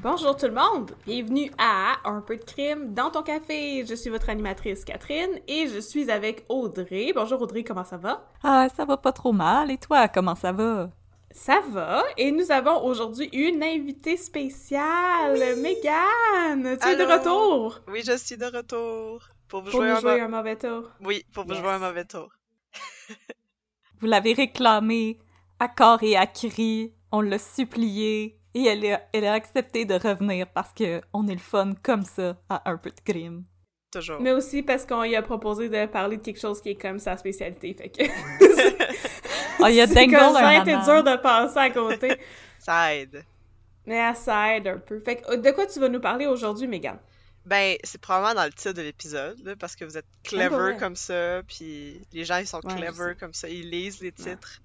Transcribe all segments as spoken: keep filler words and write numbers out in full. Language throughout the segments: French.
Bonjour tout le monde! Bienvenue à Un peu de crime dans ton café! Je suis votre animatrice Catherine et je suis avec Audrey. Bonjour Audrey, comment ça va? Ah, ça va pas trop mal. Et toi, comment ça va? Ça va! Et nous avons aujourd'hui une invitée spéciale, oui! Mégane! Tu es de retour! Oui, je suis de retour. Pour vous pour jouer, nous un, jouer ma... un mauvais tour. Oui, pour vous yes. jouer un mauvais tour. Vous l'avez réclamé à corps et à cri. On l'a supplié. Et elle a, elle a accepté de revenir parce qu'on est le fun comme ça à Un peu de crime. Toujours. Mais aussi parce qu'on lui a proposé de parler de quelque chose qui est comme sa spécialité. Fait que... oh, il y a dingue un moment. C'est dur de passer à côté. Ça aide. Mais ça aide un peu. Fait que de quoi tu vas nous parler aujourd'hui, Mégane? Ben, c'est probablement dans le titre de l'épisode, là, parce que vous êtes clever comme ça, puis les gens, ils sont ouais, clever comme ça. Ils lisent les titres. Ouais.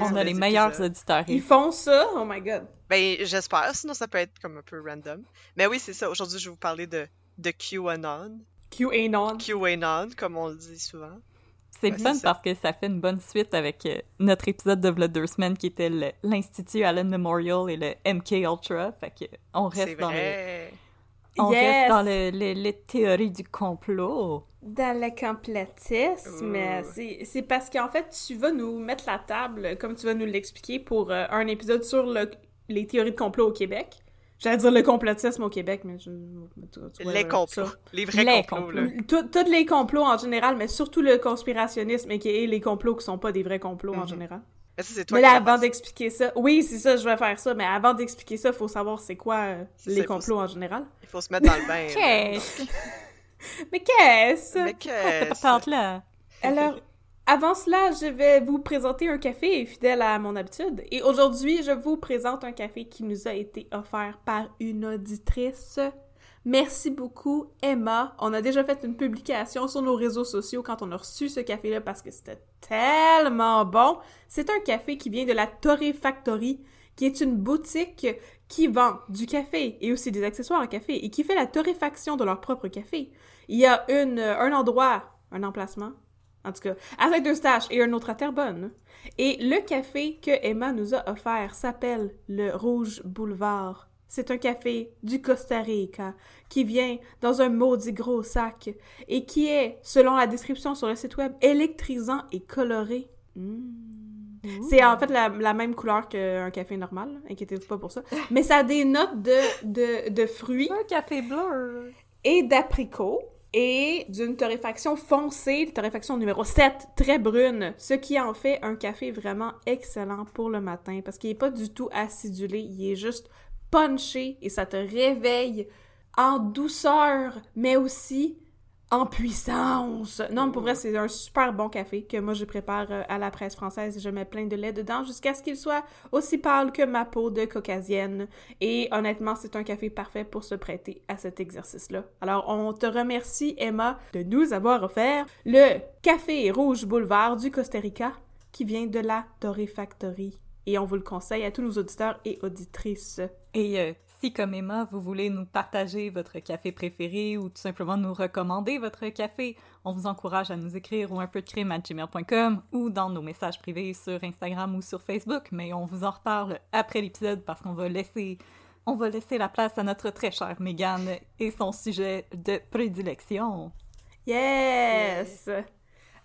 On a les meilleurs auditeurs. Ils font ça? Oh my god! Ben, j'espère, sinon ça peut être comme un peu random. Mais oui, c'est ça. Aujourd'hui, je vais vous parler de, de QAnon. QAnon. QAnon, comme on le dit souvent. C'est ouais, fun c'est parce que ça fait une bonne suite avec euh, notre épisode de v'là deux semaines qui était le, l'Institut Allen Memorial et le M K Ultra. Fait qu'on reste dans le... On yes. reste dans le, le, les théories du complot. Dans le complotisme. Ooh. C'est, c'est parce qu'en fait, tu vas nous mettre la table, comme tu vas nous l'expliquer, pour euh, un épisode sur le, les théories de complot au Québec. J'allais dire le complotisme au Québec, mais je... Tu, tu vois, les complots. Ça. Les vrais les complots, complots. là. Toutes les complots en général, mais surtout le conspirationnisme, et les complots qui sont pas des vrais complots mm-hmm. en général. Mais ça, c'est toi mais là, avant d'expliquer ça... Oui, c'est ça, je vais faire ça, mais avant d'expliquer ça, il faut savoir c'est quoi euh, c'est les c'est complots en général. Il faut se mettre dans le bain. Qu'est-ce? Mais qu'est-ce? Mais qu'est-ce? là Alors, avant cela, je vais vous présenter un café, fidèle à mon habitude. Et aujourd'hui, je vous présente un café qui nous a été offert par une auditrice. Merci beaucoup, Emma. On a déjà fait une publication sur nos réseaux sociaux quand on a reçu ce café-là parce que c'était tellement bon. C'est un café qui vient de la Torréfactory, qui est une boutique qui vend du café et aussi des accessoires à café et qui fait la torréfaction de leur propre café. Il y a une, un endroit, un emplacement, en tout cas, à Saint-Eustache et un autre à Terrebonne. Et le café que Emma nous a offert s'appelle le Rouge Boulevard. C'est un café du Costa Rica qui vient dans un maudit gros sac et qui est, selon la description sur le site web, électrisant et coloré. Mmh. C'est en fait la, la même couleur qu'un café normal, inquiétez-vous pas pour ça. Mais ça a des notes de, de, de fruits. Un café bleu. Et d'apricots. Et d'une torréfaction foncée, torréfaction numéro sept, très brune, ce qui en fait un café vraiment excellent pour le matin parce qu'il n'est pas du tout acidulé, il est juste... punché et ça te réveille en douceur, mais aussi en puissance. Non, mais pour vrai, c'est un super bon café que moi je prépare à la presse française et je mets plein de lait dedans jusqu'à ce qu'il soit aussi pâle que ma peau de caucasienne. Et honnêtement, c'est un café parfait pour se prêter à cet exercice-là. Alors, on te remercie, Emma, de nous avoir offert le Café Rouge Boulevard du Costa Rica qui vient de la Torréfactory. Et on vous le conseille à tous nos auditeurs et auditrices. Et euh, si, comme Emma, vous voulez nous partager votre café préféré ou tout simplement nous recommander votre café, on vous encourage à nous écrire au un peu de crime arobase gmail point com ou dans nos messages privés sur Instagram ou sur Facebook, mais on vous en reparle après l'épisode parce qu'on va laisser... On va laisser la place à notre très chère Mégane et son sujet de prédilection. Yes! yes.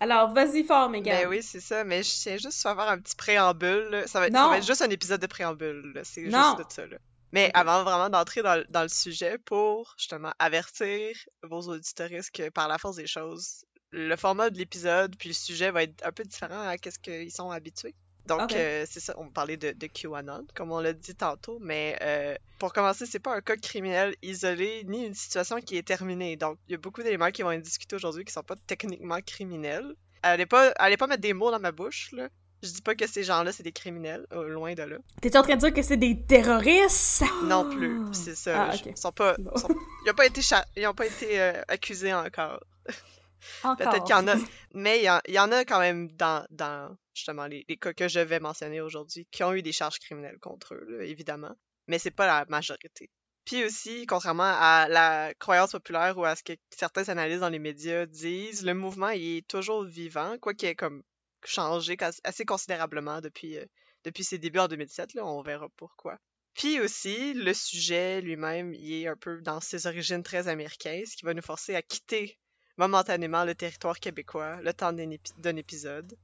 Alors, vas-y fort, Mégane! Ben oui, c'est ça, mais je tiens juste à faire un petit préambule. Ça va être, ça va être juste un épisode de préambule, là. C'est non. juste de ça, là. Mais okay. avant vraiment d'entrer dans, dans le sujet, pour justement avertir vos auditoristes que par la force des choses, le format de l'épisode puis le sujet va être un peu différent à ce qu'ils sont habitués. Donc, okay. euh, c'est ça, on parlait de, de QAnon, comme on l'a dit tantôt, mais euh, pour commencer, c'est pas un cas criminel isolé, ni une situation qui est terminée. Donc, il y a beaucoup d'éléments qui vont être discutés aujourd'hui qui sont pas techniquement criminels. Allez pas, allez pas mettre des mots dans ma bouche, là. Je dis pas que ces gens-là, c'est des criminels, euh, loin de là. T'es-tu en train de dire que c'est des terroristes? Non plus, c'est ça. Ah, okay. Ils sont pas... Bon. Sont, ils ont pas été, cha- ils ont pas été euh, accusés encore. Encore. Peut-être qu'il y en a, mais il y en, il y en a quand même dans, dans justement les, les cas que je vais mentionner aujourd'hui qui ont eu des charges criminelles contre eux, là, évidemment, mais c'est pas la majorité. Puis aussi, contrairement à la croyance populaire ou à ce que certains analystes dans les médias disent, le mouvement il est toujours vivant, quoi qu'il ait comme changé assez considérablement depuis, euh, depuis ses débuts en deux mille sept, là, on verra pourquoi. Puis aussi, le sujet lui-même il est un peu dans ses origines très américaines, ce qui va nous forcer à quitter momentanément le territoire québécois, le temps d'un, épi- d'un épisode.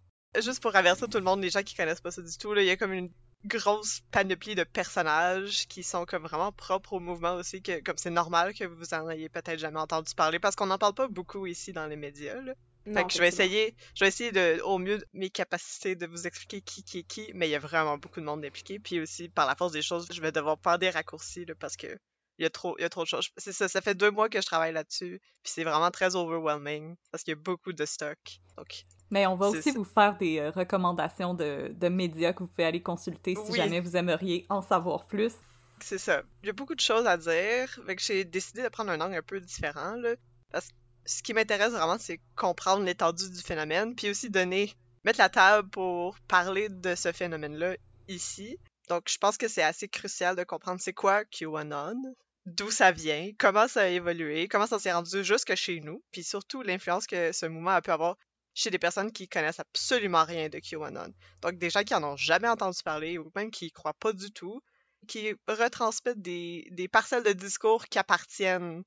Juste pour avertir tout le monde, les gens qui connaissent pas ça du tout, là, il y a comme une grosse panoplie de personnages qui sont comme vraiment propres au mouvement aussi, que, comme c'est normal que vous en ayez peut-être jamais entendu parler, parce qu'on n'en parle pas beaucoup ici dans les médias, là. Non, fait que je vais essayer, je vais essayer de, au mieux de mes capacités de vous expliquer qui, qui est qui, mais il y a vraiment beaucoup de monde impliqué, puis aussi, par la force des choses, je vais devoir faire des raccourcis, là, parce que Il y a trop, il y a trop de choses. C'est ça, ça fait deux mois que je travaille là-dessus, puis c'est vraiment très overwhelming, parce qu'il y a beaucoup de stock. Donc, mais on va aussi ça. vous faire des euh, recommandations de, de médias que vous pouvez aller consulter si oui. jamais vous aimeriez en savoir plus. C'est ça. Il y a beaucoup de choses à dire, fait que j'ai décidé de prendre un angle un peu différent, là, parce que ce qui m'intéresse vraiment, c'est comprendre l'étendue du phénomène, puis aussi donner, mettre la table pour parler de ce phénomène-là ici. Donc, je pense que c'est assez crucial de comprendre c'est quoi QAnon, d'où ça vient, comment ça a évolué, comment ça s'est rendu jusque chez nous, puis surtout l'influence que ce mouvement a pu avoir chez des personnes qui connaissent absolument rien de QAnon. Donc des gens qui en ont jamais entendu parler, ou même qui y croient pas du tout, qui retransmettent des, des parcelles de discours qui appartiennent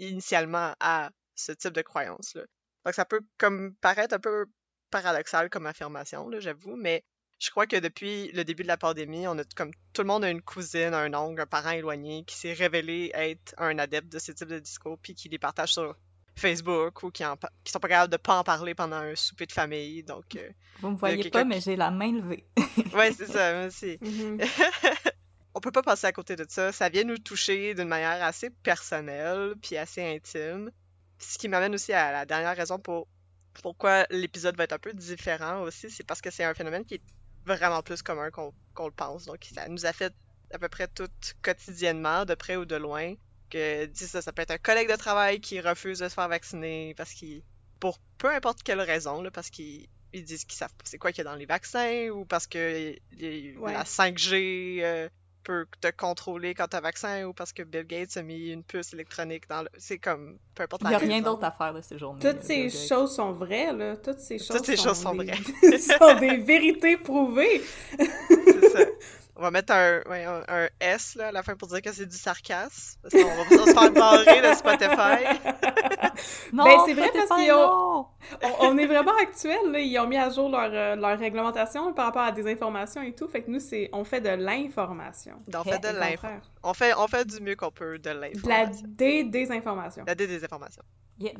initialement à ce type de croyance-là. Donc ça peut comme paraître un peu paradoxal comme affirmation, là, j'avoue, mais je crois que depuis le début de la pandémie, on a comme tout le monde a une cousine, un oncle, un parent éloigné qui s'est révélé être un adepte de ce type de discours puis qui les partage sur Facebook ou qui, en, qui sont pas capables de pas en parler pendant un souper de famille. Donc, euh, vous me voyez pas, mais qui... j'ai la main levée. Ouais, c'est ça, moi aussi. Mm-hmm. On peut pas passer à côté de ça. Ça vient nous toucher d'une manière assez personnelle puis assez intime. Ce qui m'amène aussi à la dernière raison pour pourquoi l'épisode va être un peu différent aussi, c'est parce que c'est un phénomène qui est vraiment plus commun qu'on, qu'on le pense. Donc, ça nous affecte à peu près tout quotidiennement, de près ou de loin. Que, dis ça, ça peut être un collègue de travail qui refuse de se faire vacciner parce qu'il, pour peu importe quelle raison, là, parce qu'ils ils disent qu'ils savent pas c'est quoi qu'il y a dans les vaccins ou parce que il, ouais. la cinq G euh, peut te contrôler quand t'as vaccin ou parce que Bill Gates a mis une puce électronique dans le... C'est comme, peu importe la raison. Il n'y a rien d'autre à faire de ces journées. Toutes ces choses sont vraies, là. Toutes ces choses, Toutes ces sont, choses sont vraies. sont des vérités prouvées. C'est ça. On va mettre un, ouais, un, un S, là, à la fin pour dire que c'est du sarcasme. Parce qu'on va, va se faire barrer de Spotify. Non, ben, c'est vrai Spotify, parce qu'ils ont... On, on est vraiment actuels, là. Ils ont mis à jour leur, leur réglementation par rapport à des informations et tout. Fait que nous, c'est... On fait de l'information. On fait de l'information. On fait, on fait du mieux qu'on peut de l'information. La dé-désinformation. La dé-désinformation. Yes.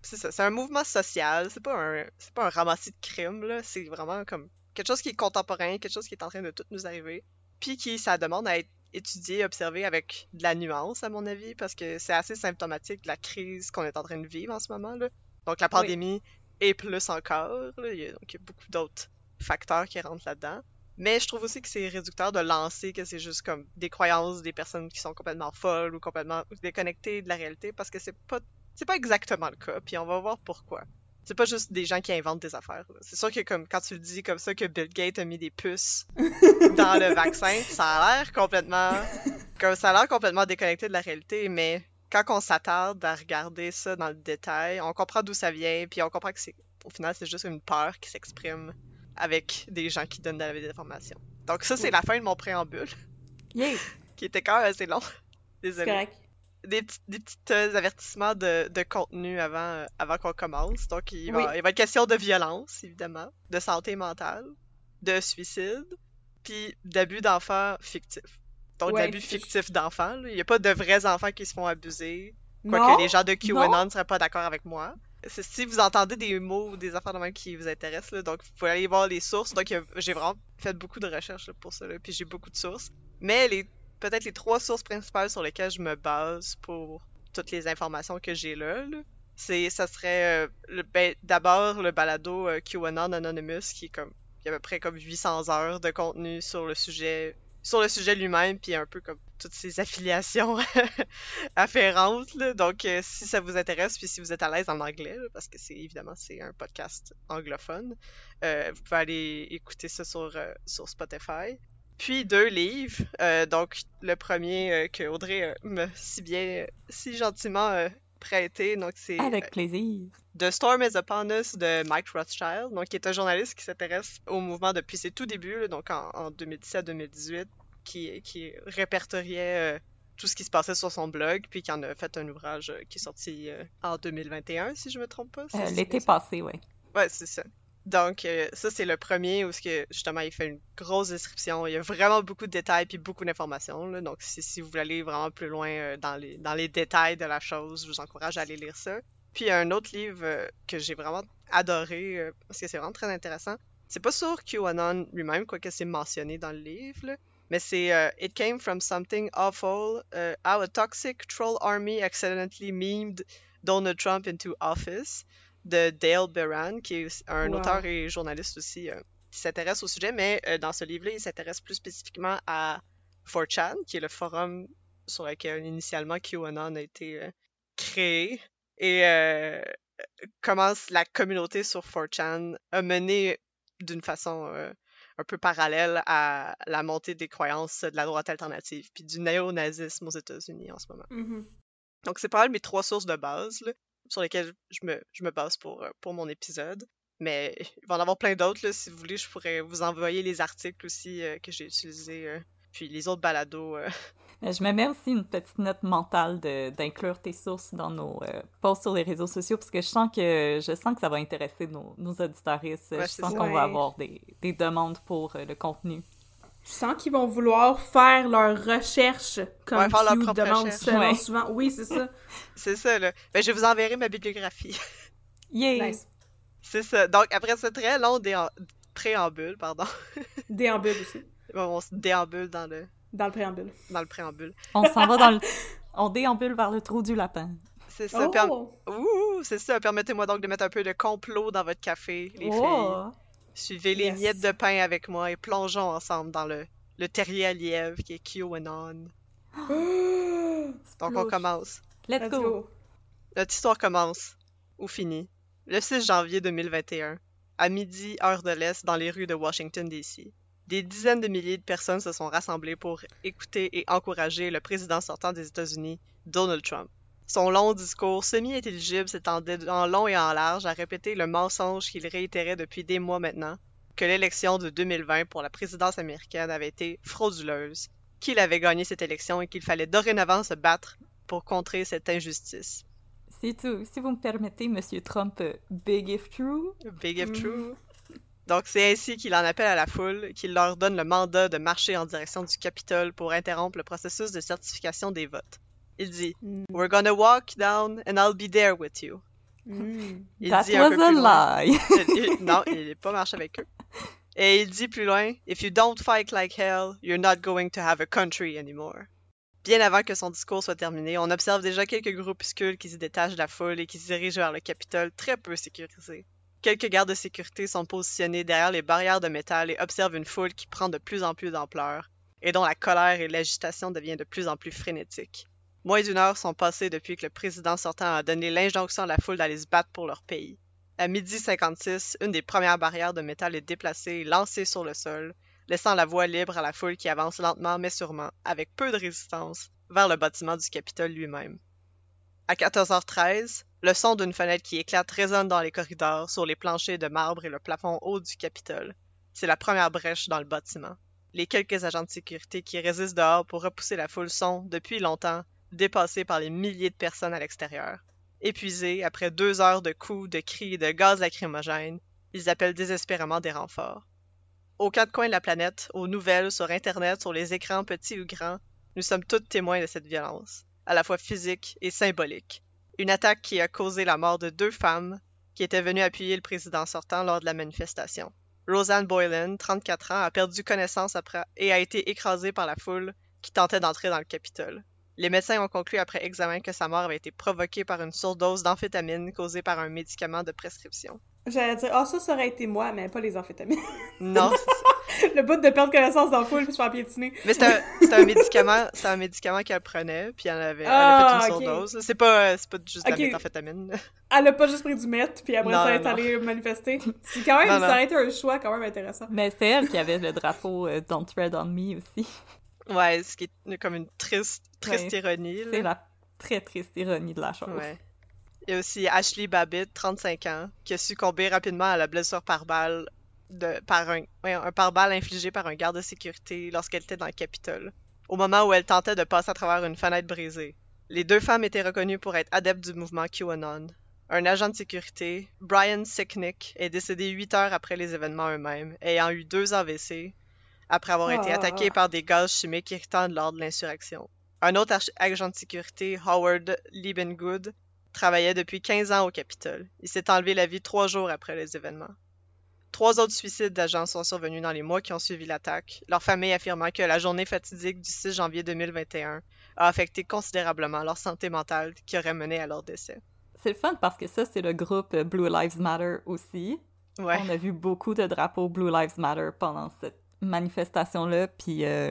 C'est ça. C'est un mouvement social. C'est pas un, c'est pas un ramassis de crimes, là. C'est vraiment comme... quelque chose qui est contemporain, quelque chose qui est en train de tout nous arriver, puis qui, ça demande à être étudié, observé avec de la nuance, à mon avis, parce que c'est assez symptomatique de la crise qu'on est en train de vivre en ce moment, là. Donc, la pandémie oui. et plus encore, là. Il y a, donc, il y a beaucoup d'autres facteurs qui rentrent là-dedans. Mais je trouve aussi que c'est réducteur de lancer que c'est juste comme des croyances des personnes qui sont complètement folles ou complètement déconnectées de la réalité, parce que c'est pas, c'est pas exactement le cas, puis on va voir pourquoi. C'est pas juste des gens qui inventent des affaires. Là. C'est sûr que comme quand tu le dis comme ça que Bill Gates a mis des puces dans le vaccin, ça a l'air complètement Comme ça a l'air complètement déconnecté de la réalité, mais quand on s'attarde à regarder ça dans le détail, on comprend d'où ça vient, puis on comprend que c'est, au final, c'est juste une peur qui s'exprime avec des gens qui donnent de la désinformation. Donc ça, c'est oui. la fin de mon préambule, yeah. qui était quand même assez long. Désolée. C'est correct. Des petits, des petits euh, avertissements de, de contenu avant, euh, avant qu'on commence. Donc, il va, oui. il va être question de violence, évidemment, de santé mentale, de suicide, puis d'abus d'enfants fictifs. Donc, ouais, d'abus fictifs d'enfants. Là. Il n'y a pas de vrais enfants qui se font abuser. Quoique les gens de QAnon ne seraient pas d'accord avec moi. C'est, si vous entendez des mots ou des affaires de même qui vous intéressent, là, donc vous pouvez aller voir les sources. Donc, a, j'ai vraiment fait beaucoup de recherches là, pour ça, là, puis j'ai beaucoup de sources. Mais les peut-être les trois sources principales sur lesquelles je me base pour toutes les informations que j'ai là, là c'est, ça serait euh, le, ben, d'abord le balado euh, QAnon Anonymous, qui est comme, il y a à peu près comme huit cents heures de contenu sur le sujet, sur le sujet lui-même, puis un peu comme toutes ses affiliations afférentes, là. Donc euh, si ça vous intéresse, puis si vous êtes à l'aise en anglais, là, parce que c'est évidemment c'est un podcast anglophone, euh, vous pouvez aller écouter ça sur, euh, sur Spotify. Puis deux livres, euh, donc le premier euh, que Audrey euh, m'a si bien, si gentiment euh, prêté, donc c'est... Avec plaisir. Euh, The Storm is Upon Us de Mike Rothschild, donc qui est un journaliste qui s'intéresse au mouvement depuis ses tout débuts, là, donc en, en deux mille dix-sept deux mille dix-huit, qui, qui répertoriait euh, tout ce qui se passait sur son blog, puis qui en a fait un ouvrage euh, qui est sorti euh, en deux mille vingt et un, si je me trompe pas. Euh, l'été passé, oui. Oui, c'est ça. Donc, euh, ça, c'est le premier où, que, justement, il fait une grosse description. Il y a vraiment beaucoup de détails puis beaucoup d'informations. Là. Donc, si, si vous voulez aller vraiment plus loin euh, dans, les, dans les détails de la chose, je vous encourage à aller lire ça. Puis, il y a un autre livre euh, que j'ai vraiment adoré, euh, parce que c'est vraiment très intéressant. C'est pas sur QAnon lui-même, quoique c'est mentionné dans le livre, là, mais c'est euh, « It came from something awful, uh, how a toxic troll army accidentally memed Donald Trump into office ». De Dale Beran, qui est un wow. auteur et journaliste aussi, euh, qui s'intéresse au sujet, mais euh, dans ce livre-là, il s'intéresse plus spécifiquement à four chan, qui est le forum sur lequel initialement QAnon a été euh, créé, et euh, comment la communauté sur four chan a mené d'une façon euh, un peu parallèle à la montée des croyances de la droite alternative, puis du néo-nazisme aux États-Unis en ce moment. Mm-hmm. Donc c'est pas mal mes trois sources de base, là, sur lesquels je me, je me base pour, pour mon épisode. Mais il va en avoir plein d'autres. Là, si vous voulez, je pourrais vous envoyer les articles aussi euh, que j'ai utilisés, euh, puis les autres balados. Euh. Je me mets aussi une petite note mentale de, d'inclure tes sources dans nos euh, posts sur les réseaux sociaux, parce que je sens que, je sens que ça va intéresser nos, nos auditoristes. Ouais, je sens ça. qu'on ouais. va avoir des, des demandes pour euh, le contenu. Je sens qu'ils vont vouloir faire leur recherche comme ouais, faire leur propre demande ouais. souvent. Oui, c'est ça. C'est ça, là. Ben, je vous enverrai ma bibliographie. Yeah! Nice. C'est ça. Donc, après ce très long déa... préambule, pardon. Déambule aussi. Bon, on se déambule dans le... Dans le préambule. Dans le préambule. On s'en va dans le... On déambule vers le trou du lapin. C'est ça. Oh. Per... Ouh, c'est ça. Permettez-moi donc de mettre un peu de complot dans votre café, les oh. filles. Suivez les yes. miettes de pain avec moi et plongeons ensemble dans le, le terrier à lièvre qui est QAnon. Oh, donc on commence. Let's, Let's go. go! Notre histoire commence, ou finit, le six janvier deux mille vingt et un, à midi, heure de l'Est, dans les rues de Washington, D C. Des dizaines de milliers de personnes se sont rassemblées pour écouter et encourager le président sortant des États-Unis, Donald Trump. Son long discours semi-intelligible s'étendait en long et en large à répéter le mensonge qu'il réitérait depuis des mois maintenant, que l'élection de deux mille vingt pour la présidence américaine avait été frauduleuse, qu'il avait gagné cette élection et qu'il fallait dorénavant se battre pour contrer cette injustice. C'est tout. Si vous me permettez, Monsieur Trump, big if true. Big if true. Donc c'est ainsi qu'il en appelle à la foule, qu'il leur donne le mandat de marcher en direction du Capitole pour interrompre le processus de certification des votes. Il dit mm. « We're gonna walk down and I'll be there with you. Mm. » That dit was a lie! il, non, il n'est pas marché avec eux. Et il dit plus loin « If you don't fight like hell, you're not going to have a country anymore. » Bien avant que son discours soit terminé, on observe déjà quelques groupuscules qui se détachent de la foule et qui se dirigent vers le Capitole très peu sécurisé. Quelques gardes de sécurité sont positionnés derrière les barrières de métal et observent une foule qui prend de plus en plus d'ampleur et dont la colère et l'agitation deviennent de plus en plus frénétiques. Moins d'une heure sont passées depuis que le président sortant a donné l'injonction à la foule d'aller se battre pour leur pays. À midi cinquante-six, une des premières barrières de métal est déplacée et lancée sur le sol, laissant la voie libre à la foule qui avance lentement mais sûrement, avec peu de résistance, vers le bâtiment du Capitole lui-même. À quatorze heures treize, le son d'une fenêtre qui éclate résonne dans les corridors, sur les planchers de marbre et le plafond haut du Capitole. C'est la première brèche dans le bâtiment. Les quelques agents de sécurité qui résistent dehors pour repousser la foule sont, depuis longtemps, dépassés par les milliers de personnes à l'extérieur. Épuisés, après deux heures de coups, de cris et de gaz lacrymogène, ils appellent désespérément des renforts. Aux quatre coins de la planète, aux nouvelles, sur Internet, sur les écrans petits ou grands, nous sommes tous témoins de cette violence, à la fois physique et symbolique. Une attaque qui a causé la mort de deux femmes qui étaient venues appuyer le président sortant lors de la manifestation. Roseanne Boylan, trente-quatre ans, a perdu connaissance après et a été écrasée par la foule qui tentait d'entrer dans le Capitole. Les médecins ont conclu après examen que sa mort avait été provoquée par une surdose d'amphétamines causée par un médicament de prescription. J'allais dire, ah, oh, ça, ça aurait été moi, mais pas les amphétamines. Non. Le bout de perdre connaissance dans la foule, puis se faire piétiner. Mais c'est un, c'est un médicament, c'est un médicament qu'elle prenait, puis elle avait, ah, elle a fait une surdose. Okay. C'est pas, c'est pas juste de okay. la méthamphétamine. Elle a pas juste pris du meth, puis après non, ça, elle est allée manifester. C'est quand même, non, ça aurait été un choix quand même intéressant. Mais c'est elle qui avait le drapeau euh, Don't Tread on Me aussi. Ouais, ce qui est comme une triste, triste ouais, ironie. Là. C'est la très triste ironie de la chose. Ouais. Il y a aussi Ashley Babbitt, trente-cinq ans, qui a succombé rapidement à la blessure par balle de, par un, un pare-balle infligé par un garde de sécurité lorsqu'elle était dans le Capitole, au moment où elle tentait de passer à travers une fenêtre brisée. Les deux femmes étaient reconnues pour être adeptes du mouvement QAnon. Un agent de sécurité, Brian Sicknick, est décédé huit heures après les événements eux-mêmes, ayant eu deux A V C, après avoir oh. été attaqué par des gaz chimiques irritants lors de l'insurrection. Un autre ag- agent de sécurité, Howard Liebengood, travaillait depuis quinze ans au Capitole. Il s'est enlevé la vie trois jours après les événements. Trois autres suicides d'agents sont survenus dans les mois qui ont suivi l'attaque, leur famille affirmant que la journée fatidique du six janvier deux mille vingt et un a affecté considérablement leur santé mentale qui aurait mené à leur décès. C'est le fun parce que ça, c'est le groupe Blue Lives Matter aussi. Ouais. On a vu beaucoup de drapeaux Blue Lives Matter pendant cette manifestation-là, puis euh,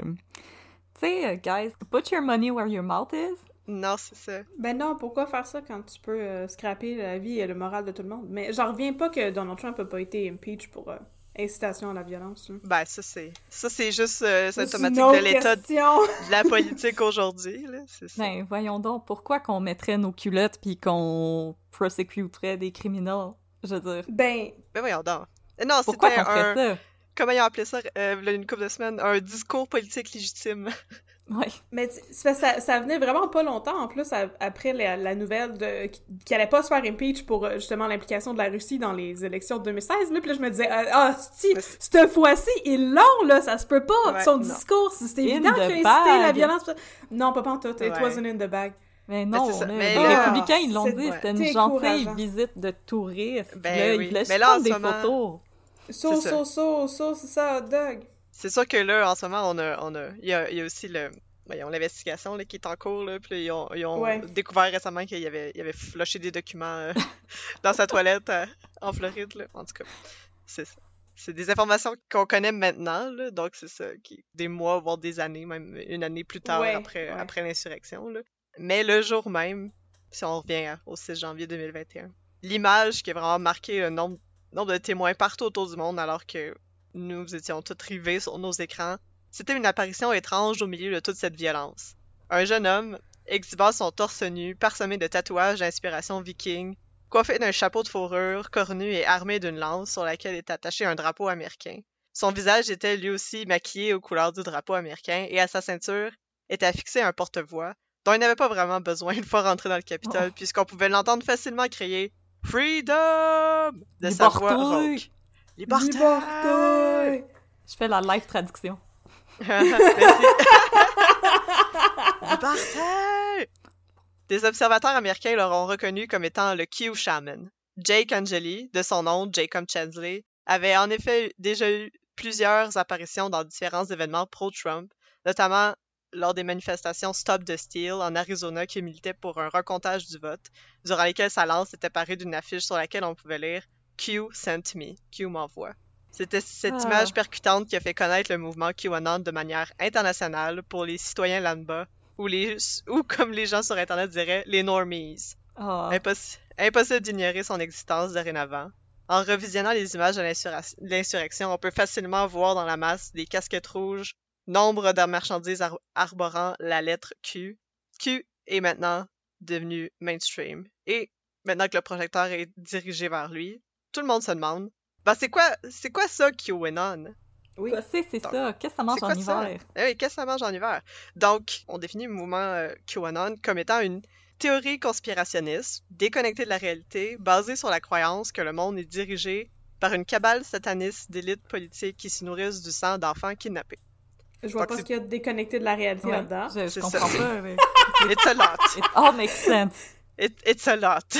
tu sais, guys, put your money where your mouth is. Non, c'est ça. Ben non, pourquoi faire ça quand tu peux euh, scraper la vie et le moral de tout le monde? Mais j'en reviens pas que Donald Trump a pas été impeached pour euh, incitation à la violence. Hein. Ben ça, c'est ça c'est juste euh, symptomatique de l'état de, de la politique aujourd'hui. Là. C'est ça. Ben voyons donc, pourquoi qu'on mettrait nos culottes puis qu'on prosecuterait des criminels? Je veux dire. Ben, ben voyons donc. Non, pourquoi c'était qu'on un... ferait ça? Comment ils ont appelé ça, euh, une couple de semaines, un discours politique légitime. Oui. Mais ça, ça venait vraiment pas longtemps, en plus, à, après la, la nouvelle de, qu'il allait pas se faire impeach pour, justement, l'implication de la Russie dans les élections de deux mille seize. Là, puis là, je me disais, ah, oh, si, cette fois-ci, ils l'ont, là, ça se peut pas, ouais, son non. discours, c'est évident qu'il a incité la violence. Non, pas pantoute, it wasn't in the bag. Mais non, mais mais les là, républicains, ils l'ont dit, ouais. c'était une gentille visite de touristes, ben là, oui. ils voulaient juste prendre des moment... photos. So, so, so, so, c'est ça, hot dog. C'est sûr que là, en ce moment, on a, on a, il y a, il y a aussi le, voyons, l'investigation là, qui est en cours, là, puis ils ont, ils ont ouais. découvert récemment qu'il avait, il avait flushé des documents euh, dans sa toilette euh, en Floride, là. En tout cas, c'est ça. C'est des informations qu'on connaît maintenant, là, donc c'est ça, qui, des mois, voire des années, même une année plus tard, ouais, après, ouais. après l'insurrection, là. Mais le jour même, si on revient hein, au six janvier deux mille vingt et un, l'image qui a vraiment marqué le nombre nombre de témoins partout autour du monde alors que nous étions tous rivés sur nos écrans. C'était une apparition étrange au milieu de toute cette violence. Un jeune homme, exhibant son torse nu, parsemé de tatouages d'inspiration viking, coiffé d'un chapeau de fourrure, cornu et armé d'une lance sur laquelle est attaché un drapeau américain. Son visage était lui aussi maquillé aux couleurs du drapeau américain et à sa ceinture était affixé un porte-voix dont il n'avait pas vraiment besoin une fois rentré dans le Capitole oh. puisqu'on pouvait l'entendre facilement crier « Freedom !» de sa voix rauque. « Liberté !» Je fais la live traduction. « Liberté !» Des observateurs américains l'auront reconnu comme étant le Q-shaman. Jake Angeli, de son nom Jacob Chansley, avait en effet déjà eu plusieurs apparitions dans différents événements pro-Trump, notamment lors des manifestations Stop the Steal en Arizona qui militaient pour un recomptage du vote, durant lesquelles sa lance était parée d'une affiche sur laquelle on pouvait lire « Q sent me »,« Q m'envoie ». C'était cette ah. image percutante qui a fait connaître le mouvement QAnon de manière internationale pour les citoyens lambda, ou, les, ou comme les gens sur Internet diraient, les normies. Oh. Impos- impossible d'ignorer son existence dorénavant. En revisionnant les images de l'insur- l'insurrection, on peut facilement voir dans la masse des casquettes rouges, nombre de marchandises ar- arborant la lettre Q. Q est maintenant devenu mainstream. Et maintenant que le projecteur est dirigé vers lui, tout le monde se demande, bah c'est quoi, c'est quoi ça QAnon? Oui, c'est, c'est Donc, ça. Qu'est-ce que ça mange en hiver? Eh oui, qu'est-ce que ça mange en hiver? Donc, on définit le mouvement euh, QAnon comme étant une théorie conspirationniste, déconnectée de la réalité, basée sur la croyance que le monde est dirigé par une cabale sataniste d'élite politique qui se nourrissent du sang d'enfants kidnappés. Je vois Donc, pas c'est... ce qu'il y a de déconnecté de la réalité ouais, là-dedans. Je, je c'est comprends ça. pas. Mais... It's a lot. It all makes sense. It, it's a lot.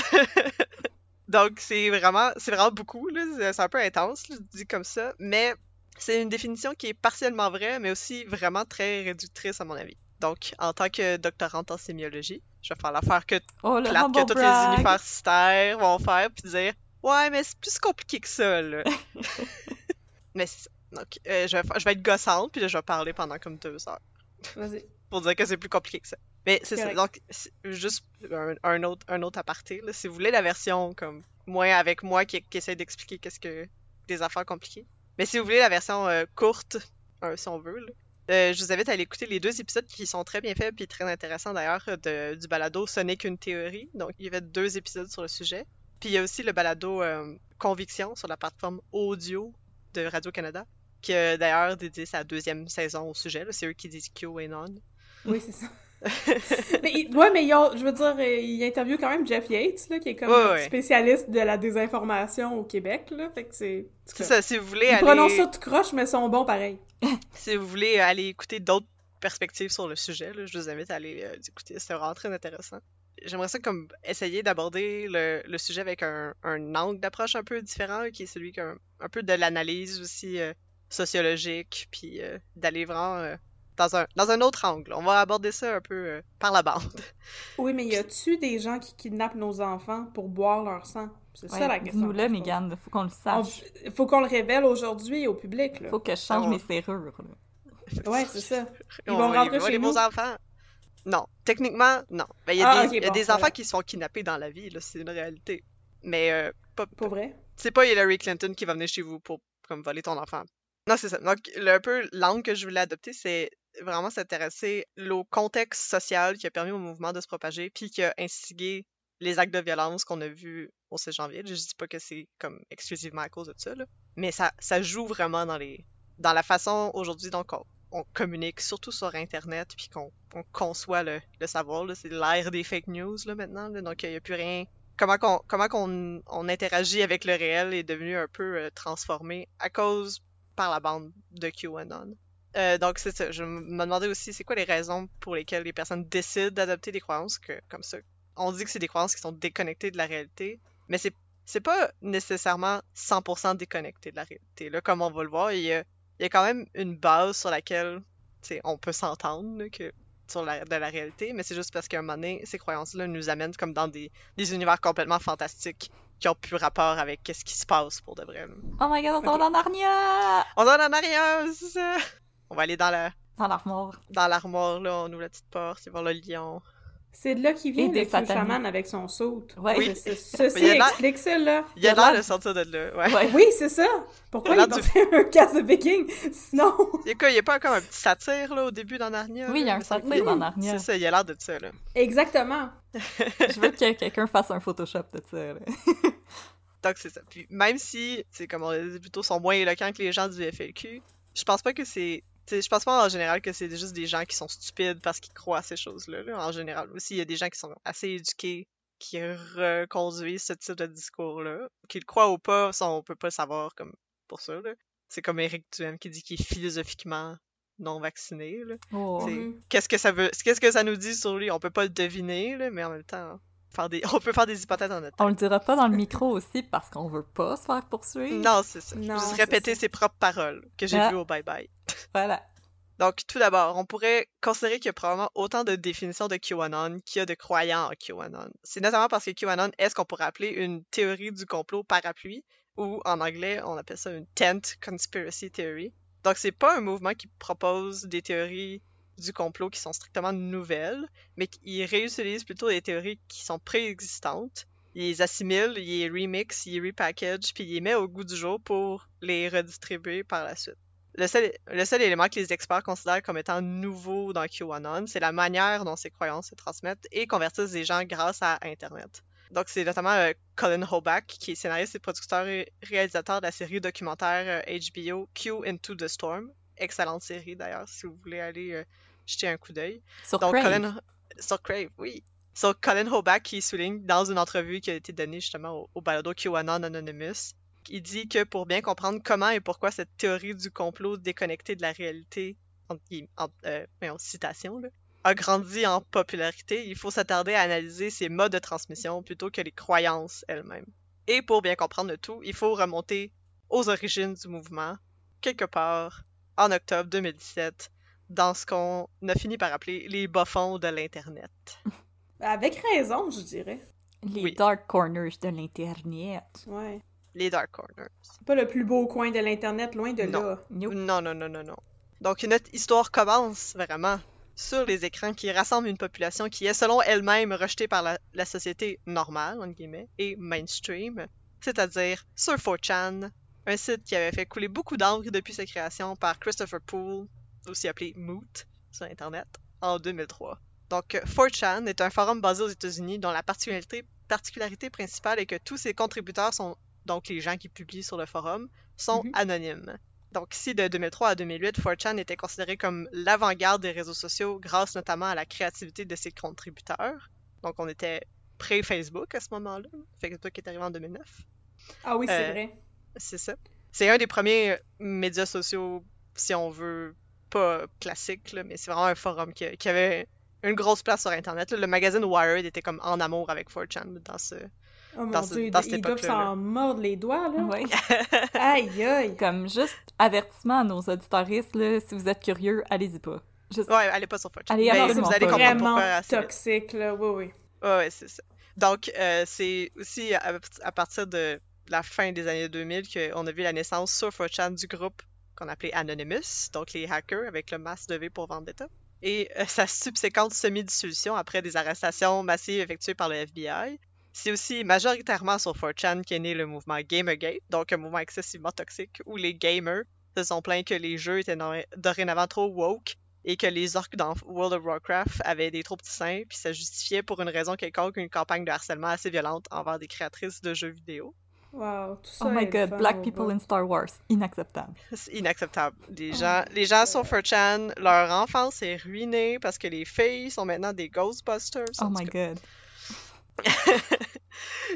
Donc, c'est vraiment, c'est vraiment beaucoup. Là. C'est un peu intense, là, dit comme ça. Mais... c'est une définition qui est partiellement vraie, mais aussi vraiment très réductrice, à mon avis. Donc, en tant que doctorante en sémiologie, je vais faire l'affaire que, oh, le plate, que tous les universitaires vont faire, puis dire « Ouais, mais c'est plus compliqué que ça, là. » Mais c'est ça. Donc, euh, je, vais, je vais être gossante, puis là, je vais parler pendant comme deux heures. Vas-y. Pour dire que c'est plus compliqué que ça. Mais c'est Correct. ça. Donc, c'est juste un, un, autre, un autre aparté. Là. Si vous voulez la version, comme, moins avec moi qui, qui essaie d'expliquer qu'est-ce que des affaires compliquées. Mais si vous voulez la version euh, courte, euh, si on veut, là, euh, je vous invite à aller écouter les deux épisodes qui sont très bien faits et très intéressants d'ailleurs de, du balado « Ce n'est qu'une théorie ». Donc, il y avait deux épisodes sur le sujet. Puis il y a aussi le balado euh, « Conviction » sur la plateforme audio de Radio-Canada, qui a d'ailleurs dédié sa deuxième saison au sujet. Là. C'est eux qui disent « QAnon ». Oui, c'est ça. mais il, ouais, mais ils ont, je veux dire, ils interviewent quand même Jeff Yates, là, qui est comme ouais, ouais. spécialiste de la désinformation au Québec, là, fait que c'est... C'est ça, si vous voulez aller... Ils prononcent ça tout croche, mais sont bons pareil. Si vous voulez aller écouter d'autres perspectives sur le sujet, là, je vous invite à aller euh, écouter, c'est vraiment très intéressant. J'aimerais ça comme essayer d'aborder le, le sujet avec un, un angle d'approche un peu différent, qui est celui qu'un, un peu de l'analyse aussi euh, sociologique, puis euh, d'aller vraiment... Euh, Dans un, dans un autre angle. On va aborder ça un peu euh, par la bande. Oui, mais y a-tu des gens qui kidnappent nos enfants pour boire leur sang? C'est ouais, ça la question. Dis-nous-le, Mégane, faut qu'on le sache. On, faut qu'on le révèle aujourd'hui au public. Là. Faut que je change on... mes serrures. Là. Ouais, c'est ça. Ils on vont rentrer chez les nous. Enfants. Non, techniquement, non. Il ben, y a ah, des, okay, y a bon, des enfants vrai. qui se font kidnapper dans la vie, là, c'est une réalité. Mais euh, pas... Pour vrai? C'est pas Hillary Clinton qui va venir chez vous pour comme, voler ton enfant. Non, c'est ça. Donc, le, un peu l'angle que je voulais adopter, c'est vraiment s'intéresser au contexte social qui a permis au mouvement de se propager puis qui a instigé les actes de violence qu'on a vus au six janvier. Je dis pas que c'est comme exclusivement à cause de ça, là. Mais ça, ça joue vraiment dans les dans la façon aujourd'hui donc on, on communique, surtout sur Internet, puis qu'on on conçoit le, le savoir. Là. C'est l'ère des fake news là, maintenant, là. Donc il n'y a plus rien. Comment qu'on comment qu'on on interagit avec le réel est devenu un peu euh, transformé à cause par la bande de QAnon. Euh, donc, c'est ça. Je me demandais aussi, c'est quoi les raisons pour lesquelles les personnes décident d'adopter des croyances que, comme ça. On dit que c'est des croyances qui sont déconnectées de la réalité, mais c'est, c'est pas nécessairement cent pour cent déconnecté de la réalité. Là, comme on va le voir, il y a, il y a quand même une base sur laquelle on peut s'entendre là, que, sur la, de la réalité, mais c'est juste parce qu'à un moment donné, ces croyances-là nous amènent comme dans des, des univers complètement fantastiques qui ont plus rapport avec ce qui se passe pour de vrai. Oh my god, on est dans Narnia! On est dans Narnia, c'est ça! On va aller dans la... Dans l'armoire. Dans l'armoire, là, on ouvre la petite porte, c'est voir le lion. C'est de là qu'il vient le chaman avec son saut. Ouais, oui, c'est, c'est, ceci explique ça, là. Il y a l'air de sortir de là, ouais. ouais. Oui, c'est ça! Pourquoi il, il a fait du... un casse de viking? Sinon... Il n'y a pas encore un petit satire, là, au début dans Narnia? Oui, il y a un satire oui. dans Narnia. C'est ça, il y a l'air de ça, là. Exactement! Je veux que quelqu'un fasse un Photoshop de ça, là. Donc, c'est ça. Puis même si, c'est comme on l'a dit plutôt, sont moins éloquents que les gens du F L Q, je pense pas que c'est... T'sais, je pense pas en général que c'est juste des gens qui sont stupides parce qu'ils croient à ces choses-là. Là. En général aussi, il y a des gens qui sont assez éduqués, qui reconduisent ce type de discours-là. Qu'ils croient ou pas, ça, on peut pas le savoir comme pour ça. Là. C'est comme Éric Duhem qui dit qu'il est philosophiquement non vacciné. Là. Oh. Qu'est-ce que ça veut, qu'est-ce que ça nous dit sur lui? On peut pas le deviner, là, mais en même temps, faire des, on peut faire des hypothèses en notre temps. On le dira pas dans le micro aussi parce qu'on veut pas se faire poursuivre. Non, c'est ça. Non, juste répéter ça. Ses propres paroles que j'ai ah. vues au bye-bye. Voilà. Donc, tout d'abord, on pourrait considérer qu'il y a probablement autant de définitions de QAnon qu'il y a de croyants en QAnon. C'est notamment parce que QAnon est ce qu'on pourrait appeler une théorie du complot parapluie, ou en anglais, on appelle ça une tent conspiracy theory. Donc, c'est pas un mouvement qui propose des théories du complot qui sont strictement nouvelles, mais qui réutilise plutôt des théories qui sont préexistantes. il les assimile, il les remix, il les repackage, puis il les met au goût du jour pour les redistribuer par la suite. Le seul, le seul élément que les experts considèrent comme étant nouveau dans QAnon, c'est la manière dont ces croyances se transmettent et convertissent les gens grâce à Internet. Donc, c'est notamment euh, Colin Hoback, qui est scénariste et producteur et réalisateur de la série documentaire euh, H B O Q Into the Storm. Excellente série, d'ailleurs, si vous voulez aller euh, jeter un coup d'œil. Sur Donc, Crave. Colin... Sur Crave, oui. Sur Colin Hoback, qui souligne dans une entrevue qui a été donnée justement au, au balado QAnon Anonymous, il dit que pour bien comprendre comment et pourquoi cette théorie du complot déconnectée de la réalité, en, en, euh, en citation, là, a grandi en popularité, il faut s'attarder à analyser ses modes de transmission plutôt que les croyances elles-mêmes. Et pour bien comprendre le tout, il faut remonter aux origines du mouvement, quelque part en octobre deux mille dix-sept, dans ce qu'on a fini par appeler les bas-fonds de l'Internet. Avec raison, je dirais. Les oui. dark corners de l'Internet. Ouais. Les dark corners. C'est pas le plus beau coin de l'Internet, loin de non. là. Nope. Non, non, non, non, non. Donc notre histoire commence vraiment sur les écrans qui rassemblent une population qui est, selon elle-même, rejetée par la, la société normale, entre guillemets, et mainstream, c'est-à-dire sur four chan, un site qui avait fait couler beaucoup d'encre depuis sa création par Christopher Poole, aussi appelé Moot, sur Internet, en deux mille trois. Donc, four chan est un forum basé aux États-Unis dont la particularité, particularité principale est que tous ses contributeurs sont, donc les gens qui publient sur le forum, sont mm-hmm. anonymes. Donc ici, de deux mille trois à deux mille huit, four chan était considéré comme l'avant-garde des réseaux sociaux grâce notamment à la créativité de ses contributeurs. Donc on était pré-Facebook à ce moment-là. Facebook est arrivé en deux mille neuf. Ah oui, c'est euh, vrai. C'est ça. C'est un des premiers médias sociaux, si on veut, pas classique, là, mais c'est vraiment un forum qui, qui avait une grosse place sur Internet. Là. Le magazine Wired était comme en amour avec four chan dans ce... Oh mon ce, Dieu, ils doivent s'en mordre les doigts, là. Oui. Aïe, aïe. Comme juste avertissement à nos auditoristes, là, si vous êtes curieux, allez-y pas. Juste... Ouais, allez pas sur four chan. Allez, allez, vous allez comprendre pourquoi. C'est vraiment toxique, là, oui, oui. Ouais, ouais, c'est ça. Donc, euh, c'est aussi à, à partir de la fin des années deux mille qu'on a vu la naissance sur four chan du groupe qu'on appelait Anonymous, donc les hackers avec le masque de V pour Vendetta, et euh, sa subséquente semi-dissolution après des arrestations massives effectuées par le F B I. C'est aussi majoritairement sur four chan qu'est né le mouvement Gamergate, donc un mouvement excessivement toxique où les gamers se sont plaints que les jeux étaient no- dorénavant trop woke et que les orques dans World of Warcraft avaient des trop petits seins, puis ça justifiait pour une raison quelconque une campagne de harcèlement assez violente envers des créatrices de jeux vidéo. Wow, tout ça oh my god, black people bon. in Star Wars, inacceptable. C'est inacceptable. Les, oh gens, les gens sur four chan, leur enfance est ruinée parce que les filles sont maintenant des Ghostbusters. Oh my god.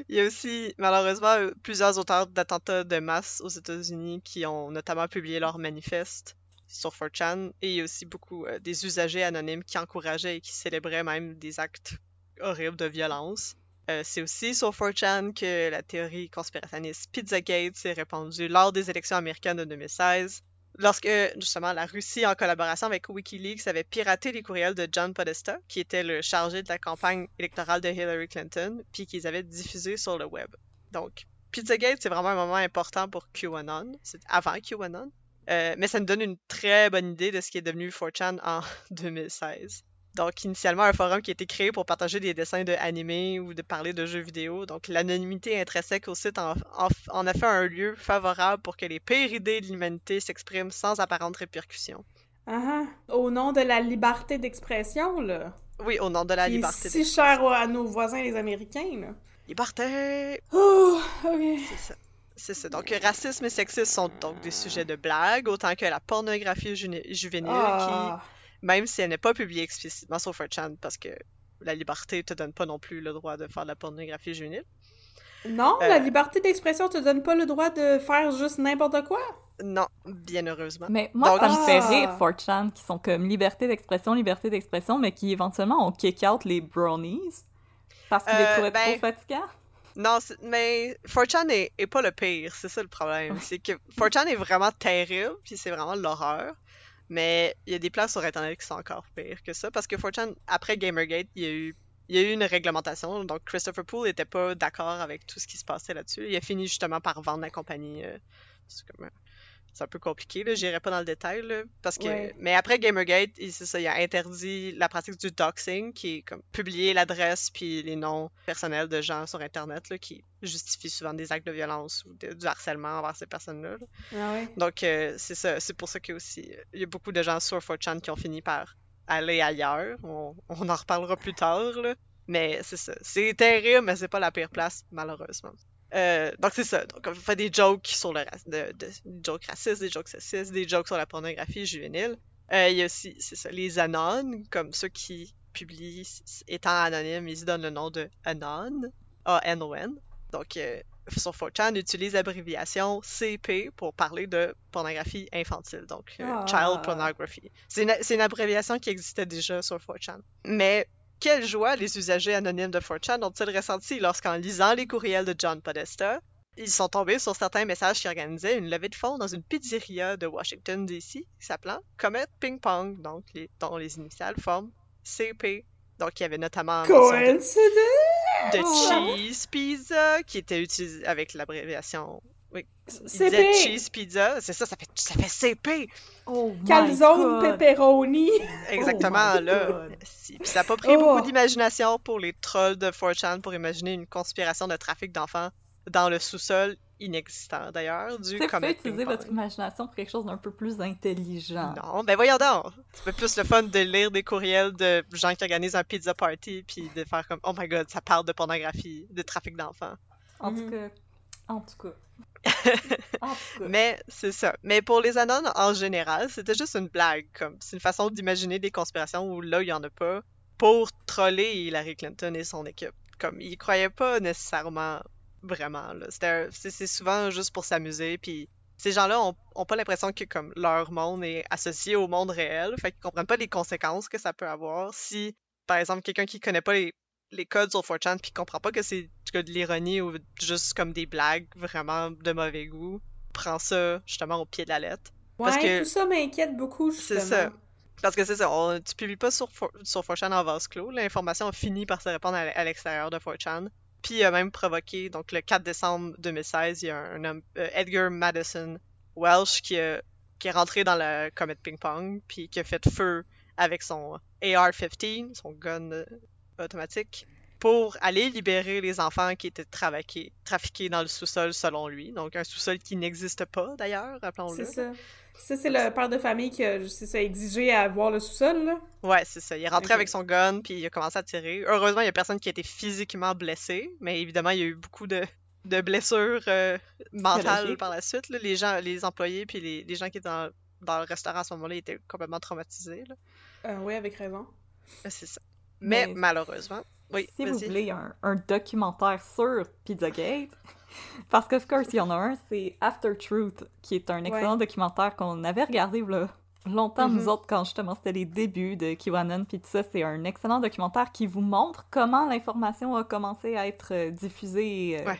Il y a aussi, malheureusement, plusieurs auteurs d'attentats de masse aux États-Unis qui ont notamment publié leurs manifestes sur four chan, et il y a aussi beaucoup euh, des usagers anonymes qui encourageaient et qui célébraient même des actes horribles de violence. Euh, c'est aussi sur four chan que la théorie conspirationniste Pizzagate s'est répandue lors des élections américaines de deux mille seize, lorsque, justement, la Russie, en collaboration avec Wikileaks, avait piraté les courriels de John Podesta, qui était le chargé de la campagne électorale de Hillary Clinton, puis qu'ils avaient diffusé sur le web. Donc, Pizzagate, c'est vraiment un moment important pour QAnon, c'est avant QAnon, euh, mais ça nous donne une très bonne idée de ce qui est devenu four chan en deux mille seize. Donc, initialement, un forum qui a été créé pour partager des dessins de animés ou de parler de jeux vidéo. Donc, l'anonymité intrinsèque au site en, en, en a fait un lieu favorable pour que les pires idées de l'humanité s'expriment sans apparente répercussion. Ah uh-huh. Au nom de la liberté d'expression, là. Oui, au nom de la qui liberté d'expression. C'est si cher à nos voisins les Américains, là. Liberté! Oh, OK. C'est ça. C'est ça. Donc, racisme et sexisme sont donc des sujets de blague, autant que la pornographie ju- juvénile oh. qui... Même si elle n'est pas publiée explicitement sur four chan, parce que la liberté ne te donne pas non plus le droit de faire de la pornographie juvénile. Non, euh, la liberté d'expression te donne pas le droit de faire juste n'importe quoi. Non, bien heureusement. Mais moi, donc, ça me fait rire, four chan, qui sont comme liberté d'expression, liberté d'expression, mais qui éventuellement ont kick-out les brownies, parce qu'ils euh, les trouvaient ben... trop fatigants. Non, c'est... mais four chan est... est pas le pire, c'est ça le problème. C'est que four chan est vraiment terrible, puis c'est vraiment l'horreur. Mais il y a des places sur Internet qui sont encore pires que ça, parce que four chan, après Gamergate, il y a eu, il y a eu une réglementation, donc Christopher Poole n'était pas d'accord avec tout ce qui se passait là-dessus. Il a fini justement par vendre la compagnie, euh, c'est comme c'est un peu compliqué, là, j'irai pas dans le détail, là, parce que... Ouais. Mais après Gamergate, c'est ça, il a interdit la pratique du doxing, qui est comme publier l'adresse puis les noms personnels de gens sur Internet, là, qui justifient souvent des actes de violence ou de, du harcèlement envers ces personnes-là. Là. Ah ouais. Donc, euh, c'est ça, c'est pour ça qu'il y a aussi... Il y a beaucoup de gens sur four chan qui ont fini par aller ailleurs, on, on en reparlera plus tard, là. Mais c'est ça, c'est terrible, mais c'est pas la pire place, malheureusement. Euh, donc c'est ça, donc on fait des jokes sur le ra- de, de, des jokes racistes, des jokes sexistes, des jokes sur la pornographie juvénile. Euh, il y a aussi, c'est ça, les anons, comme ceux qui publient étant anonymes, ils donnent le nom de anon, A N O N. Donc euh, sur four chan, on utilise l'abréviation C P pour parler de pornographie infantile, donc euh, ah. child pornography. C'est une, c'est une abréviation qui existait déjà sur four chan, mais... Quelle joie les usagers anonymes de four chan ont-ils ressenti lorsqu'en lisant les courriels de John Podesta, ils sont tombés sur certains messages qui organisaient une levée de fonds dans une pizzeria de Washington, D C, s'appelant Comet Ping-Pong, donc les, dont les initiales forment C P. Donc il y avait notamment... Coïncidence! De, de Cheese Pizza, qui était utilisée avec l'abréviation... Oui, C P. Il disait cheese pizza, c'est ça, ça fait, ça fait C P. Oh calzone pepperoni. Exactement, oh là. Si. Puis ça n'a pas pris oh. beaucoup d'imagination pour les trolls de four chan pour imaginer une conspiration de trafic d'enfants dans le sous-sol inexistant, d'ailleurs, du Comet Ping-Pong. Vous pouvez utiliser votre imagination pour quelque chose d'un peu plus intelligent. Non, ben voyons donc! C'est pas plus le fun de lire des courriels de gens qui organisent un pizza party, puis de faire comme « Oh my God, ça parle de pornographie, de trafic d'enfants. » En mm. tout cas... En tout cas... Mais c'est ça. Mais pour les anons, en général, c'était juste une blague. Comme. C'est une façon d'imaginer des conspirations où là, il n'y en a pas pour troller Hillary Clinton et son équipe. Comme, ils ne croyaient pas nécessairement vraiment. Là. C'était, c'est, c'est souvent juste pour s'amuser. Puis ces gens-là ont, ont pas l'impression que comme, leur monde est associé au monde réel. Fait qu'ils ne comprennent pas les conséquences que ça peut avoir si, par exemple, quelqu'un qui ne connaît pas les les codes sur four chan puis comprend pas que c'est de l'ironie ou juste comme des blagues vraiment de mauvais goût, prend ça justement au pied de la lettre. Ouais, parce que, tout ça m'inquiète beaucoup justement. C'est ça. Parce que c'est ça, on, tu publies pas sur, sur four chan en vase clos, l'information finit par se répandre à, à l'extérieur de four chan. Puis il a même provoqué, donc le quatre décembre deux mille seize, il y a un homme, euh, Edgar Madison Welsh, qui, a, qui est rentré dans le Comet Ping-Pong puis qui a fait feu avec son A R quinze, son gun automatique, pour aller libérer les enfants qui étaient trafiqués, trafiqués dans le sous-sol, selon lui. Donc, un sous-sol qui n'existe pas, d'ailleurs, rappelons-le. C'est ça. Ça, c'est le père de famille qui a c'est ça, exigé à voir le sous-sol, là? Ouais, c'est ça. Il est rentré okay. avec son gun, puis il a commencé à tirer. Heureusement, il y a personne qui a été physiquement blessé, mais évidemment, il y a eu beaucoup de, de blessures euh, mentales par la suite. Là. Les gens, les employés, puis les, les gens qui étaient dans, dans le restaurant à ce moment-là, ils étaient complètement traumatisés. Euh, oui, avec raison. C'est ça. Mais, mais malheureusement, oui, si vas-y. Vous voulez un, un documentaire sur Pizzagate, parce que, of course, il y en a un, c'est After Truth, qui est un excellent ouais. documentaire qu'on avait regardé là, longtemps, mm-hmm. nous autres, quand justement c'était les débuts de QAnon, puis tout ça. C'est un excellent documentaire qui vous montre comment l'information a commencé à être diffusée. Ouais.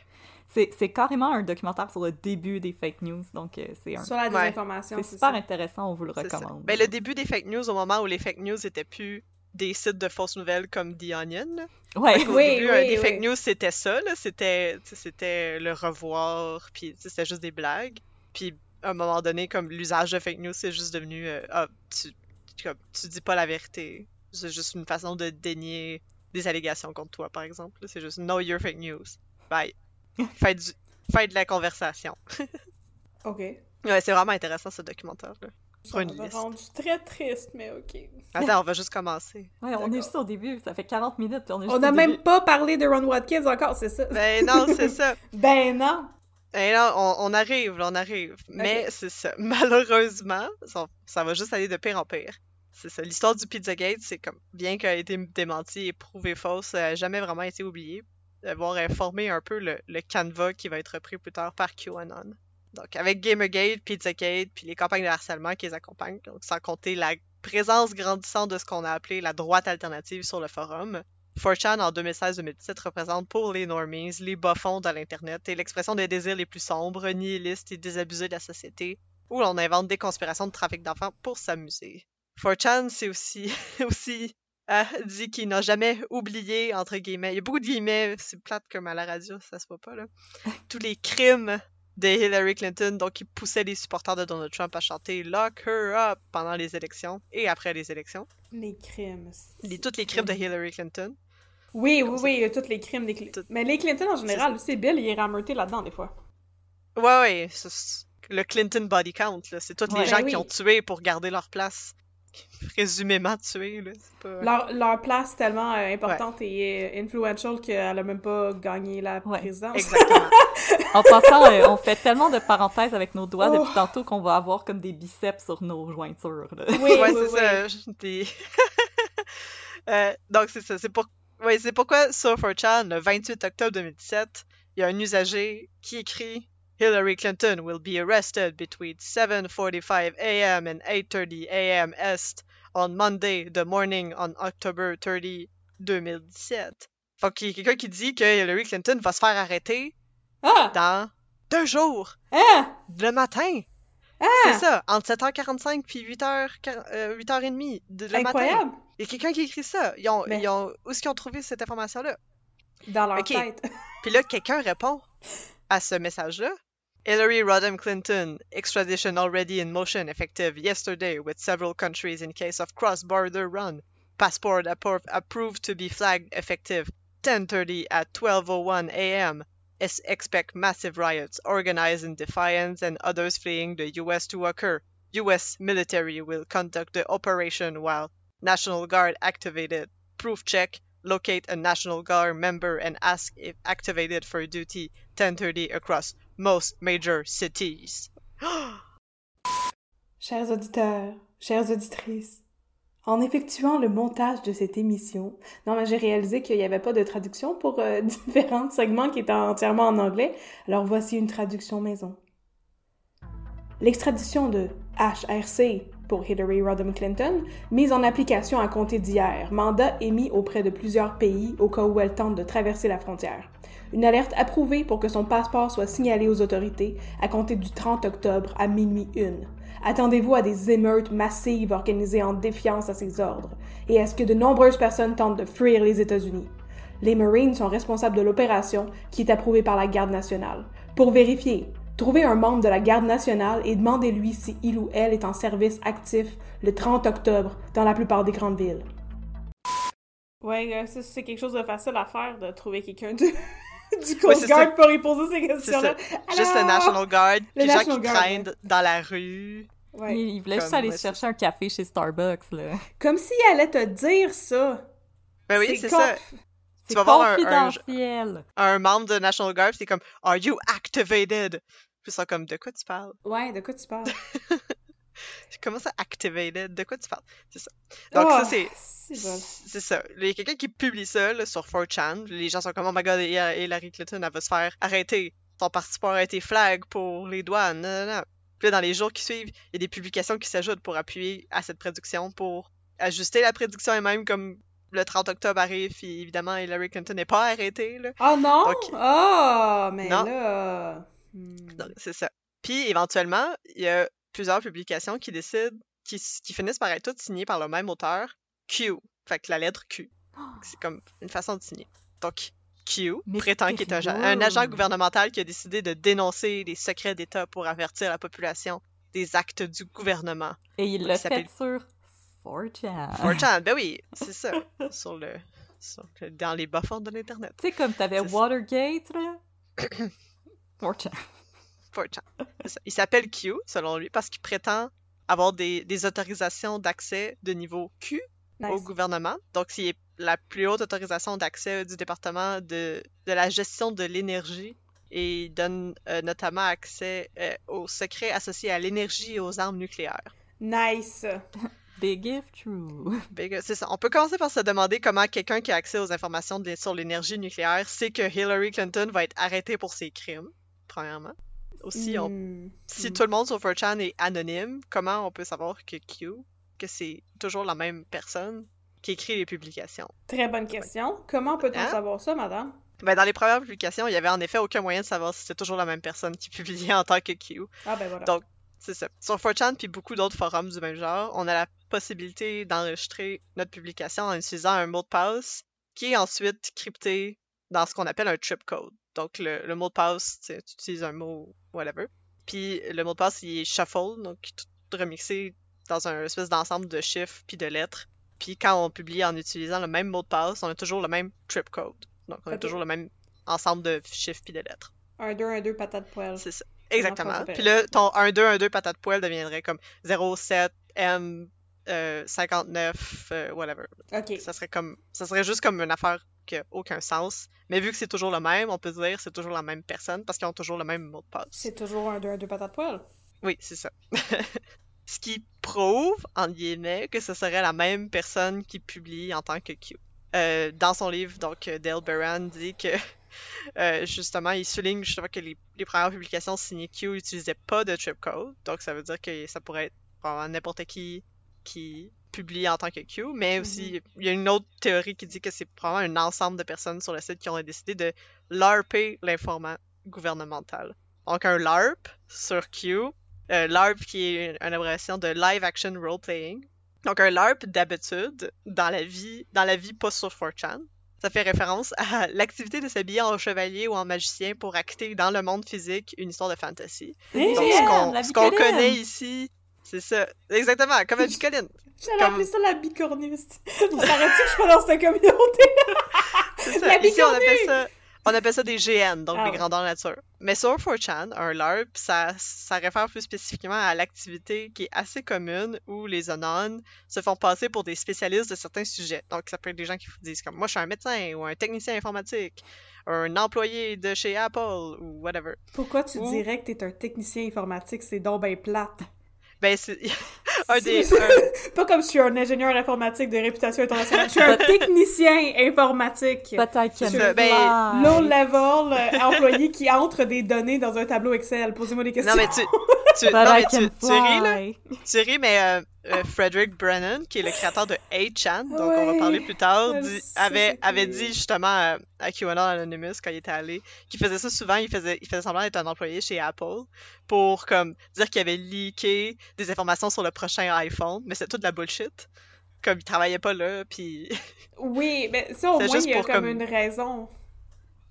C'est, c'est carrément un documentaire sur le début des fake news, donc c'est un... Sur la désinformation, ouais. c'est, c'est super ça. Intéressant, on vous le recommande. Ben, le début des fake news, au moment où les fake news étaient plus... des sites de fausses nouvelles comme The Onion. Ouais, au oui, début, oui, euh, des oui. fake news, c'était ça, là. C'était, c'était le revoir, puis c'était juste des blagues. Puis, à un moment donné, comme l'usage de fake news, c'est juste devenu euh, ah, tu, tu, tu dis pas la vérité. C'est juste une façon de dénier des allégations contre toi, par exemple. Là. C'est juste know your fake news. Bye. Faites, du, faites de la conversation. OK. Ouais, c'est vraiment intéressant, ce documentaire-là. Ça m'a rendu très triste, mais OK. Attends, on va juste commencer. Ouais, on D'accord. est juste au début, ça fait quarante minutes, puis on est juste On n'a même début. Pas parlé de Ron Watkins encore, c'est ça? Ben non, c'est ça. ben non! Ben non, on, on arrive, on arrive. Okay. Mais c'est ça, malheureusement, ça, ça va juste aller de pire en pire. C'est ça, l'histoire du Pizzagate, c'est comme, bien qu'elle ait été démentie et prouvée fausse, elle n'a jamais vraiment été oubliée, voire informé un peu le, le canevas qui va être repris plus tard par QAnon. Donc, avec Gamergate, Pizzagate, puis les campagnes de harcèlement qui les accompagnent, donc sans compter la présence grandissante de ce qu'on a appelé la droite alternative sur le forum, four chan en deux mille seize deux mille dix-sept représente pour les normies les bas-fonds de l'Internet et l'expression des désirs les plus sombres, nihilistes et désabusés de la société, où l'on invente des conspirations de trafic d'enfants pour s'amuser. four chan, c'est aussi, aussi euh, dit qu'il n'a jamais oublié, entre guillemets, il y a beaucoup de guillemets, c'est plate comme à la radio, ça se voit pas, là, tous les crimes de Hillary Clinton, donc qui poussait les supporters de Donald Trump à chanter « Lock her up » pendant les élections et après les élections. Les crimes. Les, toutes les crimes de Hillary Clinton. Oui, oui, oui, euh, tous les crimes des Clinton. Tout... Mais les Clinton, en général, c'est Bill, il est rameuté là-dedans, des fois. Ouais, ouais, c'est... le Clinton body count, là, c'est tous ouais, les gens oui. qui ont tué pour garder leur place. Présumément tué, là. C'est pas... leur, leur place tellement euh, importante ouais. et euh, influential qu'elle a même pas gagné la ouais, présidence. Exactement. En passant, euh, on fait tellement de parenthèses avec nos doigts oh. depuis tantôt qu'on va avoir comme des biceps sur nos jointures, là. Oui, ouais, oui, c'est oui. ça. Des... euh, donc, c'est ça. C'est pour... ouais, c'est pourquoi sur four chan, le vingt-huit octobre deux mille dix-sept, il y a un usager qui écrit « Hillary Clinton will be arrested between seven forty-five a.m. and eight thirty a.m. Est on Monday the morning on October thirtieth, twenty seventeen. » Donc, il y a quelqu'un qui dit que Hillary Clinton va se faire arrêter ah. dans deux jours, ah. le matin. Ah. C'est ça, entre sept heures quarante-cinq puis huit heures, huit heures trente le Incroyable. Matin. Incroyable! Il y a quelqu'un qui écrit ça. Ils ont, Mais... ils ont, où est-ce qu'ils ont trouvé cette information-là? Dans leur okay. tête. Puis là, quelqu'un répond à ce message-là. Hillary Rodham Clinton, extradition already in motion, effective yesterday with several countries in case of cross-border run. Passport appro- approved to be flagged, effective ten thirty at twelve oh one a.m. Expect massive riots organized in defiance and others fleeing the U S to occur. U S military will conduct the operation while National Guard activated. Proof check. Locate a National Guard member and ask if activated for duty ten thirty across most major cities. Chers auditeurs, chères auditrices, en effectuant le montage de cette émission, non mais j'ai réalisé qu'il n'y avait pas de traduction pour euh, différents segments qui étaient entièrement en anglais, alors voici une traduction maison. L'extradition de H R C pour Hillary Rodham Clinton, mise en application à compter d'hier, mandat émis auprès de plusieurs pays au cas où elle tente de traverser la frontière. Une alerte approuvée pour que son passeport soit signalé aux autorités à compter du trente octobre à minuit une. Attendez-vous à des émeutes massives organisées en défiance à ses ordres, et à ce que de nombreuses personnes tentent de fuir les États-Unis. Les Marines sont responsables de l'opération qui est approuvée par la Garde nationale. Pour vérifier, trouvez un membre de la Garde nationale et demandez-lui si il ou elle est en service actif le trente octobre dans la plupart des grandes villes. Ouais, ça, c'est quelque chose de facile à faire, de trouver quelqu'un de... du Coast ouais, Guard pour y poser ces questions-là. Juste le National Guard, les gens qui traînent ouais. dans la rue. Ouais. Il, il voulait Comme, juste aller ouais, chercher un café chez Starbucks, là. Comme s'il allait te dire ça. Ben oui, c'est, c'est ça. Tu vas voir un, un, un membre de National Guard, c'est comme « Are you activated? » Puis c'est comme « De quoi tu parles? » Ouais, de quoi tu parles? Comment ça « activated? » De quoi tu parles? C'est ça. Donc oh, ça, c'est... C'est, bon. c'est ça. Il y a quelqu'un qui publie ça là, sur four chan. Les gens sont comme « Oh my God, Hillary Clinton, elle va se faire arrêter. Son passeport a été flag pour les douanes. » Non, non, non. Puis là, dans les jours qui suivent, il y a des publications qui s'ajoutent pour appuyer à cette prédiction, pour ajuster la prédiction et même comme... Le trente octobre arrive, puis évidemment, Hillary Clinton n'est pas arrêtée, là. Oh non! Donc, oh, mais non. là... Non, c'est ça. Puis, éventuellement, il y a plusieurs publications qui décident, qui, qui finissent par être toutes signées par le même auteur, Q. Fait que la lettre Q. Donc, c'est comme une façon de signer. Donc, Q mais prétend qu'il est un, un agent gouvernemental qui a décidé de dénoncer les secrets d'État pour avertir la population des actes du gouvernement. Et il l'a fait sur... four chan. four chan, ben oui, c'est ça. sur le, sur le, dans les bas-fonds de l'Internet. Tu sais, comme t'avais c'est Watergate, ça. Là. four chan. four chan. Il s'appelle Q, selon lui, parce qu'il prétend avoir des, des autorisations d'accès de niveau Q nice. Au gouvernement. Donc, c'est la plus haute autorisation d'accès du département de, de la gestion de l'énergie. Et il donne euh, notamment accès euh, aux secrets associés à l'énergie et aux armes nucléaires. Nice! Big if true. Big, c'est ça. On peut commencer par se demander comment quelqu'un qui a accès aux informations de, sur l'énergie nucléaire sait que Hillary Clinton va être arrêtée pour ses crimes, premièrement. Aussi, on, mm. si mm. tout le monde sur four chan est anonyme, comment on peut savoir que Q, que c'est toujours la même personne qui écrit les publications? Très bonne question. Ouais. Comment peut-on hein? savoir ça, madame? Ben, dans les premières publications, il n'y avait en effet aucun moyen de savoir si c'est toujours la même personne qui publiait en tant que Q. Ah ben voilà. Donc, c'est ça. Sur four chan puis beaucoup d'autres forums du même genre, on a la possibilité d'enregistrer notre publication en utilisant un mot de passe qui est ensuite crypté dans ce qu'on appelle un trip code. Donc, le, le mot de passe, tu utilises un mot whatever. Puis, le mot de passe, il est shuffle, donc tout remixé dans un espèce d'ensemble de chiffres puis de lettres. Puis, quand on publie en utilisant le même mot de passe, on a toujours le même trip code. Donc, on okay. a toujours le même ensemble de chiffres puis de lettres. un deux un deux patate poêle. C'est ça. Exactement. Puis là, ton un deux un deux patate poêle deviendrait comme zéro sept M euh, cinquante-neuf euh, whatever. OK. Ça serait comme ça serait juste comme une affaire qui n'a aucun sens, mais vu que c'est toujours le même, on peut dire que c'est toujours la même personne parce qu'ils ont toujours le même mot de passe. C'est toujours un deux un deux patate poêle. Oui, c'est ça. Ce qui prouve en guillemets que ce serait la même personne qui publie en tant que Q. Euh, dans son livre, donc Dale Beran dit que Euh, justement, il souligne justement que les, les premières publications signées Q n'utilisaient pas de trip code, donc ça veut dire que ça pourrait être probablement n'importe qui qui publie en tant que Q, mais aussi mm-hmm. il y a une autre théorie qui dit que c'est probablement un ensemble de personnes sur le site qui ont décidé de larper l'informant gouvernemental. Donc un larp sur Q, euh, larp qui est une abréviation de live action role playing. Donc un larp d'habitude dans la vie, dans la vie pas sur four chan. Ça fait référence à l'activité de s'habiller en chevalier ou en magicien pour acter dans le monde physique une histoire de fantasy. Hey, donc, ce qu'on, ce qu'on connaît ici, c'est ça. Exactement, comme la bicoline. J'allais comme... appeler ça la bicorniste. On s'arrête-tu que je prononce la communauté? C'est ça. La ici, on appelle ça, on appelle ça des G N, donc ah ouais. des grandeurs nature. Mais sur four chan, un LARP, ça, ça réfère plus spécifiquement à l'activité qui est assez commune où les anones se font passer pour des spécialistes de certains sujets. Donc, ça peut être des gens qui disent comme « Moi, je suis un médecin » ou « un technicien informatique » ou « un employé de chez Apple » ou « whatever ». Pourquoi tu ou... dirais que t'es un technicien informatique? C'est donc ben plate. Ben, c'est... un des... un... Pas comme je suis un ingénieur informatique de réputation internationale. Je suis un technicien informatique. Peut-être que non. Ben... Low-level euh, employé qui entre des données dans un tableau Excel. Posez-moi des questions. Non, mais tu... tu... non, mais tu... tu ris, là. Tu ris, mais euh, euh, Frederick Brennan, qui est le créateur de eight chan, donc ouais, on va parler plus tard, dit... avait... avait dit justement euh, à QAnon Anonymous, quand il était allé, qu'il faisait ça souvent, il faisait, il faisait semblant d'être un employé chez Apple pour comme dire qu'il avait leaké des informations sur le prochain iPhone, mais c'est toute de la bullshit. Comme il travaillait pas là, puis... Oui, mais ça, au moins, il y a comme, comme une raison.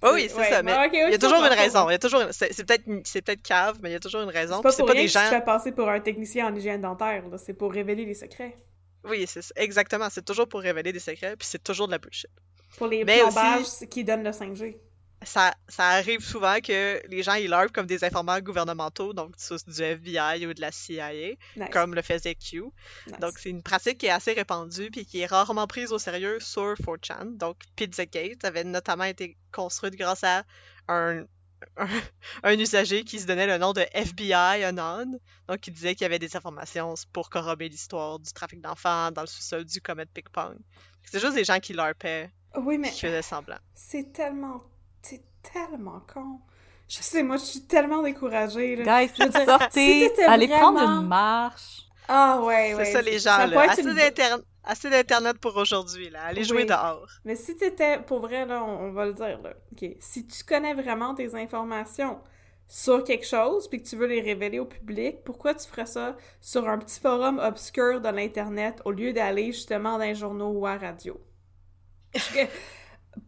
Oh oui, c'est ouais, ça, mais okay, okay, il y a toujours une raison. Il y a toujours... C'est, c'est, peut-être, c'est peut-être cave, mais il y a toujours une raison. C'est pas pour c'est rien pas des que gens... tu te fais passer pour un technicien en hygiène dentaire, là. C'est pour révéler les secrets. Oui, c'est exactement. C'est toujours pour révéler des secrets, puis c'est toujours de la bullshit. Pour les mais plombages aussi, qui donnent le cinq G. Ça, ça arrive souvent que les gens, ils larpent comme des informants gouvernementaux, donc du F B I ou de la C I A, nice. Comme le faisait Q. Nice. Donc, c'est une pratique qui est assez répandue puis qui est rarement prise au sérieux sur four chan. Donc, Pizzagate avait notamment été construite grâce à un, un, un usager qui se donnait le nom de F B I Anon, donc qui disait qu'il y avait des informations pour corroborer l'histoire du trafic d'enfants dans le sous-sol du Comet Ping-Pong. C'est juste des gens qui larpaient, oui, mais qui faisaient semblant. C'est tellement... C'est tellement con. Je sais, moi, je suis tellement découragée. Là. Guys, dire, sortez, si allez vraiment... prendre une marche. Ah ouais, ouais. C'est ça, les gens, ça là. Assez, une... d'inter... Assez d'Internet pour aujourd'hui, là. Allez oui. jouer dehors. Mais si t'étais... Pour vrai, là, on, on va le dire, là. OK. Si tu connais vraiment tes informations sur quelque chose, puis que tu veux les révéler au public, pourquoi tu ferais ça sur un petit forum obscur de l'Internet au lieu d'aller, justement, dans les journaux ou à la radio?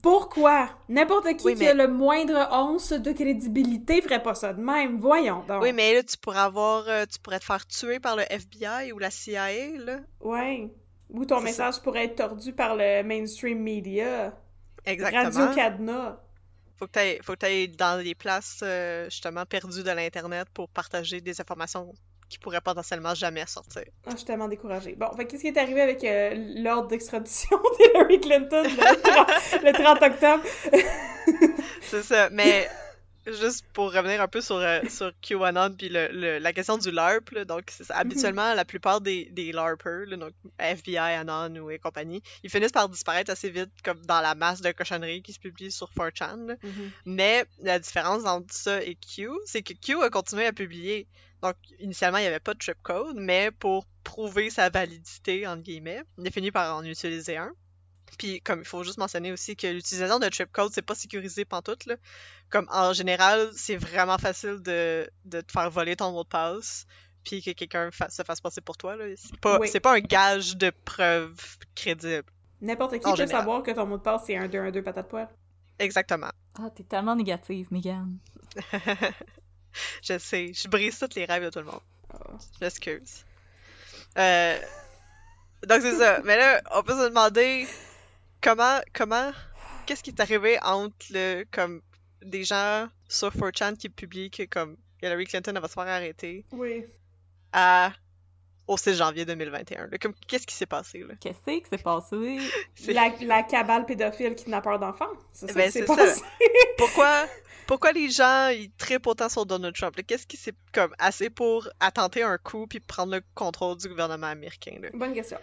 Pourquoi? N'importe qui oui, mais... qui a le moindre once de crédibilité ferait pas ça de même, voyons donc. Oui, mais là, tu pourrais avoir... Euh, tu pourrais te faire tuer par le F B I ou la C I A, là. Ouais. Ou ton c'est message ça. Pourrait être tordu par le mainstream media. Exactement. Radio-Cadena. Faut que t'ailles, faut que t'ailles dans des places, euh, justement, perdues de l'Internet pour partager des informations qui pourraient potentiellement jamais sortir. Ah, je suis tellement découragée. Bon, fait, qu'est-ce qui est arrivé avec euh, l'ordre d'extradition d'Hillary Clinton le trente, le trente octobre? C'est ça, mais juste pour revenir un peu sur, euh, sur QAnon puis le, le, la question du LARP, là, donc c'est ça. Habituellement, mm-hmm. la plupart des, des LARPers, là, donc F B I, Anon ou et compagnie, ils finissent par disparaître assez vite comme dans la masse de cochonneries qui se publient sur four chan. Là. Mm-hmm. Mais la différence entre ça et Q, c'est que Q a continué à publier. Donc, initialement, il n'y avait pas de trip code, mais pour prouver sa validité, entre guillemets, on a fini par en utiliser un. Puis, comme il faut juste mentionner aussi que l'utilisation de trip code, c'est pas sécurisé pantoute, là. Comme, en général, c'est vraiment facile de, de te faire voler ton mot de passe, puis que quelqu'un fa- se fasse passer pour toi, là. C'est pas, oui. c'est pas un gage de preuve crédible. N'importe qui en peut général. Savoir que ton mot de passe, c'est un deux un deux patate poêle. Exactement. Ah, t'es tellement négative, Mégane. Je sais, je brise tous les rêves de tout le monde. Oh. Je m'excuse. Euh... Donc, c'est ça. Mais là, on peut se demander comment, comment, qu'est-ce qui est arrivé entre le, comme, des gens sur four chan qui publient que, comme, Hillary Clinton va se faire arrêter. Oui. À... au six janvier deux mille vingt et un. Là, comme, qu'est-ce qui s'est passé, là? Qu'est-ce qui s'est passé? C'est... La, la cabale pédophile kidnappeur d'enfants. C'est ça ben, qui s'est passé. Ça. Pourquoi, pourquoi les gens, ils trippent autant sur Donald Trump? Là, qu'est-ce qui s'est comme assez pour attenter un coup puis prendre le contrôle du gouvernement américain? Là? Bonne question.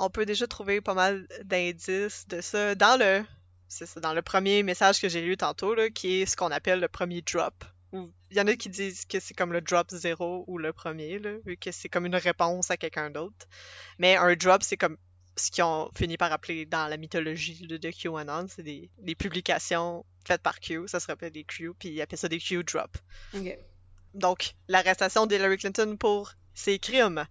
On peut déjà trouver pas mal d'indices de ça dans le, c'est ça, dans le premier message que j'ai lu tantôt, là, qui est ce qu'on appelle le premier drop. Il y en a qui disent que c'est comme le drop zéro ou le premier, là, vu que c'est comme une réponse à quelqu'un d'autre. Mais un drop, c'est comme ce qu'ils ont fini par appeler dans la mythologie de, de QAnon, c'est des, des publications faites par Q, ça se rappelle des Q, puis ils appellent ça des Q-drops. Okay. Donc, l'arrestation d'Hillary Clinton pour ses crimes.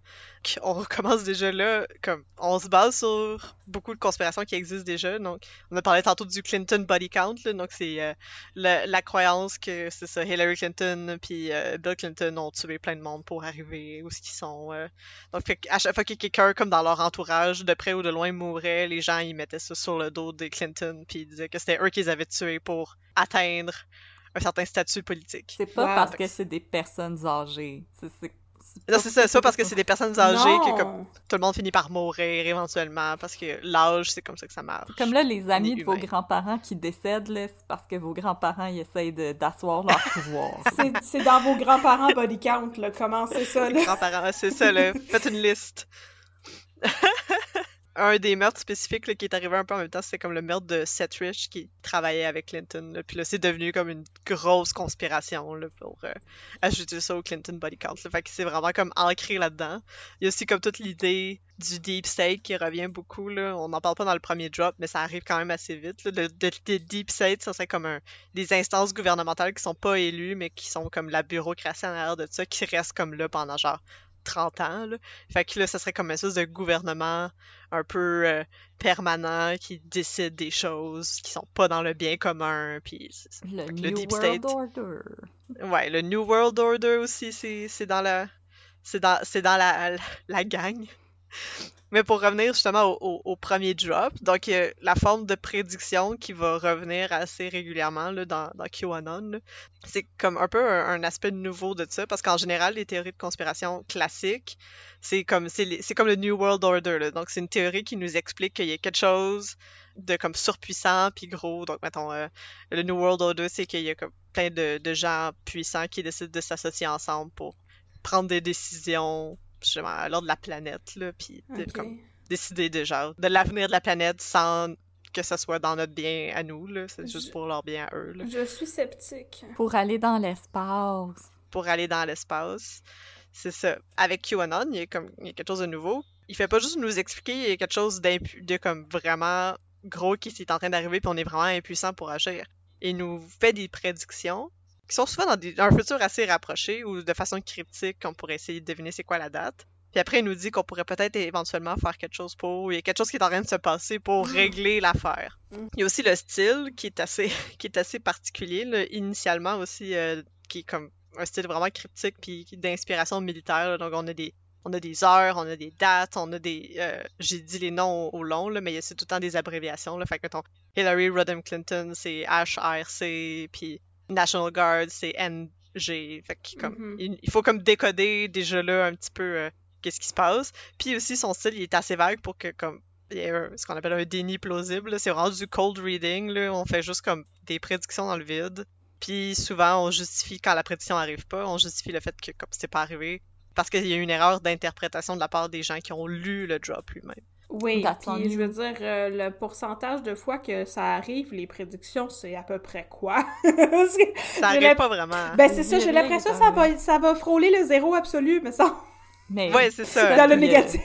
On recommence déjà là, comme on se base sur beaucoup de conspirations qui existent déjà. Donc, on a parlé tantôt du Clinton body count, là, donc c'est euh, la, la croyance que c'est ça, Hillary Clinton puis euh, Bill Clinton ont tué plein de monde pour arriver où ce qu'ils sont. Euh. Donc, fait, à chaque fois que quelqu'un, comme dans leur entourage, de près ou de loin mourait, les gens ils mettaient ça sur le dos des Clinton puis ils disaient que c'était eux qu'ils avaient tués pour atteindre un certain statut politique. C'est pas wow. parce que c'est des personnes âgées. C'est, c'est... Non, c'est ça, ça parce que c'est des personnes âgées non. que comme, tout le monde finit par mourir éventuellement, parce que l'âge, c'est comme ça que ça marche. C'est comme là, les amis de vos grands-parents qui décèdent, là, c'est parce que vos grands-parents ils essayent de, d'asseoir leur pouvoir. c'est, c'est dans vos grands-parents body count, là, comment c'est ça, là? Les grands-parents, c'est ça, là, faites une liste. Un des meurtres spécifiques là, qui est arrivé un peu en même temps, c'est comme le meurtre de Seth Rich qui travaillait avec Clinton. Là. Puis là, c'est devenu comme une grosse conspiration là, pour euh, ajouter ça au Clinton body count. Là. Fait que c'est vraiment comme ancré là-dedans. Il y a aussi comme toute l'idée du Deep State qui revient beaucoup. Là. On n'en parle pas dans le premier drop, mais ça arrive quand même assez vite. Là. Le, le, le Deep State, ça serait comme un, des instances gouvernementales qui sont pas élues, mais qui sont comme la bureaucratie en arrière de ça, qui reste comme là pendant genre trente ans, là. Fait que là, ça serait comme une espèce de gouvernement un peu euh, permanent qui décide des choses qui sont pas dans le bien commun, puis le New Deep State. World Order. Ouais, le New World Order aussi, c'est, c'est dans la c'est dans c'est dans la, la, la gang. Mais pour revenir justement au, au, au premier drop, donc euh, la forme de prédiction qui va revenir assez régulièrement là, dans, dans QAnon, là, c'est comme un peu un, un aspect nouveau de ça, parce qu'en général, les théories de conspiration classiques, c'est comme, c'est les, c'est comme le New World Order, là, donc c'est une théorie qui nous explique qu'il y a quelque chose de comme surpuissant puis gros, donc mettons, euh, le New World Order, c'est qu'il y a comme plein de, de gens puissants qui décident de s'associer ensemble pour prendre des décisions à l'ordre de la planète, là, puis okay. comme, décider de, genre, de l'avenir de la planète sans que ce soit dans notre bien à nous, là, c'est juste je, pour leur bien à eux. Là. Je suis sceptique. Pour aller dans l'espace. Pour aller dans l'espace, c'est ça. Avec QAnon, il y a, comme, il y a quelque chose de nouveau. Il fait pas juste nous expliquer, il y a quelque chose de comme vraiment gros qui est en train d'arriver, puis on est vraiment impuissant pour agir. Il nous fait des prédictions qui sont souvent dans des, un futur assez rapproché ou de façon cryptique, on pourrait essayer de deviner c'est quoi la date. Puis après, il nous dit qu'on pourrait peut-être éventuellement faire quelque chose pour... Il y a quelque chose qui est en train de se passer pour régler l'affaire. Il y a aussi le style qui est assez, qui est assez particulier, là, initialement aussi, euh, qui est comme un style vraiment cryptique puis d'inspiration militaire. Là, donc on a des... On a des heures, on a des dates, on a des... Euh, j'ai dit les noms au, au long, là, mais c'est tout le temps des abréviations. Là, fait que, mettons, Hillary Rodham Clinton, c'est H R C, puis... National Guard, c'est N G. Fait que, comme, mm-hmm. il faut comme décoder déjà là un petit peu euh, qu'est-ce qui se passe. Puis aussi, son style, il est assez vague pour que, comme, il y ait un, ce qu'on appelle un déni plausible. Là. C'est vraiment du cold reading. Là. On fait juste comme des prédictions dans le vide. Puis souvent, on justifie, quand la prédiction n'arrive pas, on justifie le fait que comme c'est pas arrivé parce qu'il y a une erreur d'interprétation de la part des gens qui ont lu le drop lui-même. Oui, puis je veux dire, euh, le pourcentage de fois que ça arrive, les prédictions, c'est à peu près quoi? Ça arrive l'ai... pas vraiment. Ben c'est ça, j'ai l'impression que ça va, ça va frôler le zéro absolu, mais ça... Mais ouais, c'est ça. Dans le négatif.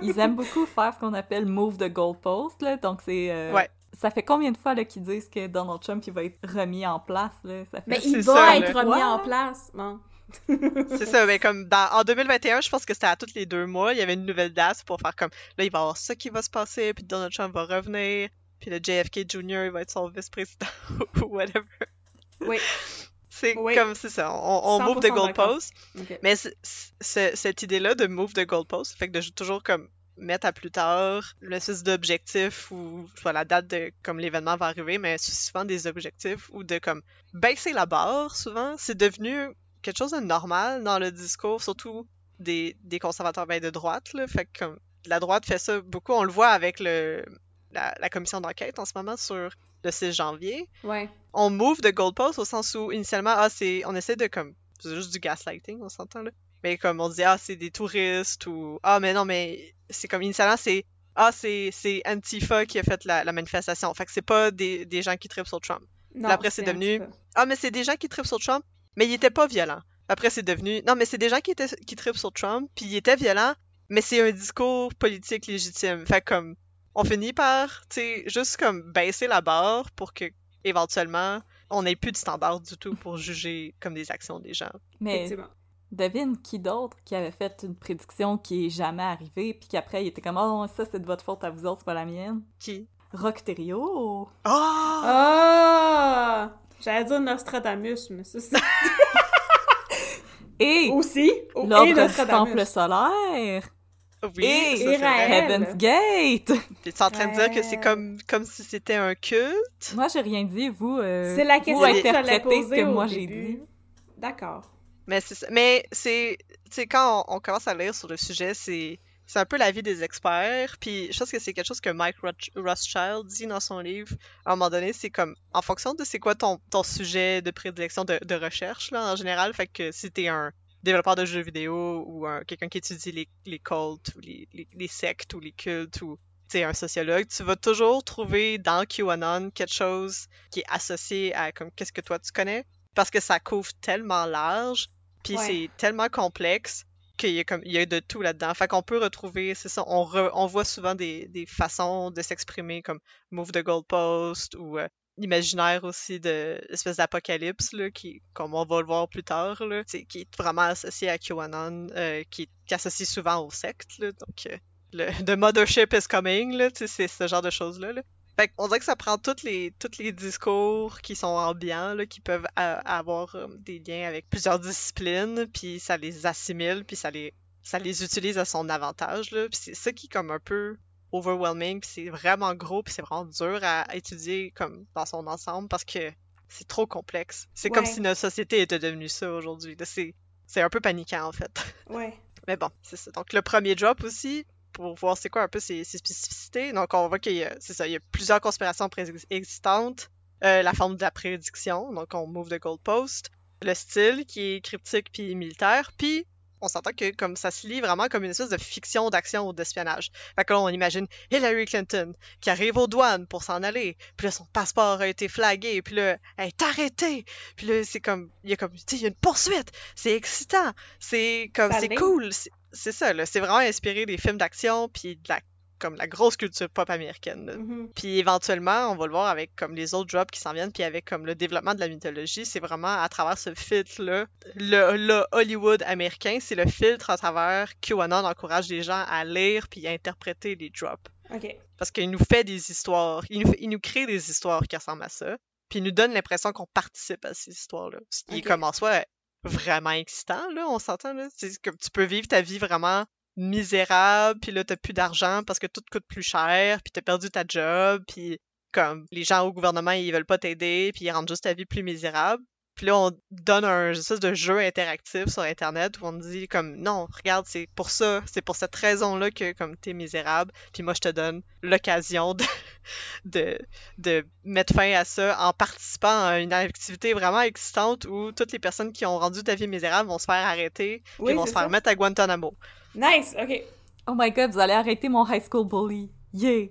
Ils aiment beaucoup faire ce qu'on appelle « move the goalpost », là, donc c'est... Euh... Ouais. Ça fait combien de fois là, qu'ils disent que Donald Trump il va être remis en place? Là? Ça fait... Mais il c'est va ça, être là. Remis ouais. en place, non? C'est ça, mais comme dans, en deux mille vingt et un, je pense que c'était à tous les deux mois, il y avait une nouvelle date pour faire comme, là, il va y avoir ça qui va se passer, puis Donald Trump va revenir, Puis le J F K Junior, il va être son vice-président ou whatever. Oui. C'est oui. comme, c'est ça, on, on move the goalpost. Okay. Mais c'est, c'est, cette idée-là de move the goalpost, fait que de toujours comme mettre à plus tard l'espèce d'objectif ou soit la date de comme l'événement va arriver, mais c'est souvent des objectifs ou de comme baisser la barre souvent. C'est devenu quelque chose de normal dans le discours, surtout des, des conservateurs bien de droite. Là, fait que comme la droite fait ça beaucoup, on le voit avec le... La, la commission d'enquête en ce moment sur le six janvier. Ouais. On move de goalpost au sens où initialement, ah, c'est, on essaie de comme, c'est juste du gaslighting, on s'entend là. Mais comme on dit, ah, c'est des touristes ou, ah, mais non, mais c'est comme initialement, c'est, ah, c'est, c'est Antifa qui a fait la, la manifestation. Fait que c'est pas des, des gens qui trippent sur Trump. Non, après, c'est, c'est devenu, ah, mais c'est des gens qui trippent sur Trump, mais ils étaient pas violents. Après, c'est devenu, non, mais c'est des gens qui, étaient, qui trippent sur Trump, puis ils étaient violents, mais c'est un discours politique légitime. Fait que comme, on finit par, tu sais, juste comme baisser la barre pour que, éventuellement, on n'ait plus de standard du tout pour juger comme des actions des gens. Mais devine qui d'autre qui avait fait une prédiction qui est jamais arrivée, puis qu'après, il était comme « Oh, ça, c'est de votre faute à vous autres, c'est pas la mienne. » Qui? Rock Thériault! Oh! Oh! J'allais dire Nostradamus, mais ça, c'est... Et aussi, oh, l'ordre du temple solaire! Oui, et ça, c'est Heaven's Gate! T'es en train de dire que c'est comme, comme si c'était un culte? Moi, j'ai rien dit, vous, euh, c'est la question vous interprétez ce que moi début. J'ai dit. D'accord. Mais c'est, mais c'est, t'sais, quand on, on commence à lire sur le sujet, c'est, c'est un peu l'avis des experts, puis je pense que c'est quelque chose que Mike Rothschild dit dans son livre, à un moment donné, c'est comme, en fonction de c'est quoi ton, ton sujet de prédilection de, de recherche, là, en général, fait que si t'es un développeur de jeux vidéo ou un, quelqu'un qui étudie les, les cultes ou les, les, les sectes ou les cultes ou un sociologue, tu vas toujours trouver dans QAnon quelque chose qui est associé à comme qu'est-ce que toi tu connais parce que ça couvre tellement large puis ouais. c'est tellement complexe qu'il y a, comme, il y a de tout là-dedans. Fait qu'on peut retrouver, c'est ça, on, re, on voit souvent des, des façons de s'exprimer comme move the goalpost ou euh, l'imaginaire aussi de l'espèce d'apocalypse, là, qui, comme on va le voir plus tard, là, qui est vraiment associé à QAnon, euh, qui est associé souvent aux sectes. Là, donc, euh, le, the mothership is coming, là, c'est ce genre de choses-là. Là. Fait qu'on dirait que ça prend tous les, tous les discours qui sont ambiants, là, qui peuvent a- avoir euh, des liens avec plusieurs disciplines, puis ça les assimile, puis ça les, ça les utilise à son avantage. Là, puis c'est ça qui est comme un peu... overwhelming, puis c'est vraiment gros, puis c'est vraiment dur à, à étudier comme dans son ensemble parce que c'est trop complexe. C'est ouais. comme si notre société était devenue ça aujourd'hui. C'est, c'est un peu paniquant, en fait. Ouais. Mais bon, c'est ça. Donc, le premier drop aussi, pour voir c'est quoi un peu ses, ses spécificités. Donc, on voit qu'il y a, c'est ça, il y a plusieurs conspirations préexistantes, euh, la forme de la prédiction, donc on move the goalpost, le style qui est cryptique puis militaire, puis on s'entend que comme ça se lit vraiment comme une espèce de fiction d'action ou d'espionnage. Fait que là, on imagine Hillary Clinton qui arrive aux douanes pour s'en aller, puis là, son passeport a été flagué, puis là, elle est arrêtée, puis là, c'est comme, il y a comme, tu sais, il y a une poursuite, c'est excitant, c'est comme, ça c'est l'air. Cool, c'est, c'est ça, là, c'est vraiment inspiré des films d'action, puis de la, comme la grosse culture pop américaine. Mm-hmm. Puis éventuellement, on va le voir avec comme les autres drops qui s'en viennent, puis avec comme le développement de la mythologie, c'est vraiment à travers ce filtre-là, le, le Hollywood américain, c'est le filtre à travers QAnon encourage les gens à lire puis à interpréter les drops. Okay. Parce qu'il nous fait des histoires, il nous, il nous crée des histoires qui ressemblent à ça, puis il nous donne l'impression qu'on participe à ces histoires-là. Ce qui est okay. comme en soi vraiment excitant, là, on s'entend, là. C'est comme tu peux vivre ta vie vraiment misérable, puis là, t'as plus d'argent parce que tout coûte plus cher, puis t'as perdu ta job, puis comme les gens au gouvernement, ils veulent pas t'aider, puis ils rendent juste ta vie plus misérable. Puis là, on donne un espèce de jeu interactif sur Internet où on dit comme, non, regarde, c'est pour ça, c'est pour cette raison-là que comme t'es misérable, puis moi, je te donne l'occasion de, de, de mettre fin à ça en participant à une activité vraiment excitante où toutes les personnes qui ont rendu ta vie misérable vont se faire arrêter, puis oui, vont se faire ça. Mettre à Guantanamo. Nice, ok. Oh my god, vous allez arrêter mon high school bully. Yeah!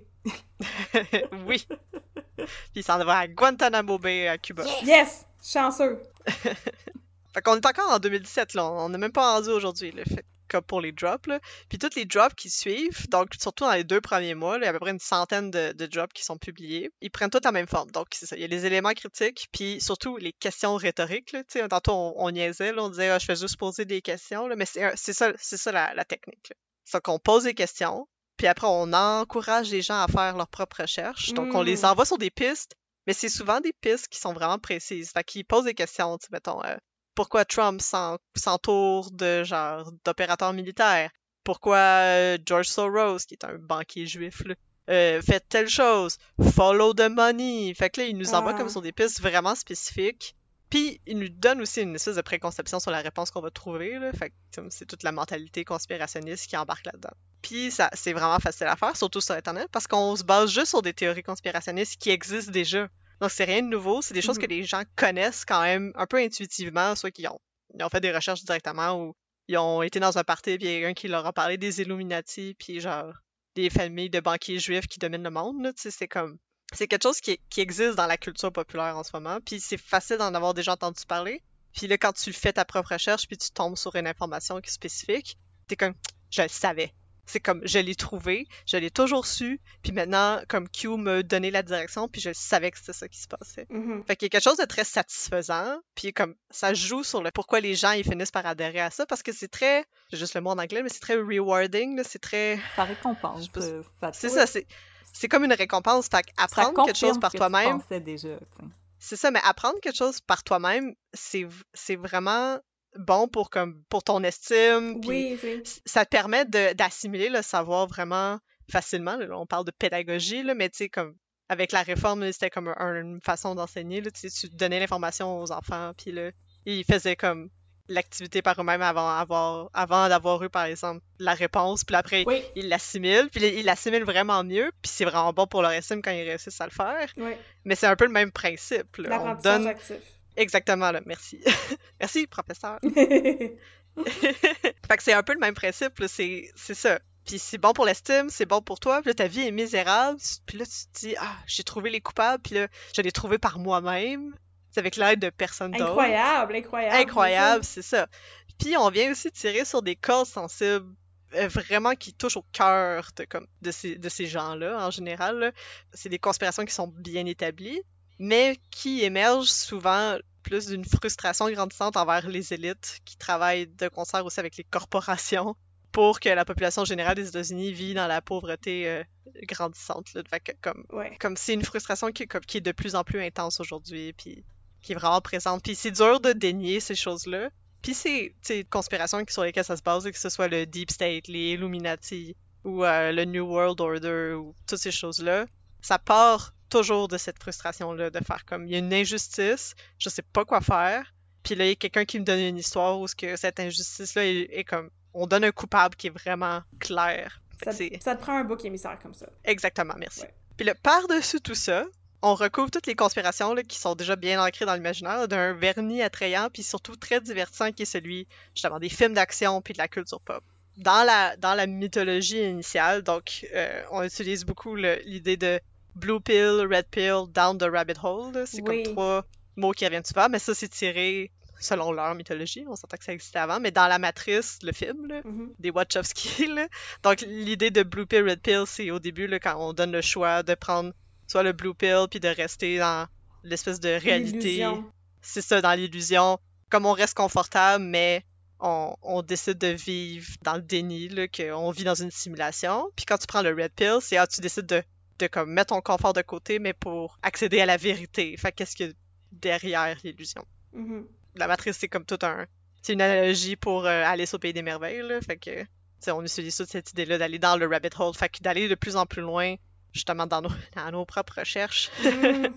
Oui. Puis il s'en va à Guantanamo Bay, à Cuba. Yes! Yes. Chanceux! Fait qu'on est encore en deux mille dix-sept, là. On n'est même pas rendu aujourd'hui, là. Fait comme pour les drops, là. Puis toutes les drops qui suivent, donc surtout dans les deux premiers mois, là, il y a à peu près une centaine de, de drops qui sont publiés. Ils prennent toutes la même forme. Donc, c'est ça. Il y a les éléments critiques, puis surtout les questions rhétoriques, là. Tu sais, tantôt, on, on niaisait, là. On disait, ah, je fais juste poser des questions, là. Mais c'est, c'est ça, c'est ça la, la technique, là. C'est qu'on pose des questions, puis après on encourage les gens à faire leurs propres recherches. Donc mmh. on les envoie sur des pistes, mais c'est souvent des pistes qui sont vraiment précises, fait qu'ils posent des questions, tu sais, mettons, euh, pourquoi Trump s'en, s'entoure de genre d'opérateurs militaires, pourquoi euh, George Soros, qui est un banquier juif, là, euh, fait telle chose, follow the money, fait que là, ils nous envoient ah. comme sur des pistes vraiment spécifiques. Puis, il nous donne aussi une espèce de préconception sur la réponse qu'on va trouver, là. Fait que c'est toute la mentalité conspirationniste qui embarque là-dedans. Puis, ça, c'est vraiment facile à faire, surtout sur Internet, parce qu'on se base juste sur des théories conspirationnistes qui existent déjà. Donc, c'est rien de nouveau, c'est des choses mm-hmm. que les gens connaissent quand même un peu intuitivement, soit qu'ils ont, ils ont fait des recherches directement, ou ils ont été dans un party, puis il y a quelqu'un qui leur a parlé des Illuminati, puis genre des familles de banquiers juifs qui dominent le monde, là, tu sais, c'est comme... C'est quelque chose qui, qui existe dans la culture populaire en ce moment, puis c'est facile d'en avoir déjà entendu parler. Puis là, quand tu fais ta propre recherche, puis tu tombes sur une information spécifique, t'es comme « je le savais ». C'est comme « je l'ai trouvé, je l'ai toujours su, puis maintenant, comme Q me donnait la direction, puis je savais que c'était ça qui se passait mm-hmm. ». Fait qu'il y a quelque chose de très satisfaisant, puis comme ça joue sur le pourquoi les gens ils finissent par adhérer à ça, parce que c'est très, j'ai juste le mot en anglais, mais c'est très « rewarding », là, c'est très… Ça récompense. Euh, c'est ça, c'est… C'est comme une récompense, fait apprendre quelque chose par que toi-même. Déjà, c'est ça, mais apprendre quelque chose par toi-même, c'est, c'est vraiment bon pour, comme, pour ton estime. Oui, oui. Ça te permet de, d'assimiler le savoir vraiment facilement. Là, on parle de pédagogie, là, mais comme, avec la réforme, là, c'était comme une façon d'enseigner. Là, tu donnais l'information aux enfants, puis là, ils faisaient comme l'activité par eux-mêmes avant, avoir, avant d'avoir eu, par exemple, la réponse, puis après, oui. ils l'assimilent, puis ils l'assimilent vraiment mieux, puis c'est vraiment bon pour leur estime quand ils réussissent à le faire. Oui. Mais c'est un peu le même principe. Là. L'apprentissage donne... actif. Exactement, là. Merci. Merci, professeur. Fait que c'est un peu le même principe, là. C'est... c'est ça. Puis c'est bon pour l'estime, c'est bon pour toi, puis là, ta vie est misérable, puis là, tu te dis « Ah, j'ai trouvé les coupables, puis là, je l'ai trouvé par moi-même. » C'est avec l'aide de personne d'autre. Incroyable, incroyable. Incroyable, c'est ça. Puis on vient aussi tirer sur des cordes sensibles euh, vraiment qui touchent au cœur de, comme, de, ces, de ces gens-là, en général. Là. C'est des conspirations qui sont bien établies, mais qui émergent souvent plus d'une frustration grandissante envers les élites qui travaillent de concert aussi avec les corporations pour que la population générale des États-Unis vit dans la pauvreté euh, grandissante. Là. Fait que, comme, ouais. comme c'est une frustration qui, comme, qui est de plus en plus intense aujourd'hui, puis... qui est vraiment présente. Puis c'est dur de dénier ces choses-là. Puis c'est des conspirations sur lesquelles ça se base, que ce soit le Deep State, les Illuminati, ou euh, le New World Order, ou toutes ces choses-là. Ça part toujours de cette frustration-là, de faire comme, il y a une injustice, je sais pas quoi faire, puis là, il y a quelqu'un qui me donne une histoire où que cette injustice-là est, est comme, on donne un coupable qui est vraiment clair. Ça, ça te prend un bouc émissaire comme ça. Exactement, merci. Ouais. Puis là, par-dessus tout ça, on recouvre toutes les conspirations là, qui sont déjà bien ancrées dans l'imaginaire, là, d'un vernis attrayant puis surtout très divertissant qui est celui, justement, des films d'action puis de la culture pop. Dans la, dans la mythologie initiale, donc, euh, on utilise beaucoup le, l'idée de blue pill, red pill, down the rabbit hole. Là. C'est oui. comme trois mots qui reviennent souvent, mais ça, c'est tiré selon leur mythologie. On s'entend que ça existait avant, mais dans la Matrice, le film, là, mm-hmm. des Wachowski, là. Donc, l'idée de blue pill, red pill, c'est au début, là, quand on donne le choix de prendre soit le blue pill, puis de rester dans l'espèce de réalité. L'illusion. C'est ça, dans l'illusion. Comme on reste confortable, mais on, on décide de vivre dans le déni, là, qu'on vit dans une simulation. Puis quand tu prends le red pill, c'est ah, tu décides de, de comme, mettre ton confort de côté, mais pour accéder à la vérité. Fait qu'est-ce qu'il y a derrière l'illusion? Mm-hmm. La Matrice, c'est comme tout un... C'est une analogie pour euh, Alice au Pays des Merveilles, là. Fait que, t'sais, on utilise toute cette idée-là d'aller dans le rabbit hole. Fait que d'aller de plus en plus loin justement dans nos, dans nos propres recherches mm.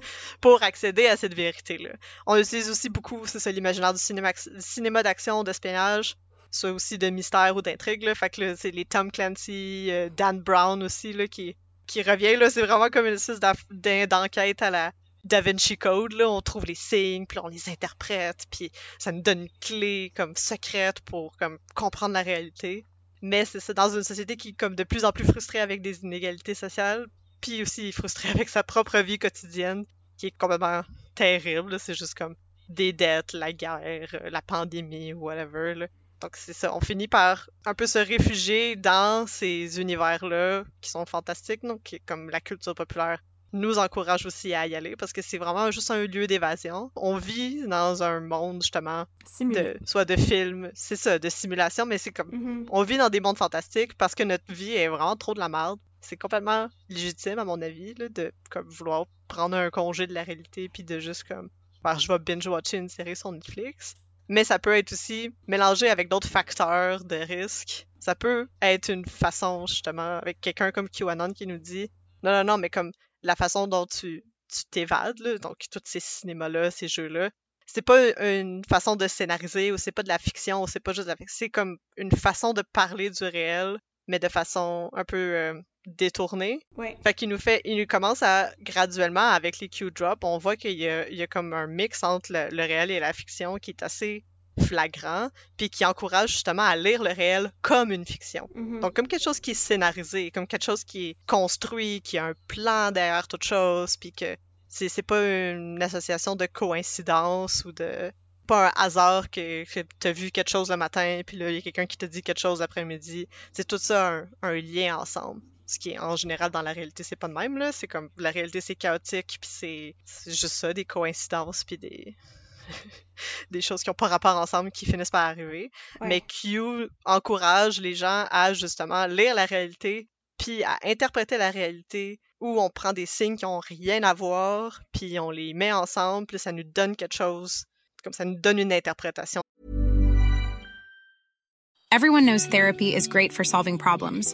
pour accéder à cette vérité-là. On utilise aussi beaucoup, c'est ça, l'imaginaire du cinéma, du cinéma d'action, d'espionnage, soit aussi de mystère ou d'intrigue, là. Fait que là, c'est les Tom Clancy, euh, Dan Brown aussi, là, qui, qui revient, là. C'est vraiment comme une espèce d'enquête à la Da Vinci Code, là. On trouve les signes, puis on les interprète, puis ça nous donne une clé, comme, secrète pour, comme, comprendre la réalité. Mais c'est ça, dans une société qui est, comme, de plus en plus frustrée avec des inégalités sociales, puis aussi frustré avec sa propre vie quotidienne, qui est complètement terrible, là. C'est juste comme des dettes, la guerre, la pandémie, whatever, là. Donc c'est ça, on finit par un peu se réfugier dans ces univers-là qui sont fantastiques, donc qui est comme la culture populaire nous encourage aussi à y aller parce que c'est vraiment juste un lieu d'évasion. On vit dans un monde, justement, de, soit de films, c'est ça, de simulation, mais c'est comme... Mm-hmm. On vit dans des mondes fantastiques parce que notre vie est vraiment trop de la merde. C'est complètement légitime, à mon avis, là, de comme, vouloir prendre un congé de la réalité puis de juste comme... Bah, je vais binge-watcher une série sur Netflix. Mais ça peut être aussi mélangé avec d'autres facteurs de risque. Ça peut être une façon, justement, avec quelqu'un comme QAnon qui nous dit « Non, non, non, mais comme... » la façon dont tu, tu t'évades, là, donc tous ces cinémas-là, ces jeux-là, c'est pas une façon de scénariser ou c'est pas de la fiction ou c'est pas juste de la fiction, c'est comme une façon de parler du réel, mais de façon un peu euh, détournée. Ouais. Fait qu'il nous fait, il nous commence à, graduellement, avec les Q-drops, on voit qu'il y a, il y a comme un mix entre le, le réel et la fiction qui est assez flagrant, puis qui encourage justement à lire le réel comme une fiction. Mm-hmm. Donc comme quelque chose qui est scénarisé, comme quelque chose qui est construit, qui a un plan derrière toute chose, puis que c'est, c'est pas une association de coïncidence ou de... pas un hasard que, que t'as vu quelque chose le matin, puis là, il y a quelqu'un qui te dit quelque chose l'après-midi. C'est tout ça un, un lien ensemble. Ce qui est en général dans la réalité, c'est pas de même, là. C'est comme, la réalité, c'est chaotique, puis c'est, c'est juste ça, des coïncidences, puis des... des choses qui n'ont pas rapport ensemble qui finissent par arriver. Ouais. Mais Q encourage les gens à justement lire la réalité puis à interpréter la réalité où on prend des signes qui n'ont rien à voir puis on les met ensemble puis ça nous donne quelque chose, comme ça nous donne une interprétation. Everyone knows therapy is great for solving problems,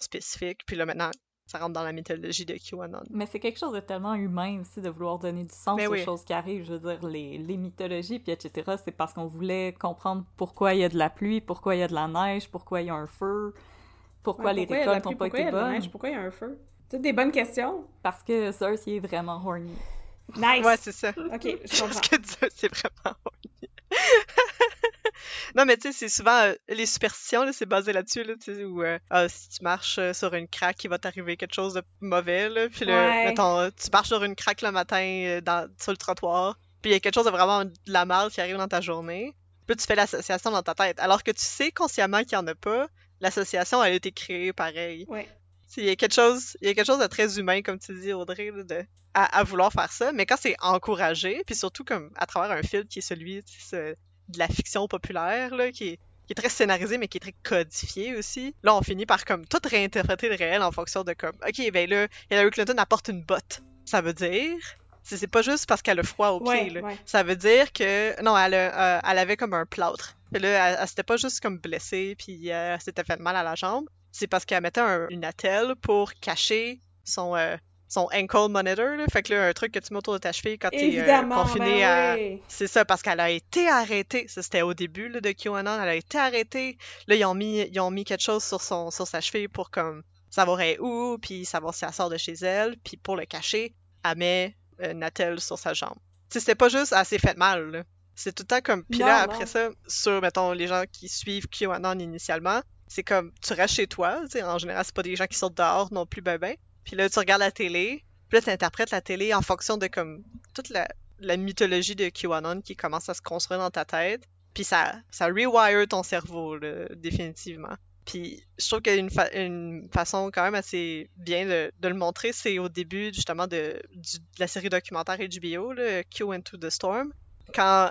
Spécifique, puis là maintenant, ça rentre dans la mythologie de QAnon. Mais c'est quelque chose de tellement humain aussi de vouloir donner du sens mais aux oui. choses qui arrivent. Je veux dire, les, les mythologies, puis et cetera, c'est parce qu'on voulait comprendre pourquoi il y a de la pluie, pourquoi il y a de la neige, pourquoi il y a un feu, pourquoi ouais, les pourquoi récoltes n'ont pas été bonnes. Pourquoi il y a de la neige, pourquoi il y a un feu? Toutes des bonnes questions. Parce que Zeus, il est vraiment horny. Nice! Ouais, c'est ça. OK, je comprends. Parce que Zeus, c'est vraiment horny. Non, mais tu sais, c'est souvent... Euh, les superstitions, là, c'est basé là-dessus, là, tu sais, où euh, ah, si tu marches euh, sur une craque, il va t'arriver quelque chose de mauvais, là, puis ouais. le, mettons, tu marches sur une craque le matin euh, dans, sur le trottoir, puis il y a quelque chose de vraiment de la merde qui arrive dans ta journée, puis tu fais l'association dans ta tête, alors que tu sais consciemment qu'il n'y en a pas, l'association, elle a été créée pareil. Ouais. Il y a quelque chose, il y a quelque chose de très humain, comme tu dis, Audrey, là, de, à, à vouloir faire ça, mais quand c'est encouragé, puis surtout comme à travers un film qui est celui... de la fiction populaire, là, qui, est, qui est très scénarisée, mais qui est très codifiée aussi. Là, on finit par, comme, tout réinterpréter le réel en fonction de, comme, OK, ben là, Hillary Clinton apporte une botte. Ça veut dire... C'est, c'est pas juste parce qu'elle a froid aux pieds, ouais, là. Ouais. Ça veut dire que... Non, elle, a, euh, elle avait comme un plâtre. Et là, elle, elle s'était pas juste, comme, blessée, puis euh, elle s'était fait mal à la jambe. C'est parce qu'elle mettait un, une attelle pour cacher son... Euh, son ankle monitor, là. Fait que là, un truc que tu mets autour de ta cheville quand t'es euh, confiné ben à... Oui. C'est ça, parce qu'elle a été arrêtée. Ça, c'était au début là, de QAnon. Elle a été arrêtée. Là, ils ont mis, ils ont mis quelque chose sur, son, sur sa cheville pour comme savoir elle est où, puis savoir si elle sort de chez elle. Puis pour le cacher, elle met une attelle sur sa jambe. Tu sais, c'était pas juste « Ah, c'est fait mal », là. C'est tout le temps comme... Puis là, non, après non. ça, sur, mettons, les gens qui suivent QAnon initialement, c'est comme tu restes chez toi. Tu sais, en général, c'est pas des gens qui sortent dehors non plus, ben ben. Puis là, tu regardes la télé, puis là, tu interprètes la télé en fonction de comme toute la, la mythologie de QAnon qui commence à se construire dans ta tête, puis ça, ça rewire ton cerveau, là, définitivement. Puis je trouve qu'une fa- une façon quand même assez bien de, de le montrer, c'est au début, justement, de, du, de la série documentaire H B O, là, Q Into the Storm, quand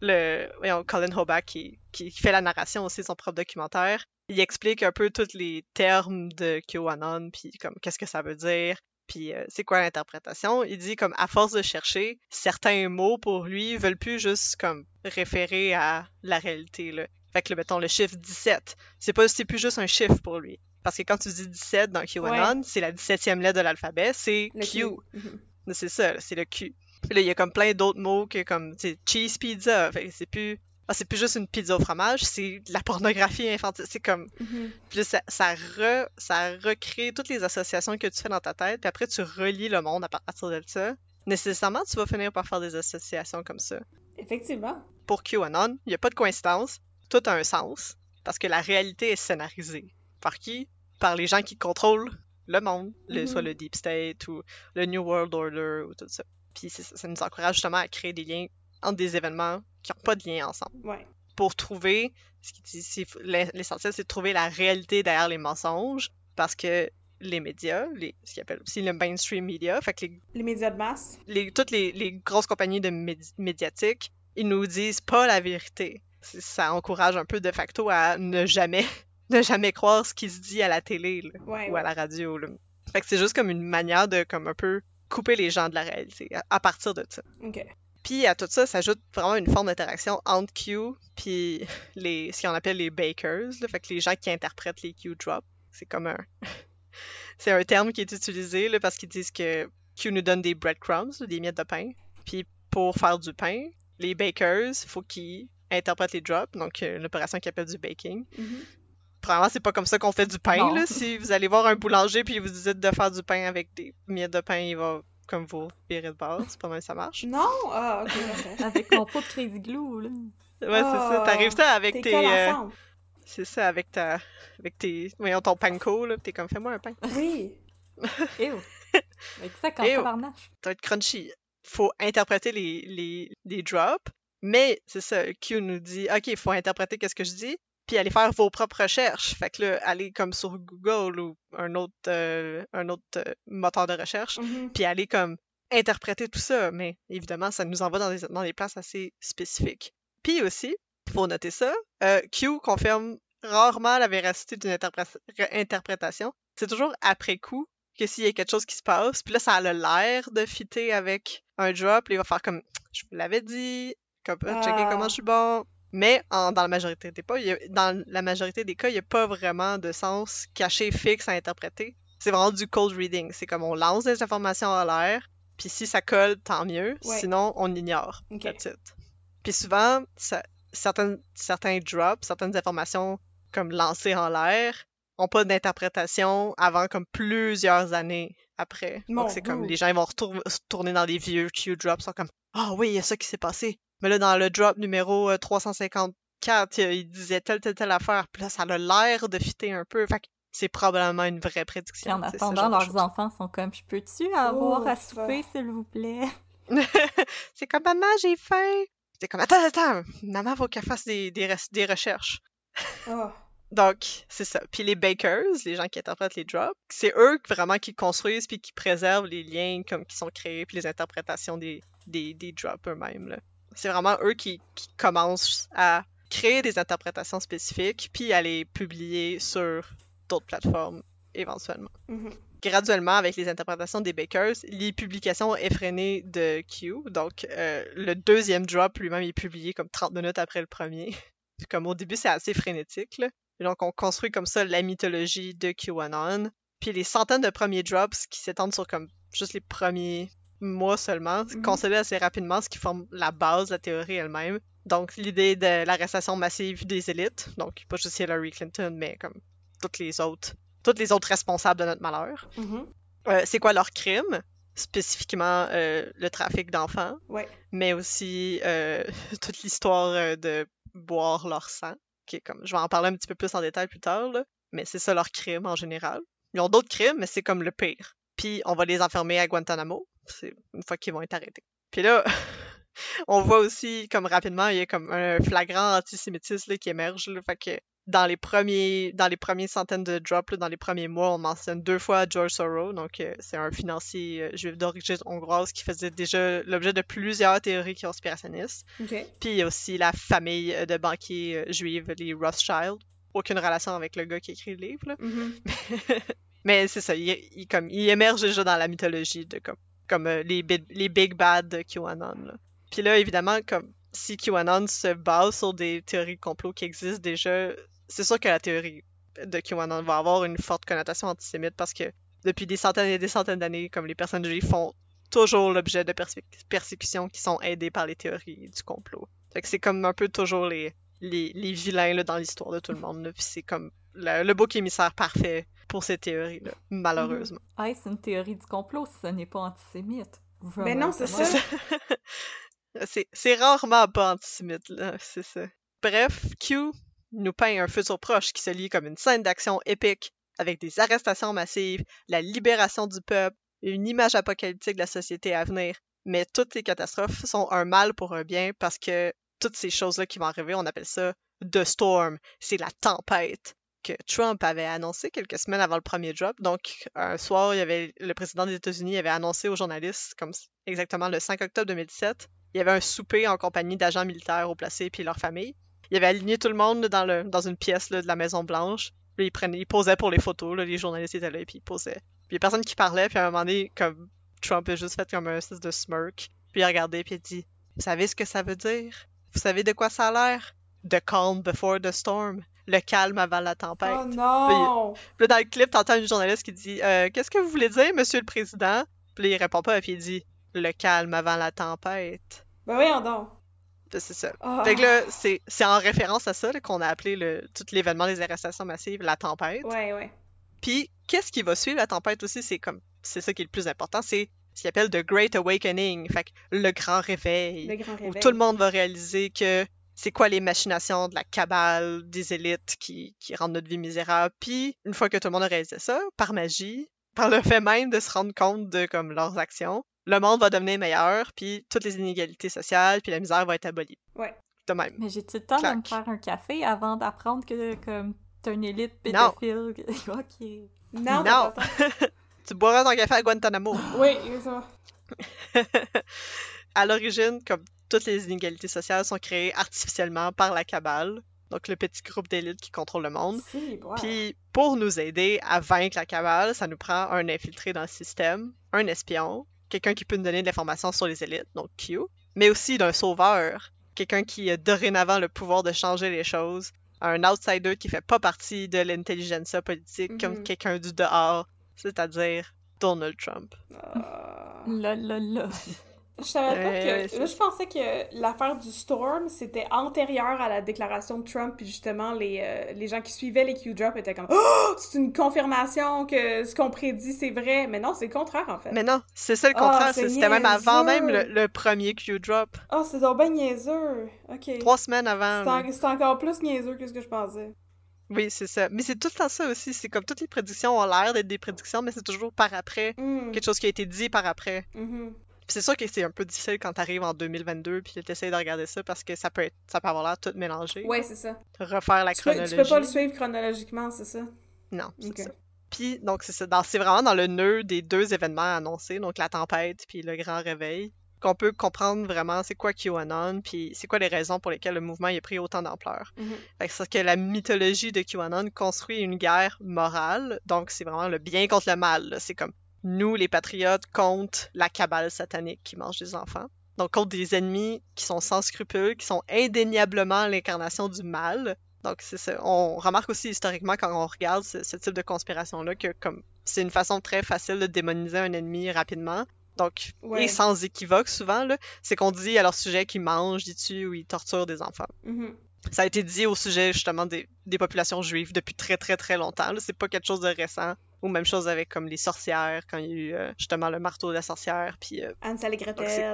le, voyons, Colin Hoback, qui, qui fait la narration aussi de son propre documentaire, il explique un peu tous les termes de QAnon, puis comme qu'est-ce que ça veut dire, puis euh, c'est quoi l'interprétation. Il dit comme à force de chercher, certains mots pour lui veulent plus juste comme référer à la réalité, là. Fait que mettons le chiffre dix-sept, c'est pas c'est plus juste un chiffre pour lui. Parce que quand tu dis dix-sept dans QAnon, ouais. c'est la dix-septième lettre de l'alphabet, c'est le Q. Q. C'est ça, c'est le Q. Puis là, il y a comme plein d'autres mots que comme c'est cheese pizza, fait que c'est plus ah, c'est plus juste une pizza au fromage, c'est de la pornographie infantile. C'est comme... Mm-hmm. Puis là, ça, ça, re, ça recrée toutes les associations que tu fais dans ta tête, puis après, tu relis le monde à partir de ça. Nécessairement, tu vas finir par faire des associations comme ça. Effectivement. Pour QAnon, il n'y a pas de coïncidence. Tout a un sens, parce que la réalité est scénarisée. Par qui? Par les gens qui contrôlent le monde, mm-hmm. le, soit le Deep State ou le New World Order ou tout ça. Puis c'est, ça nous encourage justement à créer des liens entre des événements qui n'ont pas de lien ensemble. Ouais. Pour trouver, ce qui dit, c'est, l'essentiel, c'est de trouver la réalité derrière les mensonges, parce que les médias, les, ce qu'ils appellent aussi le mainstream media, fait que les, les médias de masse, les, toutes les, les grosses compagnies de médi- médiatiques, ils nous disent pas la vérité. C'est, ça encourage un peu de facto à ne jamais, ne jamais croire ce qui se dit à la télé là, ouais, ou ouais. à la radio. Là. Fait que c'est juste comme une manière de comme un peu couper les gens de la réalité à, à partir de ça. Okay. Puis à tout ça, ça ajoute vraiment une forme d'interaction entre Q puis les, ce qu'on appelle les bakers, là, fait que les gens qui interprètent les Q-drops. C'est comme un... C'est un terme qui est utilisé là, parce qu'ils disent que Q nous donne des breadcrumbs, des miettes de pain. Puis pour faire du pain, les bakers, il faut qu'ils interprètent les drops, donc euh, l'opération qu'ils appellent du baking. Mm-hmm. Probablement, c'est pas comme ça qu'on fait du pain. Là, si vous allez voir un boulanger puis vous dites de faire du pain avec des miettes de pain, il va comme vous virer de bord. C'est pas mal ça marche. Non! Ah, ok. Avec mon pot de Crazy Glue, là. Ouais, oh, c'est ça. T'arrives ça avec tes... tes C'est ça, avec ta. Avec tes. Voyons ton panko, là. T'es comme, fais-moi un pain. Oui! Ew! Avec ça, quand ça barnache. Ça va être crunchy. Faut interpréter les, les, les drops, mais c'est ça, Q nous dit, OK, il faut interpréter qu'est-ce que je dis, puis aller faire vos propres recherches. Fait que là, aller comme sur Google ou un autre, euh, un autre euh, moteur de recherche, mm-hmm. puis aller comme interpréter tout ça. Mais évidemment, ça nous envoie dans des, dans des places assez spécifiques. Puis aussi, faut noter ça. Euh, Q confirme rarement la véracité d'une interpré- interprétation. C'est toujours après coup que s'il y a quelque chose qui se passe, puis là, ça a l'air de fitter avec un drop, il va faire comme « je vous l'avais dit », comme « checker comment je suis bon ». Mais en, dans la majorité des cas, il y a, dans la majorité des cas, il n'y a pas vraiment de sens caché, fixe à interpréter. C'est vraiment du cold reading. C'est comme on lance des informations à l'air, puis si ça colle, tant mieux. Ouais. Sinon, on ignore. Okay. That's it. Puis souvent, ça... Certaines, certains drops, certaines informations comme lancées en l'air n'ont pas d'interprétation avant comme plusieurs années après. Mon Donc c'est goût. Comme les gens ils vont retour, retourner dans les vieux Q-drops, sont comme « Ah oh oui, il y a ça qui s'est passé. Mais là, dans le drop numéro trois cent cinquante-quatre, il disait telle, telle, telle affaire. Puis là, ça a l'air de fitter un peu. » Fait que c'est probablement une vraie prédiction. Et en attendant, leurs enfants sont comme « Je peux-tu avoir oh, à souper, ça. S'il vous plaît? » C'est comme « Maman, j'ai faim. » C'est comme, attends, attends, maman, faut qu'elle fasse des, des, re- des recherches. Oh. Donc, c'est ça. Puis les bakers, les gens qui interprètent les drops, c'est eux vraiment qui construisent puis qui préservent les liens comme qui sont créés puis les interprétations des, des, des drops eux-mêmes. Là. C'est vraiment eux qui, qui commencent à créer des interprétations spécifiques puis à les publier sur d'autres plateformes éventuellement. Mm-hmm. Graduellement, avec les interprétations des bakers, les publications effrénées de Q. Donc, euh, le deuxième drop lui-même est publié comme trente minutes après le premier. Comme au début, c'est assez frénétique. Là. Et donc, on construit comme ça la mythologie de QAnon. Puis les centaines de premiers drops qui s'étendent sur comme juste les premiers mois seulement, mm-hmm. consolident assez rapidement, ce qui forme la base de la théorie elle-même. Donc, l'idée de l'arrestation massive des élites. Donc, pas juste Hillary Clinton, mais comme toutes les autres. Toutes les autres responsables de notre malheur. Mm-hmm. Euh, c'est quoi leur crime? Spécifiquement euh, le trafic d'enfants, ouais. mais aussi euh, toute l'histoire euh, de boire leur sang. Qui est comme, je vais en parler un petit peu plus en détail plus tard, là, mais c'est ça leur crime en général. Ils ont d'autres crimes, mais c'est comme le pire. Puis on va les enfermer à Guantanamo, c'est une fois qu'ils vont être arrêtés. Puis là, on voit aussi comme rapidement, il y a comme un flagrant antisémitisme là, qui émerge, là, fait que Dans les premiers, dans les premières centaines de drops, là, dans les premiers mois, on mentionne deux fois George Soros, donc euh, c'est un financier euh, juif d'origine hongroise qui faisait déjà l'objet de plusieurs théories conspirationnistes. Okay. Puis il y a aussi la famille de banquiers euh, juifs, les Rothschild. Aucune relation avec le gars qui écrit le livre. Là. Mm-hmm. Mais c'est ça, il, il, comme, il émerge déjà dans la mythologie de comme, comme euh, les, bi- les big bad de QAnon. Là. Puis là, évidemment, comme si QAnon se base sur des théories de complot qui existent déjà, c'est sûr que la théorie de QAnon va avoir une forte connotation antisémite parce que depuis des centaines et des centaines d'années, comme les personnes juives font toujours l'objet de pers- persécutions qui sont aidées par les théories du complot. Fait que c'est comme un peu toujours les, les, les vilains là, dans l'histoire de tout le monde. Là. Puis c'est comme le, le bouc émissaire parfait pour ces théories-là, malheureusement. Mmh. Ah, c'est une théorie du complot, ce n'est pas antisémite. Vraiment, mais non, c'est ça. c'est, c'est rarement pas antisémite, là, c'est ça. Bref, Q nous peint un futur proche qui se lit comme une scène d'action épique avec des arrestations massives, la libération du peuple, une image apocalyptique de la société à venir. Mais toutes les catastrophes sont un mal pour un bien parce que toutes ces choses-là qui vont arriver, on appelle ça « The Storm », c'est la tempête que Trump avait annoncé quelques semaines avant le premier drop. Donc, un soir, il y avait, le président des États-Unis avait annoncé aux journalistes, comme exactement le cinq octobre deux mille dix-sept, il y avait un souper en compagnie d'agents militaires au placé puis leur famille. Il avait aligné tout le monde dans, le, dans une pièce là, de la Maison-Blanche. Puis, ils, ils posaient pour les photos, là, les journalistes étaient là et puis ils posaient. Puis il y a personne qui parlait, puis à un moment donné, comme Trump a juste fait comme un espèce de smirk, puis il a regardé puis il a dit « Vous savez ce que ça veut dire? Vous savez de quoi ça a l'air? The calm before the storm. » Le calme avant la tempête. Oh non! Puis, puis dans le clip, t'entends une journaliste qui dit euh, « Qu'est-ce que vous voulez dire, monsieur le président? » Puis il répond pas, puis il dit « Le calme avant la tempête. » Ben voyons donc! Puis c'est ça. Oh. Fait que là, c'est, c'est en référence à ça là, qu'on a appelé le, tout l'événement des arrestations massives, la tempête. Ouais, ouais. Puis qu'est-ce qui va suivre la tempête aussi? C'est comme, c'est ça qui est le plus important, c'est ce qu'il appelle « The Great Awakening », fait que le grand réveil, le grand réveil. Où tout le monde va réaliser que c'est quoi les machinations de la cabale, des élites qui, qui rendent notre vie misérable. Puis, une fois que tout le monde a réalisé ça, par magie, par le fait même de se rendre compte de comme, leurs actions, le monde va devenir meilleur, puis toutes les inégalités sociales, puis la misère va être abolie. Ouais. De même. Mais j'ai-tu le temps Clac. de me faire un café avant d'apprendre que comme, t'es une élite pédophile? Non! okay. Non! non. Tu boiras ton café à Guantanamo. Oui, c'est ça. À l'origine, comme toutes les inégalités sociales sont créées artificiellement par la cabale, donc le petit groupe d'élite qui contrôle le monde. Si, wow. Puis pour nous aider à vaincre la cabale, ça nous prend un infiltré dans le système, un espion, quelqu'un qui peut nous donner de l'information sur les élites, donc Q, mais aussi d'un sauveur, quelqu'un qui a dorénavant le pouvoir de changer les choses, un outsider qui fait pas partie de l'intelligentsia politique, mm-hmm. comme quelqu'un du dehors, c'est-à-dire Donald Trump. Là, là, là. Je savais pas euh, que... C'est... Là, je pensais que l'affaire du Storm, c'était antérieure à la déclaration de Trump, puis justement, les, euh, les gens qui suivaient les Q-Drops étaient comme « Oh! C'est une confirmation que ce qu'on prédit, c'est vrai! » Mais non, c'est le contraire, en fait. Mais non, c'est ça le contraire. Oh, c'est c'était niaiseux. Même avant même le, le premier Q-Drop. Ah, oh, c'est donc ben niaiseux! OK. Trois semaines avant. C'est, en... c'est encore plus niaiseux que ce que je pensais. Oui, c'est ça. Mais c'est tout le temps ça aussi. C'est comme toutes les prédictions ont l'air d'être des prédictions, mais c'est toujours par après. Mm. Quelque chose qui a été dit par après. Mm-hmm. Puis c'est sûr que c'est un peu difficile quand t'arrives en deux mille vingt-deux puis t'essayes de regarder ça parce que ça peut être, ça peut avoir l'air tout mélangé. Ouais, c'est ça. Refaire la tu chronologie. Peux, tu peux pas le suivre chronologiquement, c'est ça? Non, c'est okay. ça. Puis, donc, c'est ça. Dans, c'est vraiment dans le nœud des deux événements annoncés, donc la tempête puis le grand réveil, qu'on peut comprendre vraiment c'est quoi QAnon puis c'est quoi les raisons pour lesquelles le mouvement a pris autant d'ampleur. Mm-hmm. Fait que c'est que la mythologie de QAnon construit une guerre morale, donc c'est vraiment le bien contre le mal, là. C'est comme nous, les patriotes, contre la cabale satanique qui mange des enfants. Donc, contre des ennemis qui sont sans scrupules, qui sont indéniablement l'incarnation du mal. Donc, c'est ça. On remarque aussi historiquement, quand on regarde ce, ce type de conspiration-là, que comme c'est une façon très facile de démoniser un ennemi rapidement. Donc, ouais. Et sans équivoque, souvent, là, c'est qu'on dit à leur sujet qu'ils mangent, ils tuent ou ils torturent des enfants. Mm-hmm. Ça a été dit au sujet, justement, des, des populations juives depuis très, très, très longtemps. Là, c'est pas quelque chose de récent. Ou même chose avec, comme, les sorcières, quand il y a eu, euh, justement, le marteau de la sorcière, puis... Euh... Hansel et Gretel. C'est...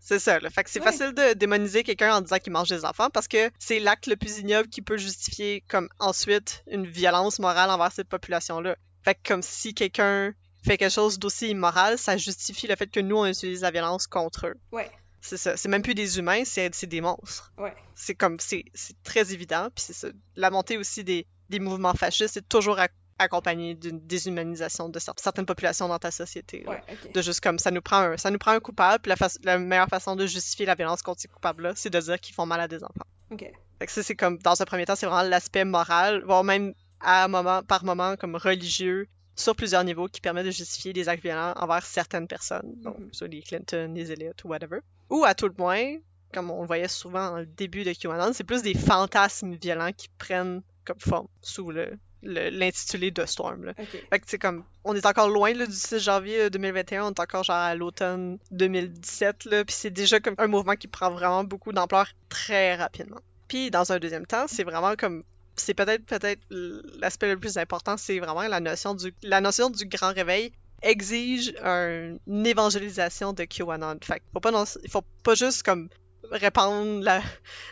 c'est ça, là. Fait que c'est ouais. facile de démoniser quelqu'un en disant qu'il mange des enfants, parce que c'est l'acte le plus ignoble qui peut justifier, comme, ensuite, une violence morale envers cette population-là. Fait que comme si quelqu'un fait quelque chose d'aussi immoral, ça justifie le fait que nous, on utilise la violence contre eux. Ouais. C'est ça. C'est même plus des humains, c'est, c'est des monstres. Ouais. C'est comme... C'est, c'est très évident. Puis c'est ça. La montée aussi des, des mouvements fascistes, c'est toujours à, accompagné d'une déshumanisation de certaines populations dans ta société. Ouais, okay. De juste comme... Ça nous prend un, ça nous prend un coupable, puis la, fa- la meilleure façon de justifier la violence contre ces coupables-là, c'est de dire qu'ils font mal à des enfants. OK. Fait que ça, c'est comme... Dans un premier temps, c'est vraiment l'aspect moral, voire même à moment, par moment, comme religieux, sur plusieurs niveaux qui permettent de justifier des actes violents envers certaines personnes, donc mm-hmm. sur les Clinton, les élites ou whatever. Ou à tout le moins, comme on le voyait souvent au début de QAnon, c'est plus des fantasmes violents qui prennent comme forme sous le, le, l'intitulé de Storm. Là. Okay. Fait que c'est comme, on est encore loin là, du six janvier deux mille vingt et un, on est encore genre à l'automne deux mille dix-sept, là, puis c'est déjà comme un mouvement qui prend vraiment beaucoup d'ampleur très rapidement. Puis dans un deuxième temps, c'est vraiment comme, c'est peut-être, peut-être l'aspect le plus important, c'est vraiment la notion du, la notion du grand réveil exige un, une évangélisation de QAnon. Fait qu'il faut pas, non, il faut pas juste comme répandre la,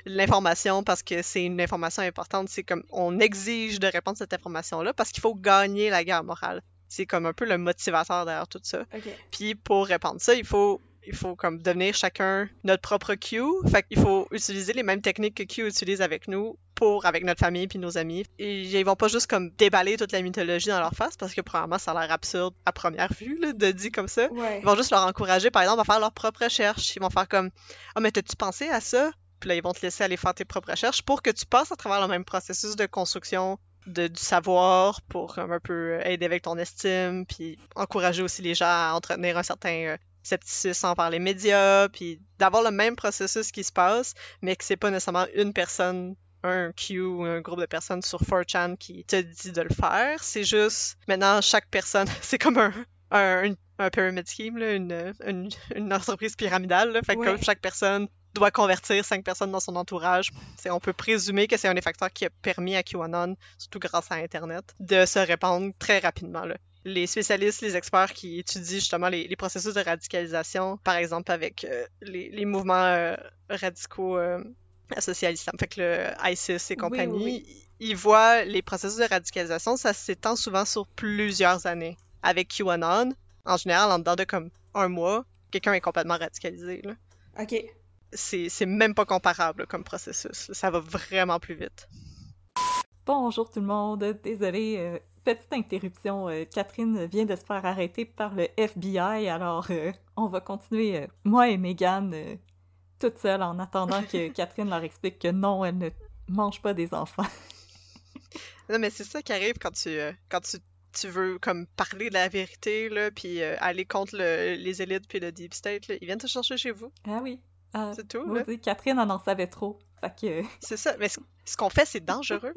l'information parce que c'est une information importante. C'est comme on exige de répandre cette information-là parce qu'il faut gagner la guerre morale. C'est comme un peu le motivateur derrière tout ça. Okay. Puis pour répandre ça, il faut il faut comme devenir chacun notre propre Q. Fait qu'il faut utiliser les mêmes techniques que Q utilise avec nous pour avec notre famille puis nos amis. Et ils vont pas juste comme déballer toute la mythologie dans leur face parce que probablement ça a l'air absurde à première vue là, de dire comme ça. Ouais. Ils vont juste leur encourager par exemple à faire leurs propres recherches. Ils vont faire comme « Ah oh, mais t'as-tu pensé à ça? » Puis là ils vont te laisser aller faire tes propres recherches pour que tu passes à travers le même processus de construction de, du savoir pour comme, un peu aider avec ton estime puis encourager aussi les gens à entretenir un certain... Euh, scepticisme envers les médias, puis d'avoir le même processus qui se passe, mais que c'est pas nécessairement une personne, un Q ou un groupe de personnes sur four chan qui te dit de le faire. C'est juste, maintenant, chaque personne, c'est comme un, un, un pyramid scheme, là, une, une, une entreprise pyramidale, là, fait que ouais. Comme chaque personne doit convertir cinq personnes dans son entourage, c'est, on peut présumer que c'est un des facteurs qui a permis à QAnon, surtout grâce à Internet, de se répandre très rapidement, là. Les spécialistes, les experts qui étudient justement les, les processus de radicalisation, par exemple avec euh, les, les mouvements euh, radicaux euh, associés à l'islam, fait que le ISIS et compagnie, oui, oui. Ils voient les processus de radicalisation, ça s'étend souvent sur plusieurs années. Avec QAnon, en général, en dedans de comme un mois, quelqu'un est complètement radicalisé. Là. OK. C'est, c'est même pas comparable comme processus. Ça va vraiment plus vite. Bonjour tout le monde, désolée... Euh... Petite interruption, euh, Catherine vient de se faire arrêter par le F B I, alors euh, on va continuer, euh, moi et Mégane, euh, toutes seules, en attendant que Catherine leur explique que non, elle ne mange pas des enfants. Non, mais c'est ça qui arrive quand tu, euh, quand tu, tu veux comme parler de la vérité, là, puis euh, aller contre le, les élites puis le Deep State, là. Ils viennent te chercher chez vous. Ah oui. Euh, c'est tout, là. Dites, Catherine en en savait trop, fait que... C'est ça, mais c- ce qu'on fait, c'est dangereux.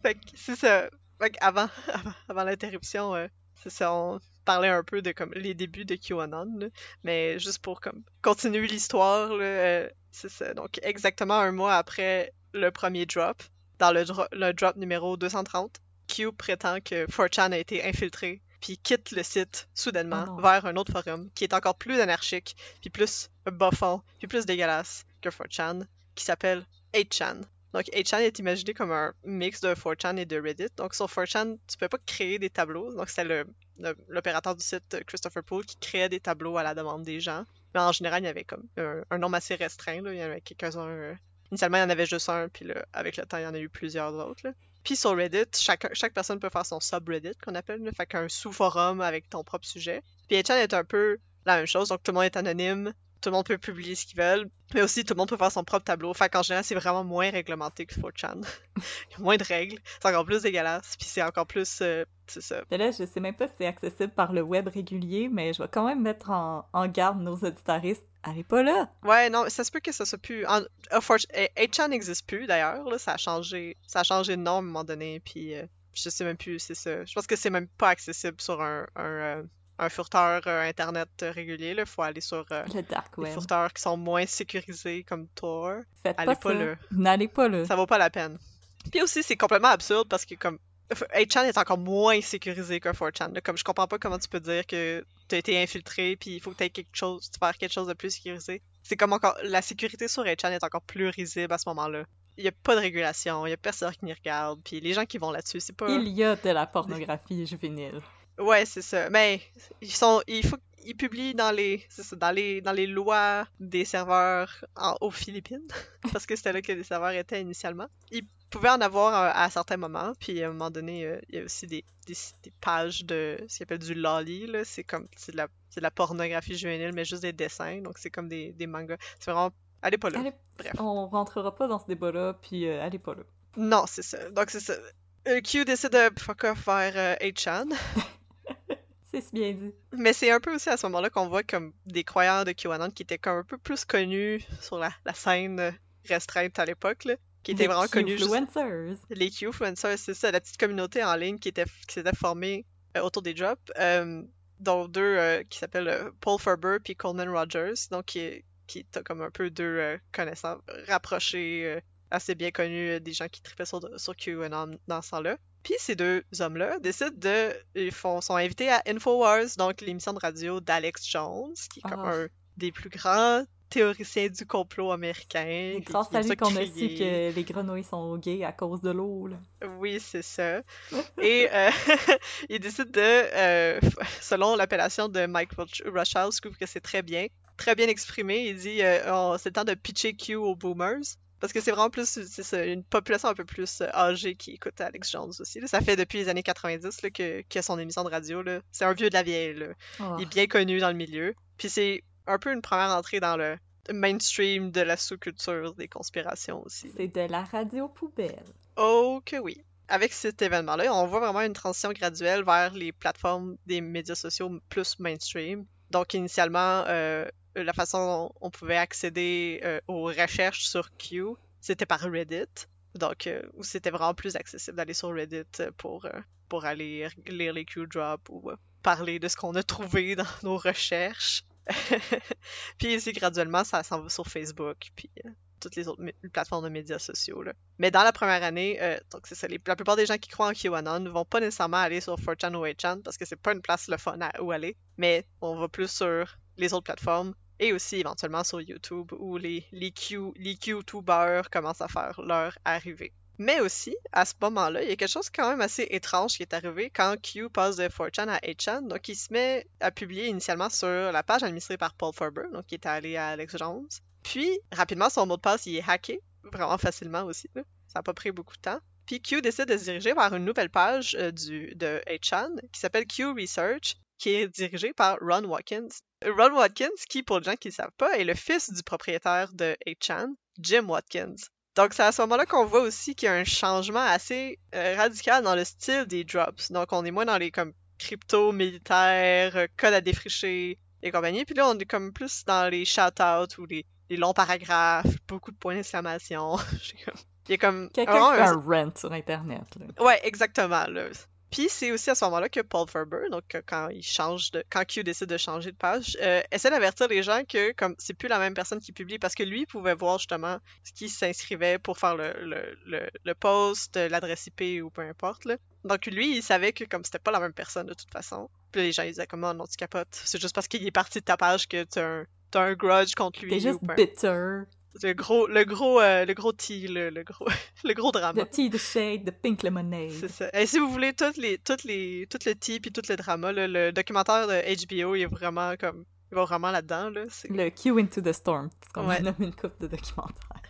Fait que c'est ça. Fait que avant, avant, avant l'interruption, euh, c'est ça, on parlait un peu de comme les débuts de QAnon, là, mais juste pour comme continuer l'histoire, là, euh, c'est ça. Donc exactement un mois après le premier drop, dans le, dro- le drop numéro deux cent trente, Q prétend que four chan a été infiltré, puis quitte le site soudainement oh vers un autre forum qui est encore plus anarchique, puis plus bas-fond, puis plus dégueulasse que four chan, qui s'appelle eight chan. Donc, eight chan est imaginé comme un mix de four chan et de Reddit. Donc, sur four chan, tu peux pas créer des tableaux. Donc, c'est le, le, l'opérateur du site Christopher Poole qui créait des tableaux à la demande des gens. Mais en général, il y avait comme un, un nombre assez restreint. Là. Il y en avait quelques-uns. Euh... Initialement, il y en avait juste un, puis là, avec le temps, il y en a eu plusieurs autres. Là. Puis sur Reddit, chaque, chaque personne peut faire son subreddit, qu'on appelle. Là. Fait qu'un sous-forum avec ton propre sujet. Puis eight chan est un peu la même chose. Donc, tout le monde est anonyme. Tout le monde peut publier ce qu'ils veulent, mais aussi tout le monde peut faire son propre tableau. Fait qu'en général, c'est vraiment moins réglementé que four chan. Il y a moins de règles, c'est encore plus dégueulasse, puis c'est encore plus... Euh, c'est ça. Mais là, je sais même pas si c'est accessible par le web régulier, mais je vais quand même mettre en, en garde nos auditaristes. Elle est pas là! Ouais, non, ça se peut que ça soit plus... En, uh, eight chan n'existe plus, d'ailleurs, là, ça a changé ça a changé de nom à un moment donné, puis euh, je sais même plus, c'est ça. Je pense que c'est même pas accessible sur un... un euh... un furteur euh, internet euh, régulier, il faut aller sur euh, le dark web. Les furteurs qui sont moins sécurisés comme Tor. Faites allez pas, pas là. N'allez pas là. Ça vaut pas la peine. Puis aussi, c'est complètement absurde parce que comme eight chan est encore moins sécurisé que four chan. Là. Comme je comprends pas comment tu peux dire que t'as été infiltré puis il faut que t'aies quelque chose, tu fasses quelque chose de plus sécurisé. C'est comme encore la sécurité sur eight chan est encore plus risible à ce moment-là. Il n'y a pas de régulation, il n'y a personne qui regarde, puis les gens qui vont là-dessus, c'est pas... Il y a de la pornographie juvénile. Ouais, c'est ça. Mais ils sont, il faut, ils publient dans les, c'est ça, dans les, dans les lois des serveurs en, aux Philippines, parce que c'était là que les serveurs étaient initialement. Ils pouvaient en avoir à, à certains moments, puis à un moment donné, euh, il y a aussi des, des, des pages de ce qu'ils appellent du loli, là. C'est comme, c'est de la, c'est de la pornographie juvénile, mais juste des dessins, donc c'est comme des, des mangas. C'est vraiment, allez pas là. Allez, bref. On rentrera pas dans ce débat-là, puis euh, allez pas là. Non, c'est ça. Donc c'est ça. Euh, Q décide de fuck off vers eight chan. Euh, C'est bien dit. Mais c'est un peu aussi à ce moment-là qu'on voit comme des croyants de QAnon qui étaient comme un peu plus connus sur la, la scène restreinte à l'époque, là, qui étaient vraiment connus. Les Q-influencers. Les Q-influencers, c'est ça, la petite communauté en ligne qui, était, qui s'était formée euh, autour des drops, euh, dont deux euh, qui s'appellent euh, Paul Ferber puis Coleman Rogers, donc qui, qui t'a comme un peu deux euh, connaissants rapprochés, euh, assez bien connus, euh, des gens qui trippaient sur, sur QAnon dans ce temps-là. Puis ces deux hommes-là décident de... Ils font, sont invités à InfoWars, donc l'émission de radio d'Alex Jones, qui est oh. comme un des plus grands théoriciens du complot américain. C'est grâce à lui qu'on a su que les grenouilles sont gays à cause de l'eau. Là. Oui, c'est ça. Et euh, ils décident de... Euh, selon l'appellation de Mike Rothschild, je trouve que c'est très bien, très bien exprimé. Il dit euh, on, c'est le temps de pitcher Q aux boomers. Parce que c'est vraiment plus c'est ça, une population un peu plus âgée qui écoute Alex Jones aussi. Là. Ça fait depuis les années quatre-vingt-dix là, que, que son émission de radio. Là. C'est un vieux de la vieille. Là. Oh. Il est bien connu dans le milieu. Puis c'est un peu une première entrée dans le mainstream de la sous-culture des conspirations aussi. Là. C'est de la radio poubelle. Oh que oui. Avec cet événement-là, on voit vraiment une transition graduelle vers les plateformes des médias sociaux plus mainstream. Donc initialement... Euh, la façon dont on pouvait accéder euh, aux recherches sur Q, c'était par Reddit. Donc, euh, c'était vraiment plus accessible d'aller sur Reddit pour, euh, pour aller lire les Q-drops ou euh, parler de ce qu'on a trouvé dans nos recherches. Puis ici, graduellement, ça s'en va sur Facebook, puis euh, toutes les autres m- plateformes de médias sociaux. Là. Mais dans la première année, euh, donc c'est ça, les, la plupart des gens qui croient en QAnon ne vont pas nécessairement aller sur four chan ou eight chan parce que c'est pas une place le fun à, où aller, mais on va plus sur les autres plateformes. Et aussi, éventuellement, sur YouTube, où les, les, Q, les Q-tubeurs commencent à faire leur arrivée. Mais aussi, à ce moment-là, il y a quelque chose quand même assez étrange qui est arrivé quand Q passe de four chan à eight chan. Donc, il se met à publier initialement sur la page administrée par Paul Ferber, donc qui est allé à Alex Jones. Puis, rapidement, son mot de passe, il est hacké, vraiment facilement aussi. Là. Ça n'a pas pris beaucoup de temps. Puis, Q décide de se diriger vers une nouvelle page euh, du, de eight chan qui s'appelle Q Research, qui est dirigé par Ron Watkins. Ron Watkins, qui, pour les gens qui ne savent pas, est le fils du propriétaire de eight chan, Jim Watkins. Donc, c'est à ce moment-là qu'on voit aussi qu'il y a un changement assez euh, radical dans le style des drops. Donc, on est moins dans les comme crypto, militaires, codes à défricher et compagnie. Puis là, on est comme plus dans les shout-outs ou les, les longs paragraphes, beaucoup de points d'exclamation. Il y a comme... Quelqu'un qui fait un rant sur Internet. Là. Ouais, exactement, là. Puis c'est aussi à ce moment-là que Paul Ferber, donc quand il change de, quand Q décide de changer de page, euh, essaie d'avertir les gens que comme c'est plus la même personne qui publie, parce que lui pouvait voir justement ce qui s'inscrivait pour faire le, le, le, le post, l'adresse I P ou peu importe. Là. Donc lui, il savait que comme c'était pas la même personne de toute façon. Puis les gens ils disaient comme oh, non tu capotes, c'est juste parce qu'il est parti de ta page que t'as un, t'as un grudge contre lui. T'es juste ou bitter. Le gros, le gros, euh, le gros tea, le, le gros, le gros drama. Le tea de shade, de pink lemonade. C'est ça. Et si vous voulez toutes les, toutes les, tout le tea puis tout le drama, là, le documentaire de H B O, il est vraiment comme, il va vraiment là-dedans là. C'est... Le Q Into the Storm, parce qu'on ouais. nomme une couple de documentaires.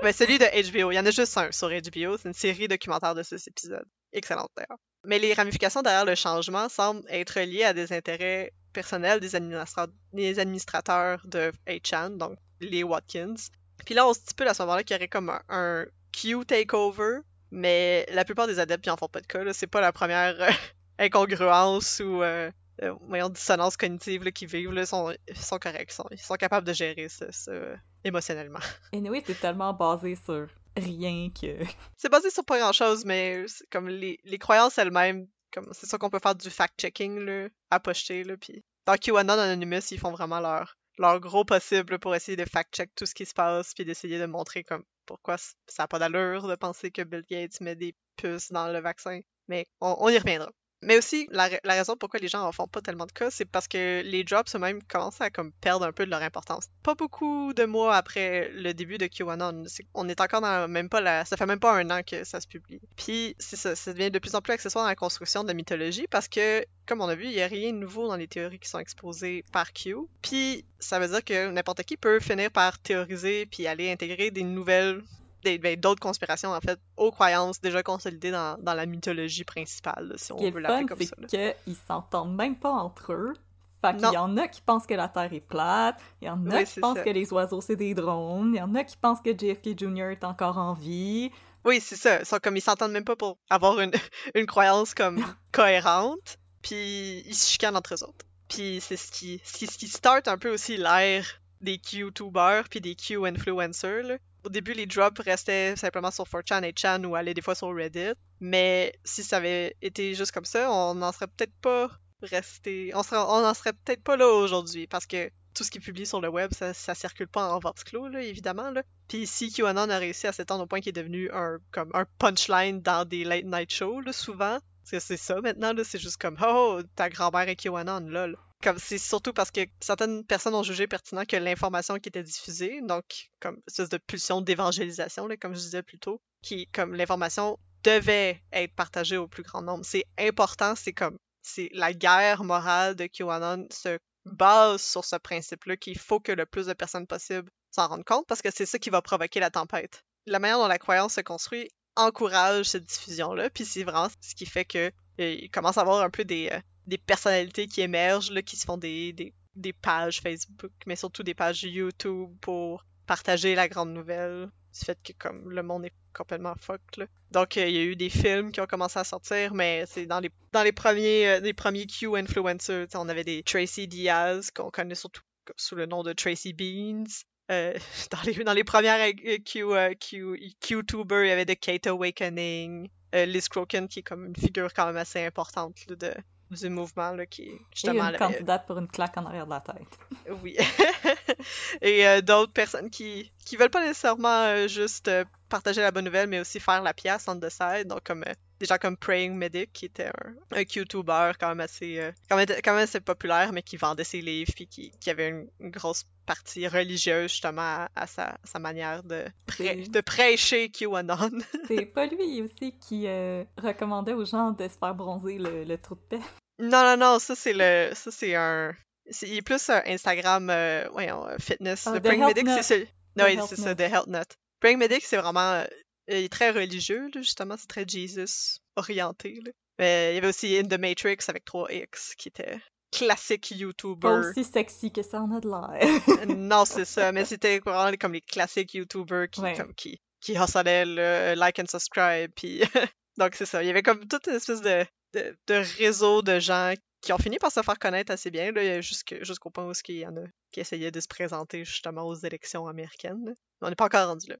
Ben celui de H B O, il y en a juste un sur H B O, c'est une série documentaire de six épisodes, excellente d'ailleurs. Mais les ramifications derrière le changement semblent être liées à des intérêts personnels des, administra- des administrateurs de eight chan, donc les Watkins. Puis là, on se stipule à ce moment-là qu'il y aurait comme un, un Q takeover, mais la plupart des adeptes n'en font pas de cas. Là. C'est pas la première euh, incongruence ou euh, euh, voyons, dissonance cognitive là, qu'ils vivent. Là. Ils sont, sont corrects, ils sont, ils sont capables de gérer ça, ça euh, émotionnellement. Et oui, c'est tellement basé sur rien que... C'est basé sur pas grand-chose, mais c'est comme les, les croyances elles-mêmes, comme, c'est sûr qu'on peut faire du fact-checking là, à pocheter. Là, puis... Dans QAnon, Anonymous, ils font vraiment leur... leur gros possible pour essayer de fact-check tout ce qui se passe, puis d'essayer de montrer comme pourquoi ça n'a pas d'allure de penser que Bill Gates met des puces dans le vaccin. Mais on, on y reviendra. Mais aussi, la, la raison pourquoi les gens n'en font pas tellement de cas, c'est parce que les drops eux-mêmes commencent à comme, perdre un peu de leur importance. Pas beaucoup de mois après le début de QAnon, on est encore dans même pas la... Ça fait même pas un an que ça se publie. Puis c'est ça, ça devient de plus en plus accessoire dans la construction de la mythologie, parce que, comme on a vu, il n'y a rien de nouveau dans les théories qui sont exposées par Q. Puis ça veut dire que n'importe qui peut finir par théoriser puis aller intégrer des nouvelles... Des, ben, d'autres conspirations, en fait, aux croyances déjà consolidées dans, dans la mythologie principale, là, si on veut l'appeler comme ça. Le fun, c'est qu'ils s'entendent même pas entre eux. Fait qu'il y en a qui pensent que la Terre est plate, il y en a oui, qui pensent ça. Que les oiseaux, c'est des drones, il y en a qui pensent que J F K Junior est encore en vie... Oui, c'est ça. Ils sont comme, ils s'entendent même pas pour avoir une, une croyance comme cohérente, puis ils se chicanent entre eux autres. Puis c'est ce qui, ce qui start un peu aussi l'ère des Q-tubeurs puis des Q-influencers, là. Au début, les drops restaient simplement sur four chan, eight chan ou allaient des fois sur Reddit. Mais si ça avait été juste comme ça, on n'en serait peut-être pas resté... On serait... on n'en serait peut-être pas là aujourd'hui, parce que tout ce qui est publié sur le web, ça, ça circule pas en vase clos, là, évidemment. Là. Puis si QAnon a réussi à s'étendre au point qu'il est devenu un, comme un punchline dans des late-night shows, là, souvent, parce que c'est ça maintenant, là, c'est juste comme « Oh, ta grand-mère est QAnon, lol ». Comme, c'est surtout parce que certaines personnes ont jugé pertinent que l'information qui était diffusée, donc comme espèce de pulsion d'évangélisation, là, comme je disais plus tôt, qui, comme l'information devait être partagée au plus grand nombre. C'est important, c'est comme, c'est la guerre morale de QAnon se base sur ce principe-là qu'il faut que le plus de personnes possible s'en rendent compte, parce que c'est ça qui va provoquer la tempête. La manière dont la croyance se construit encourage cette diffusion-là, puis c'est vraiment ce qui fait que il commence à avoir un peu des... Euh, des personnalités qui émergent, là, qui se font des, des, des pages Facebook, mais surtout des pages YouTube pour partager la grande nouvelle du fait que comme le monde est complètement fuck. Là. Donc, il euh, y a eu des films qui ont commencé à sortir, mais c'est dans les, dans les premiers, euh, les premiers Q-influencers. On avait des Tracy Diaz, qu'on connaît surtout sous le nom de Tracy Beans. Euh, dans, les, dans les premières Q, euh, Q, Q-tubers, il y avait The Kate Awakening, euh, Liz Croken, qui est comme une figure quand même assez importante là, de... du mouvement là, qui justement... Et une candidate pour une claque en arrière de la tête. Oui. Et euh, d'autres personnes qui qui veulent pas nécessairement euh, juste euh, partager la bonne nouvelle, mais aussi faire la pièce en dessous. Donc comme euh, des gens comme Praying Medic, qui était un, un YouTuber quand même assez euh, quand même quand même assez populaire, mais qui vendait ses livres puis qui, qui avait une, une grosse partie religieuse justement à, à sa, à sa manière de, prê- de prêcher QAnon. C'est pas lui aussi qui euh, recommandait aux gens de se faire bronzer le, le trou de paix. Non non non, ça c'est le ça c'est un c'est, il est plus un Instagram euh, voyons, fitness. Oh, le Praying Medic nut. c'est ce... non, oui, c'est nut. ça The Health Nut. Praying Medic c'est vraiment euh, il est très religieux, là, justement, c'est très Jesus orienté. Là. Mais il y avait aussi In the Matrix avec three X qui était classique YouTuber. Aussi sexy que ça en a de l'air. Non, c'est ça, mais c'était vraiment comme les classiques YouTubers qui, ouais. comme, qui, qui hustlaient le like and subscribe. Puis... Donc c'est ça, il y avait comme toute une espèce de, de, de réseau de gens qui ont fini par se faire connaître assez bien, là, jusqu'au point où il y en a qui essayaient de se présenter justement aux élections américaines. On n'est pas encore rendu là.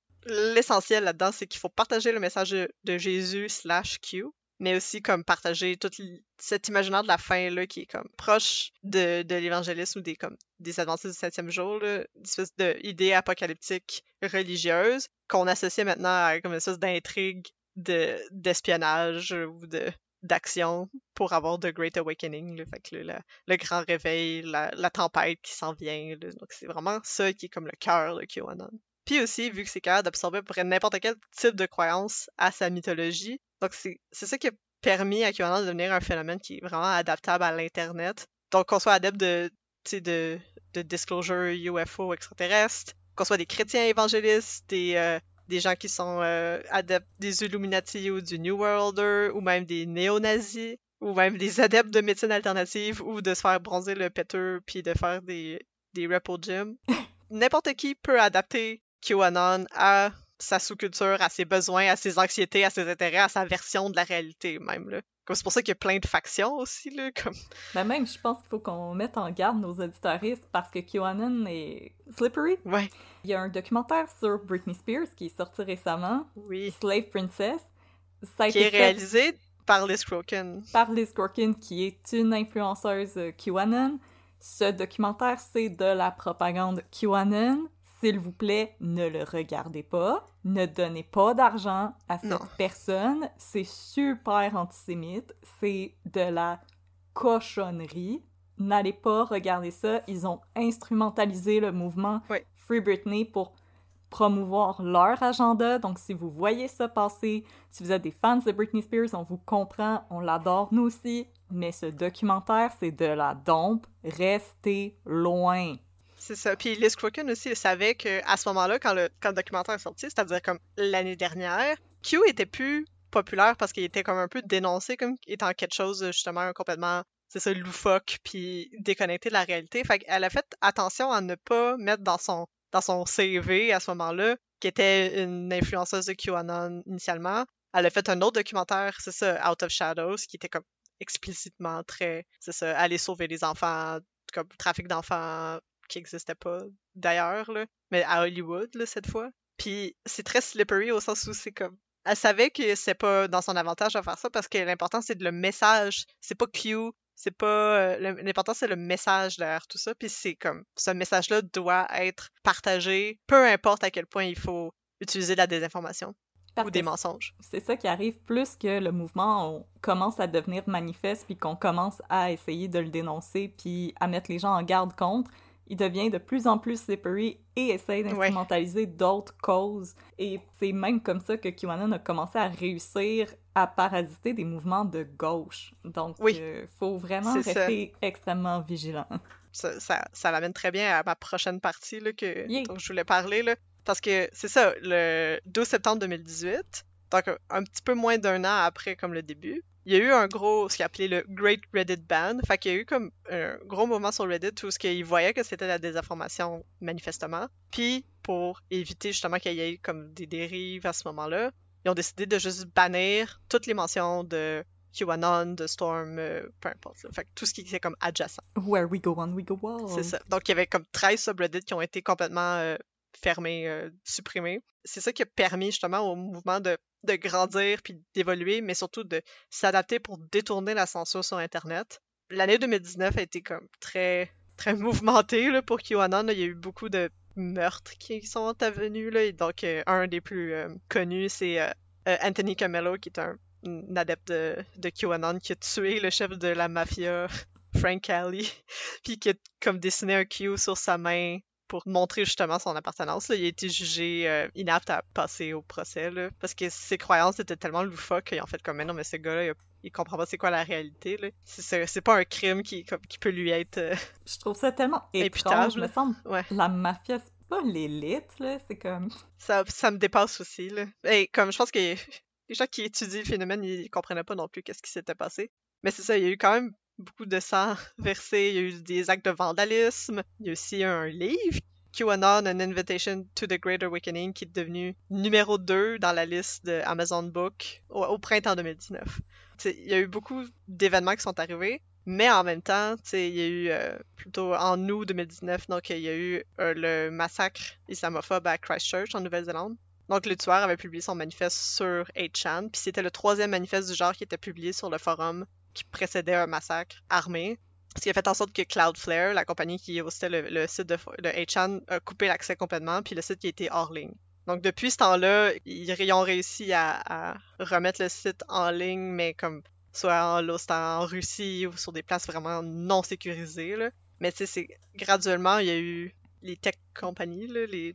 L'essentiel là-dedans, c'est qu'il faut partager le message de Jésus slash Q, mais aussi comme partager tout cet imaginaire de la fin là, qui est comme proche de, de l'évangélisme ou des, comme, des adventistes du septième jour, là, une espèce d'idée apocalyptique religieuse qu'on associe maintenant à comme une espèce d'intrigue de, d'espionnage ou de... d'action pour avoir The Great Awakening, le, fait que le, la, le grand réveil, la, la tempête qui s'en vient. Le, donc c'est vraiment ça qui est comme le cœur de QAnon. Puis aussi, vu que c'est capable d'absorber n'importe quel type de croyance à sa mythologie, donc c'est, c'est ça qui a permis à QAnon de devenir un phénomène qui est vraiment adaptable à l'Internet. Donc qu'on soit adepte de, de, de disclosure, U F O, extraterrestres, qu'on soit des chrétiens évangélistes, des... Euh, des gens qui sont euh, adeptes des Illuminati ou du New World Order, ou même des néo-nazis, ou même des adeptes de médecine alternative, ou de se faire bronzer le péteux, puis de faire des, des reps au gym. N'importe qui peut adapter QAnon à sa sous-culture, à ses besoins, à ses anxiétés, à ses intérêts, à sa version de la réalité même, là. Comme c'est pour ça qu'il y a plein de factions aussi, là, comme... Ben même, je pense qu'il faut qu'on mette en garde nos auditoristes parce que QAnon est slippery. Ouais. Il y a un documentaire sur Britney Spears qui est sorti récemment. Oui. Slave Princess. Ça a qui été est réalisé fait... par Liz Croken. Par Liz Croken, qui est une influenceuse QAnon. Ce documentaire, c'est de la propagande QAnon. S'il vous plaît, ne le regardez pas. Ne donnez pas d'argent à cette non. personne. C'est super antisémite. C'est de la cochonnerie. N'allez pas regarder ça. Ils ont instrumentalisé le mouvement oui. Free Britney pour promouvoir leur agenda. Donc, si vous voyez ça passer, si vous êtes des fans de Britney Spears, on vous comprend, on l'adore, nous aussi. Mais ce documentaire, c'est de la dompe. Restez loin. C'est ça. Puis Liz Croken aussi, elle savait qu'à ce moment-là, quand le, quand le documentaire est sorti, c'est-à-dire comme l'année dernière, Q était plus populaire parce qu'il était comme un peu dénoncé comme étant quelque chose, justement, complètement, c'est ça, loufoque, puis déconnecté de la réalité. Fait qu'elle a fait attention à ne pas mettre dans son, dans son C V à ce moment-là, qui était une influenceuse de QAnon initialement. Elle a fait un autre documentaire, c'est ça, Out of Shadows, qui était comme explicitement très, c'est ça, aller sauver les enfants, comme trafic d'enfants, qui n'existait pas d'ailleurs, là, mais à Hollywood, là, cette fois. Puis c'est très slippery au sens où c'est comme... Elle savait que c'est pas dans son avantage à faire ça parce que l'important, c'est le message. C'est pas Q, c'est pas... L'important, c'est le message derrière tout ça. Puis c'est comme... Ce message-là doit être partagé, peu importe à quel point il faut utiliser de la désinformation. Parce ou des mensonges. C'est ça qui arrive plus que le mouvement on commence à devenir manifeste puis qu'on commence à essayer de le dénoncer puis à mettre les gens en garde contre. Il devient de plus en plus slippery et essaye d'instrumentaliser ouais. d'autres causes. Et c'est même comme ça que QAnon a commencé à réussir à parasiter des mouvements de gauche. Donc, il oui. euh, faut vraiment c'est rester ça. extrêmement vigilant. Ça, ça, ça l'amène très bien à ma prochaine partie là, que, yeah. dont je voulais parler, là. Parce que c'est ça, le douze septembre deux mille dix-huit, donc un petit peu moins d'un an après comme le début, il y a eu un gros, ce qu'ils appelaient le Great Reddit Ban, fait qu'il y a eu comme un gros moment sur Reddit où ils voyaient que c'était la désinformation manifestement, puis pour éviter justement qu'il y ait comme des dérives à ce moment-là, ils ont décidé de juste bannir toutes les mentions de QAnon, de Storm, euh, peu importe. Là. Fait que tout ce qui était comme adjacent. Where we go on, we go on. C'est ça. Donc il y avait comme treize subreddits qui ont été complètement... Euh, fermé, euh, supprimé. C'est ça qui a permis justement au mouvement de, de grandir puis d'évoluer, mais surtout de s'adapter pour détourner la censure sur Internet. L'année deux mille dix-neuf a été comme très, très mouvementée là, pour QAnon. Là. Il y a eu beaucoup de meurtres qui sont avenus. Là. Et donc, euh, un des plus euh, connus, c'est euh, euh, Anthony Camello, qui est un, un adepte de, de QAnon, qui a tué le chef de la mafia, Frank Cali, puis qui a comme dessiné un Q sur sa main pour montrer justement son appartenance. Là. Il a été jugé euh, inapte à passer au procès, là, parce que ses croyances étaient tellement loufoques qu'ils ont fait comme « Mais non, mais ce gars-là, il, a... il comprend pas c'est quoi la réalité. » là. C'est, c'est, c'est pas un crime qui, comme, qui peut lui être euh... Je trouve ça tellement étrange. Me semble ouais. La mafia, c'est pas l'élite, là. C'est comme... Ça, ça me dépasse aussi, là. Et comme je pense que les gens qui étudient le phénomène, ils comprenaient pas non plus qu'est-ce qui s'était passé. Mais c'est ça, il y a eu quand même beaucoup de sang versé, il y a eu des actes de vandalisme, il y a aussi un livre, QAnon, An Invitation to the Great Awakening, qui est devenu numéro deux dans la liste de Amazon Book au, au printemps deux mille dix-neuf. T'sais, il y a eu beaucoup d'événements qui sont arrivés, mais en même temps, t'sais, il y a eu, euh, plutôt en août deux mille dix-neuf, donc il y a eu euh, le massacre islamophobe à Christchurch en Nouvelle-Zélande. Donc, le tueur avait publié son manifeste sur eight chan, puis c'était le troisième manifeste du genre qui était publié sur le forum qui précédait un massacre armé. Ce qui a fait en sorte que Cloudflare, la compagnie qui hostait le, le site de, de eight chan, a coupé l'accès complètement, puis le site qui a été hors ligne. Donc, depuis ce temps-là, ils, ils ont réussi à, à remettre le site en ligne, mais comme soit en, là, en Russie ou sur des places vraiment non sécurisées. Là. Mais tu sais, c'est graduellement, il y a eu les tech companies, là, les...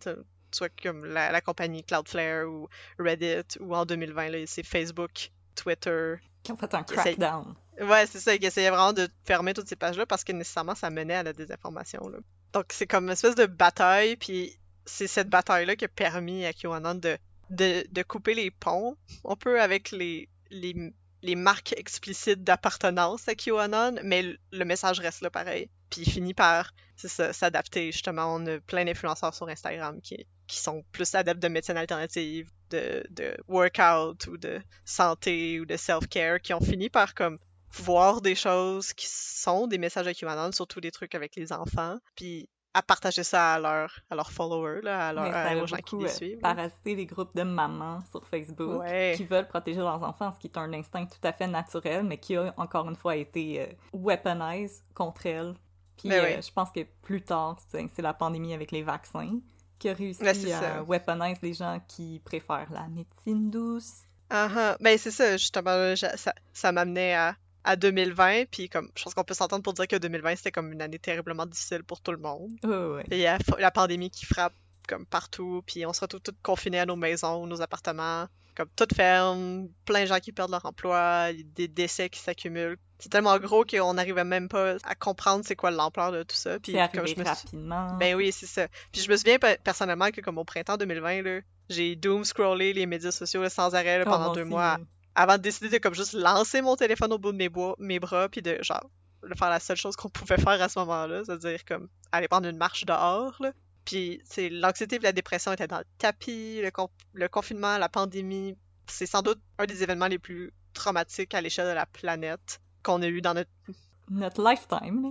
soit comme la, la compagnie Cloudflare ou Reddit, ou en deux mille vingt, là, c'est Facebook, Twitter. Qui ont fait un crackdown. Essay... Ouais, c'est ça, qui essayaient vraiment de fermer toutes ces pages-là parce que nécessairement, ça menait à la désinformation. Là. Donc, c'est comme une espèce de bataille, puis c'est cette bataille-là qui a permis à QAnon de, de, de couper les ponts, un peu avec les, les, les marques explicites d'appartenance à QAnon, mais le message reste là pareil. Puis il finit par c'est ça, s'adapter, justement. On a plein d'influenceurs sur Instagram qui, qui sont plus adeptes de médecine alternative, de, de workout ou de santé ou de self-care, qui ont fini par comme voir des choses qui sont des messages à QAnon, surtout des trucs avec les enfants, puis à partager ça à leurs à leurs followers, là, à leurs euh, gens qui les suivent. Parasiter les groupes de mamans sur Facebook ouais. qui veulent protéger leurs enfants, ce qui est un instinct tout à fait naturel, mais qui a encore une fois été euh, weaponisé contre elles. Puis euh, oui. je pense que plus tard, c'est, c'est la pandémie avec les vaccins qui a réussi ben, à ça. weaponiser les gens qui préfèrent la médecine douce. Uh-huh. Ben c'est ça, justement, je, ça, ça m'amenait à, à deux mille vingt, puis comme, je pense qu'on peut s'entendre pour dire que deux mille vingt, c'était comme une année terriblement difficile pour tout le monde. Oh, ouais. Et il y a la pandémie qui frappe comme partout, puis on se retrouve tous confinés à nos maisons, nos appartements, comme tout ferme, plein de gens qui perdent leur emploi, des décès qui s'accumulent. C'est tellement gros qu'on n'arrivait même pas à comprendre c'est quoi l'ampleur de tout ça. Puis, c'est arrivé comme je me suis... rapidement. Ben oui, c'est ça. Puis je me souviens personnellement que comme au printemps deux mille vingt, là, j'ai doom-scrollé les médias sociaux là, sans arrêt là, pendant oh, bon, deux si mois, bien. avant de décider de comme juste lancer mon téléphone au bout de mes, bois, mes bras, puis de genre de faire la seule chose qu'on pouvait faire à ce moment-là, c'est-à-dire comme aller prendre une marche dehors, là. Puis c'est, l'anxiété et la dépression étaient dans le tapis, le, con- le confinement, la pandémie. C'est sans doute un des événements les plus traumatiques à l'échelle de la planète qu'on a eu dans notre... Notre lifetime. Là.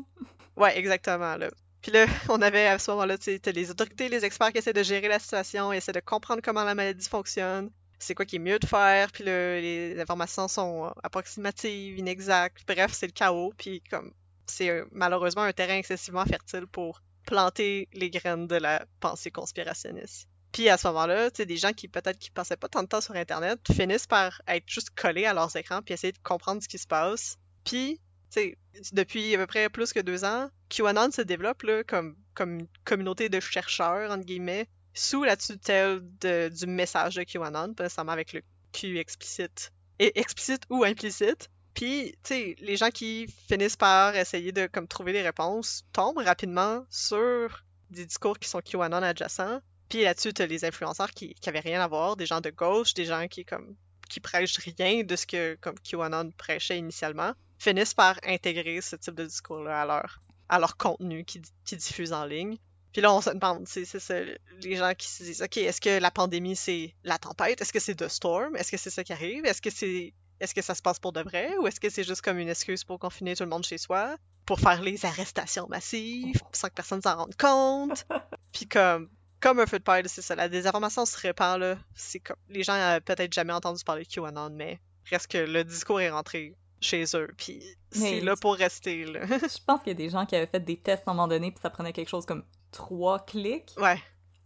Ouais, exactement. Là. Puis là, on avait à ce moment-là, tu sais, les autorités, les experts qui essaient de gérer la situation, essaient de comprendre comment la maladie fonctionne, c'est quoi qui est mieux de faire, puis là, les informations sont approximatives, inexactes, bref, c'est le chaos, puis comme c'est malheureusement un terrain excessivement fertile pour planter les graines de la pensée conspirationniste. Puis à ce moment-là, tu sais, des gens qui peut-être qui passaient pas tant de temps sur Internet finissent par être juste collés à leurs écrans puis essayer de comprendre ce qui se passe. Puis, tu sais, depuis à peu près plus que deux ans, QAnon se développe là, comme, comme une communauté de chercheurs, entre guillemets, sous la tutelle de, du message de QAnon, pas nécessairement avec le Q explicite, et explicite ou implicite. Puis, tu sais, les gens qui finissent par essayer de comme, trouver des réponses tombent rapidement sur des discours qui sont QAnon adjacents. Puis là-dessus, t'as les influenceurs qui, qui avaient rien à voir, des gens de gauche, des gens qui comme qui prêchent rien de ce que comme QAnon prêchait initialement, finissent par intégrer ce type de discours-là à leur, à leur contenu qu'ils qui diffusent en ligne. Puis là, on se demande, c'est ça, les gens qui se disent « Ok, est-ce que la pandémie, c'est la tempête? Est-ce que c'est The Storm? Est-ce que c'est ça qui arrive? Est-ce que c'est est-ce que ça se passe pour de vrai? Ou est-ce que c'est juste comme une excuse pour confiner tout le monde chez soi? Pour faire les arrestations massives, sans que personne s'en rende compte? » Puis comme... Comme un feu de paille, c'est ça. La désinformation se répand, là. C'est comme... Les gens n'avaient peut-être jamais entendu parler de QAnon, mais reste que le discours est rentré chez eux, puis c'est mais là pour rester, là. Je pense qu'il y a des gens qui avaient fait des tests à un moment donné, puis ça prenait quelque chose comme trois clics. Ouais.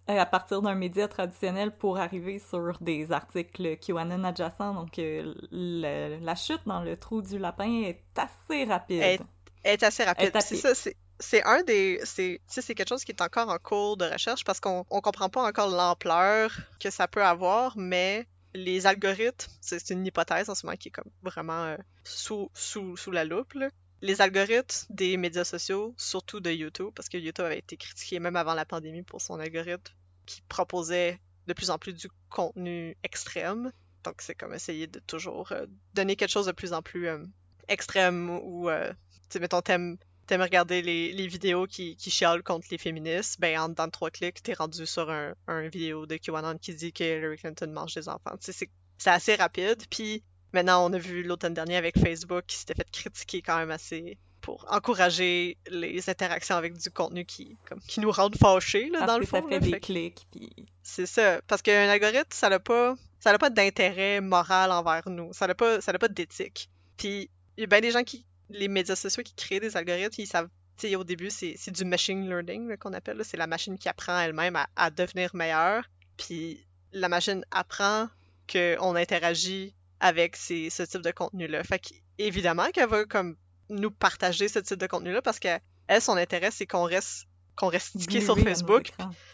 À partir d'un média traditionnel pour arriver sur des articles QAnon adjacents, donc euh, le, la chute dans le trou du lapin est assez rapide. Est, est assez rapide. Est c'est ça, c'est... C'est un des. C'est, c'est quelque chose qui est encore en cours de recherche parce qu'on ne comprend pas encore l'ampleur que ça peut avoir, mais les algorithmes, c'est, c'est une hypothèse en ce moment qui est comme vraiment euh, sous, sous, sous la loupe, là. Les algorithmes des médias sociaux, surtout de YouTube, parce que YouTube avait été critiqué même avant la pandémie pour son algorithme qui proposait de plus en plus du contenu extrême. Donc c'est comme essayer de toujours euh, donner quelque chose de plus en plus euh, extrême ou, euh, tu sais, mettons, thème. T'aimes regarder les, les vidéos qui, qui chialent contre les féministes, ben en dedans de trois clics, t'es rendu sur un, un vidéo de QAnon qui dit que Hillary Clinton mange des enfants. T'sais, c'est, c'est assez rapide. Puis maintenant, on a vu l'automne dernier avec Facebook qui s'était fait critiquer quand même assez pour encourager les interactions avec du contenu qui, comme, qui nous rendent fâchés, là, dans le fond. Parce que ça fait des clics. Puis... C'est ça. Parce qu'un algorithme, ça n'a pas, ça n'a pas d'intérêt moral envers nous. Ça n'a pas, ça n'a pas d'éthique. Puis il y a bien des gens qui... Les médias sociaux qui créent des algorithmes, ils savent, tu sais, au début, c'est, c'est du machine learning là, qu'on appelle. Là. C'est la machine qui apprend elle-même à, à devenir meilleure. Puis la machine apprend qu'on interagit avec ces, ce type de contenu-là. Fait qu'évidemment qu'elle va comme, nous partager ce type de contenu-là parce qu'elle, son intérêt, c'est qu'on reste qu'on reste tiqué oui, sur oui, Facebook.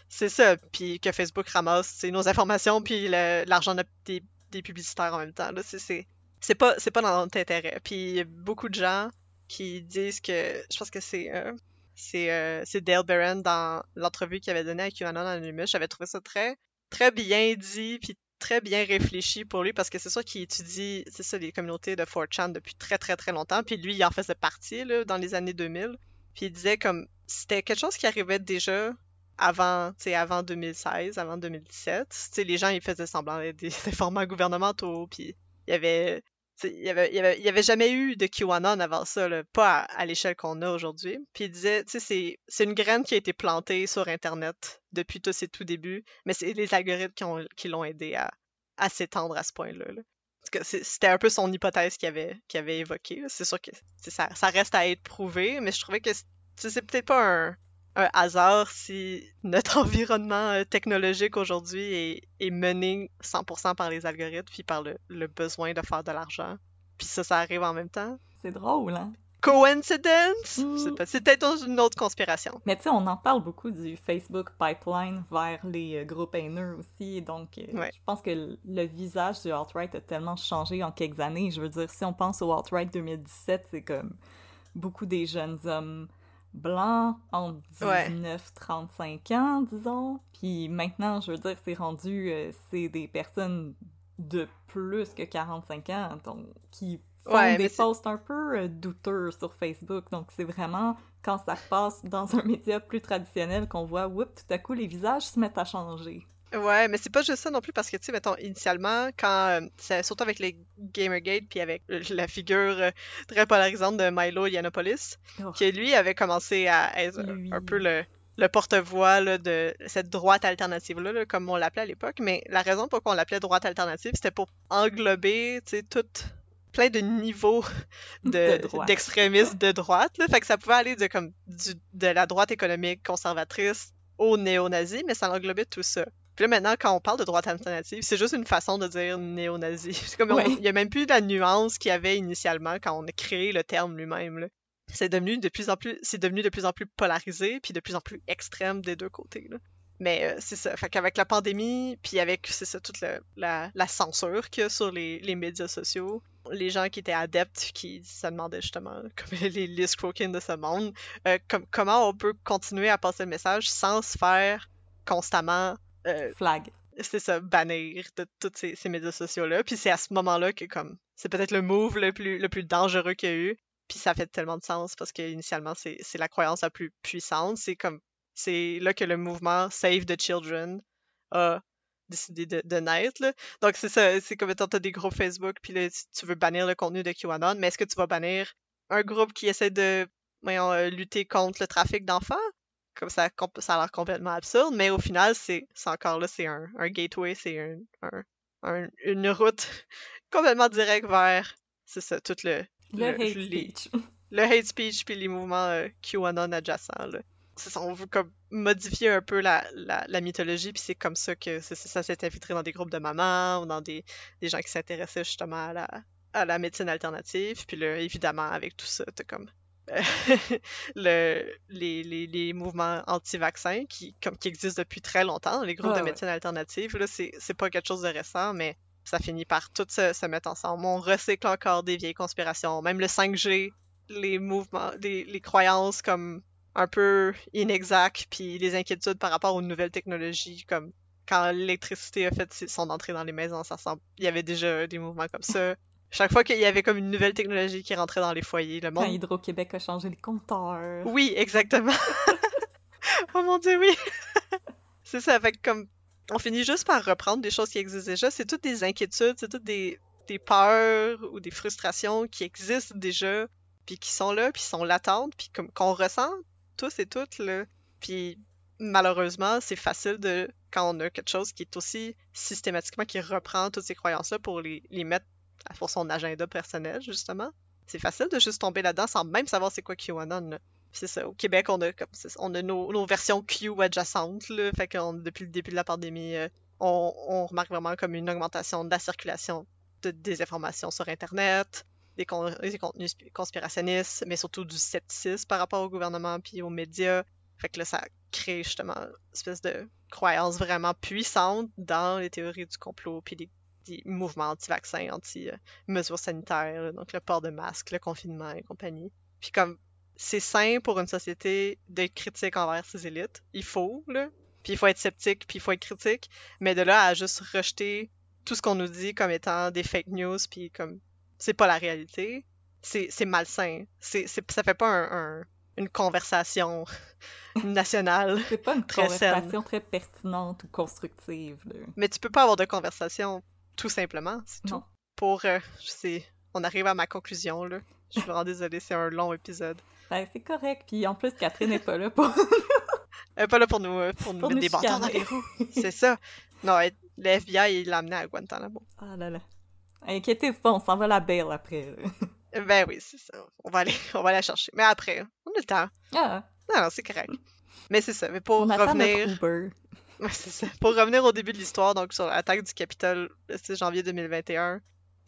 C'est ça. Puis que Facebook ramasse nos informations puis le, l'argent des, des publicitaires en même temps. Là. C'est... c'est... C'est pas, c'est pas dans notre intérêt. Puis il y a beaucoup de gens qui disent que... Je pense que c'est euh, c'est, euh, c'est Dale Beran dans l'entrevue qu'il avait donnée à QAnon Anonymous. J'avais trouvé ça très, très bien dit puis très bien réfléchi pour lui parce que c'est sûr qu'il étudie, c'est ça, les communautés de four chan depuis très, très, très longtemps. Puis lui, il en faisait partie là, dans les années deux mille. Puis il disait comme... C'était quelque chose qui arrivait déjà avant, tu sais, avant deux mille seize, avant deux mille dix-sept. Tu sais, les gens, ils faisaient semblant d'être des, des formats gouvernementaux, puis... Il y avait, il y avait, il y avait, il y avait jamais eu de QAnon avant ça, là, pas à, à l'échelle qu'on a aujourd'hui. Puis il disait, tu sais, c'est, c'est une graine qui a été plantée sur Internet depuis tout ses tout débuts, mais c'est les algorithmes qui, ont, qui l'ont aidé à, à s'étendre à ce point-là. Là. Parce que c'est, c'était un peu son hypothèse qu'il avait, qu'il avait évoquée. C'est sûr que ça, ça reste à être prouvé, mais je trouvais que c'est, c'est peut-être pas un, un hasard si notre environnement technologique aujourd'hui est, est mené cent pour cent par les algorithmes puis par le, le besoin de faire de l'argent. Puis ça, ça arrive en même temps. C'est drôle, hein? Coincidence? Mmh. C'est, c'est peut-être une autre conspiration. Mais tu sais, on en parle beaucoup du Facebook pipeline vers les groupes haineux aussi. Donc, ouais. Je pense que le visage du alt-right a tellement changé en quelques années. Je veux dire, si on pense au alt-right deux mille dix-sept, c'est comme beaucoup des jeunes hommes blanc, entre dix-neuf trente-cinq ouais. ans, disons. Puis maintenant, je veux dire, c'est rendu... Euh, c'est des personnes de plus que quarante-cinq ans donc, qui font ouais, des posts un peu euh, douteux sur Facebook. Donc, c'est vraiment quand ça passe dans un média plus traditionnel qu'on voit, oups, tout à coup, les visages se mettent à changer. Ouais, mais c'est pas juste ça non plus, parce que, tu sais, mettons, initialement, quand, euh, surtout avec les Gamergate, puis avec la figure euh, très polarisante de Milo Yiannopoulos, oh. qui, lui, avait commencé à être lui. un peu le, le porte-voix là, de cette droite alternative-là, là, comme on l'appelait à l'époque, mais la raison pour laquelle on l'appelait droite alternative, c'était pour englober, tu sais, toute... plein de niveaux de, de d'extrémistes de droite. Là. Fait que ça pouvait aller de, comme, du, de la droite économique conservatrice aux néo-nazis, mais ça englobait tout ça. Puis là, maintenant, quand on parle de droite alternative, c'est juste une façon de dire néo-nazi. C'est comme, ouais. on, il n'y a même plus la nuance qu'il y avait initialement quand on a créé le terme lui-même. Là. C'est devenu de plus en plus, c'est devenu de plus en plus polarisé, puis de plus en plus extrême des deux côtés. Là. Mais euh, c'est ça. Fait qu'avec la pandémie, puis avec, c'est ça, toute la, la, la censure qu'il y a sur les, les médias sociaux, les gens qui étaient adeptes, qui se demandaient justement, comme les Liz Crookins de ce monde, euh, com- comment on peut continuer à passer le message sans se faire constamment... Euh, flag. C'est ça, bannir de tous ces, ces médias sociaux-là. Puis c'est à ce moment-là que, comme, c'est peut-être le move le plus, le plus dangereux qu'il y a eu. Puis ça fait tellement de sens, parce qu'initialement, c'est, c'est la croyance la plus puissante. C'est comme, c'est là que le mouvement « Save the Children » a... décidé de, de naître, là. Donc, c'est ça, c'est comme, t'as des groupes Facebook, puis là, tu veux bannir le contenu de QAnon, mais est-ce que tu vas bannir un groupe qui essaie de, voyons, euh, lutter contre le trafic d'enfants? Comme ça, ça a l'air complètement absurde, mais au final, c'est, c'est encore là, c'est un, un gateway, c'est un, un, un, une route complètement directe vers, c'est ça, tout le... Le, le hate les, speech. Le hate speech, puis les mouvements euh, QAnon adjacents, là. On veut comme modifier un peu la, la, la mythologie, puis c'est comme ça que c'est, ça s'est infiltré dans des groupes de mamans ou dans des, des gens qui s'intéressaient justement à la, à la médecine alternative. Puis là, évidemment, avec tout ça, t'as comme euh, le, les, les, les mouvements anti-vaccins qui, comme, qui existent depuis très longtemps, les groupes ouais, de médecine ouais. alternative. Là, c'est, c'est pas quelque chose de récent, mais ça finit par tout se, se mettre ensemble. On recycle encore des vieilles conspirations, même le cinq G, les mouvements, les, les croyances comme... un peu inexact, puis les inquiétudes par rapport aux nouvelles technologies, comme quand l'électricité a fait son entrée dans les maisons, ça semble... il y avait déjà des mouvements comme ça. Chaque fois qu'il y avait comme une nouvelle technologie qui rentrait dans les foyers, le monde... Quand Hydro-Québec a changé les compteurs. Oui, exactement. Oh mon Dieu, oui! C'est ça, fait que comme... on finit juste par reprendre des choses qui existent déjà. C'est toutes des inquiétudes, c'est toutes des, des peurs ou des frustrations qui existent déjà, puis qui sont là, puis sont latentes, puis comme... qu'on ressent tous et toutes, là. Puis malheureusement, c'est facile de, quand on a quelque chose qui est aussi systématiquement, qui reprend toutes ces croyances-là pour les, les mettre pour son agenda personnel, justement. C'est facile de juste tomber là-dedans sans même savoir c'est quoi QAnon, là. Puis c'est ça, au Québec, on a, comme, on a nos, nos versions Q adjacentes, là. Fait que depuis le début de la pandémie, on, on remarque vraiment comme une augmentation de la circulation de désinformation sur Internet, des contenus conspirationnistes, mais surtout du scepticisme par rapport au gouvernement puis aux médias. Fait que là, ça crée justement une espèce de croyance vraiment puissante dans les théories du complot puis les, les mouvements anti-vaccins, anti-mesures sanitaires, donc le port de masque, le confinement et compagnie. Puis comme c'est sain pour une société d'être critique envers ses élites, il faut, là. Puis il faut être sceptique, puis il faut être critique. Mais de là à juste rejeter tout ce qu'on nous dit comme étant des fake news puis comme... c'est pas la réalité, c'est, c'est malsain. C'est, c'est, ça fait pas un, un, une conversation nationale. C'est pas une très conversation saine. Très pertinente ou constructive. Là. Mais tu peux pas avoir de conversation, tout simplement, c'est tout. Non. Pour, euh, je sais, on arrive à ma conclusion, là. Je suis vraiment désolée, c'est un long épisode. Ben, c'est correct, puis en plus, Catherine n'est pas là pour nous. Elle n'est pas là pour nous, euh, pour nous pour mettre nous des bâtons dans les roues. C'est ça. Non, elle, le F B I, il l'a amené à Guantanamo. Ah là là. Inquiétez-vous pas, on s'en va la bail après. Ben oui, c'est ça. On va aller, on va la chercher. Mais après, on a le temps. Ah. Non, non, c'est correct. Mais c'est ça. Mais pour on revenir. Ouais, c'est ça. Pour revenir au début de l'histoire, donc sur l'attaque du Capitole le six janvier deux mille vingt et un,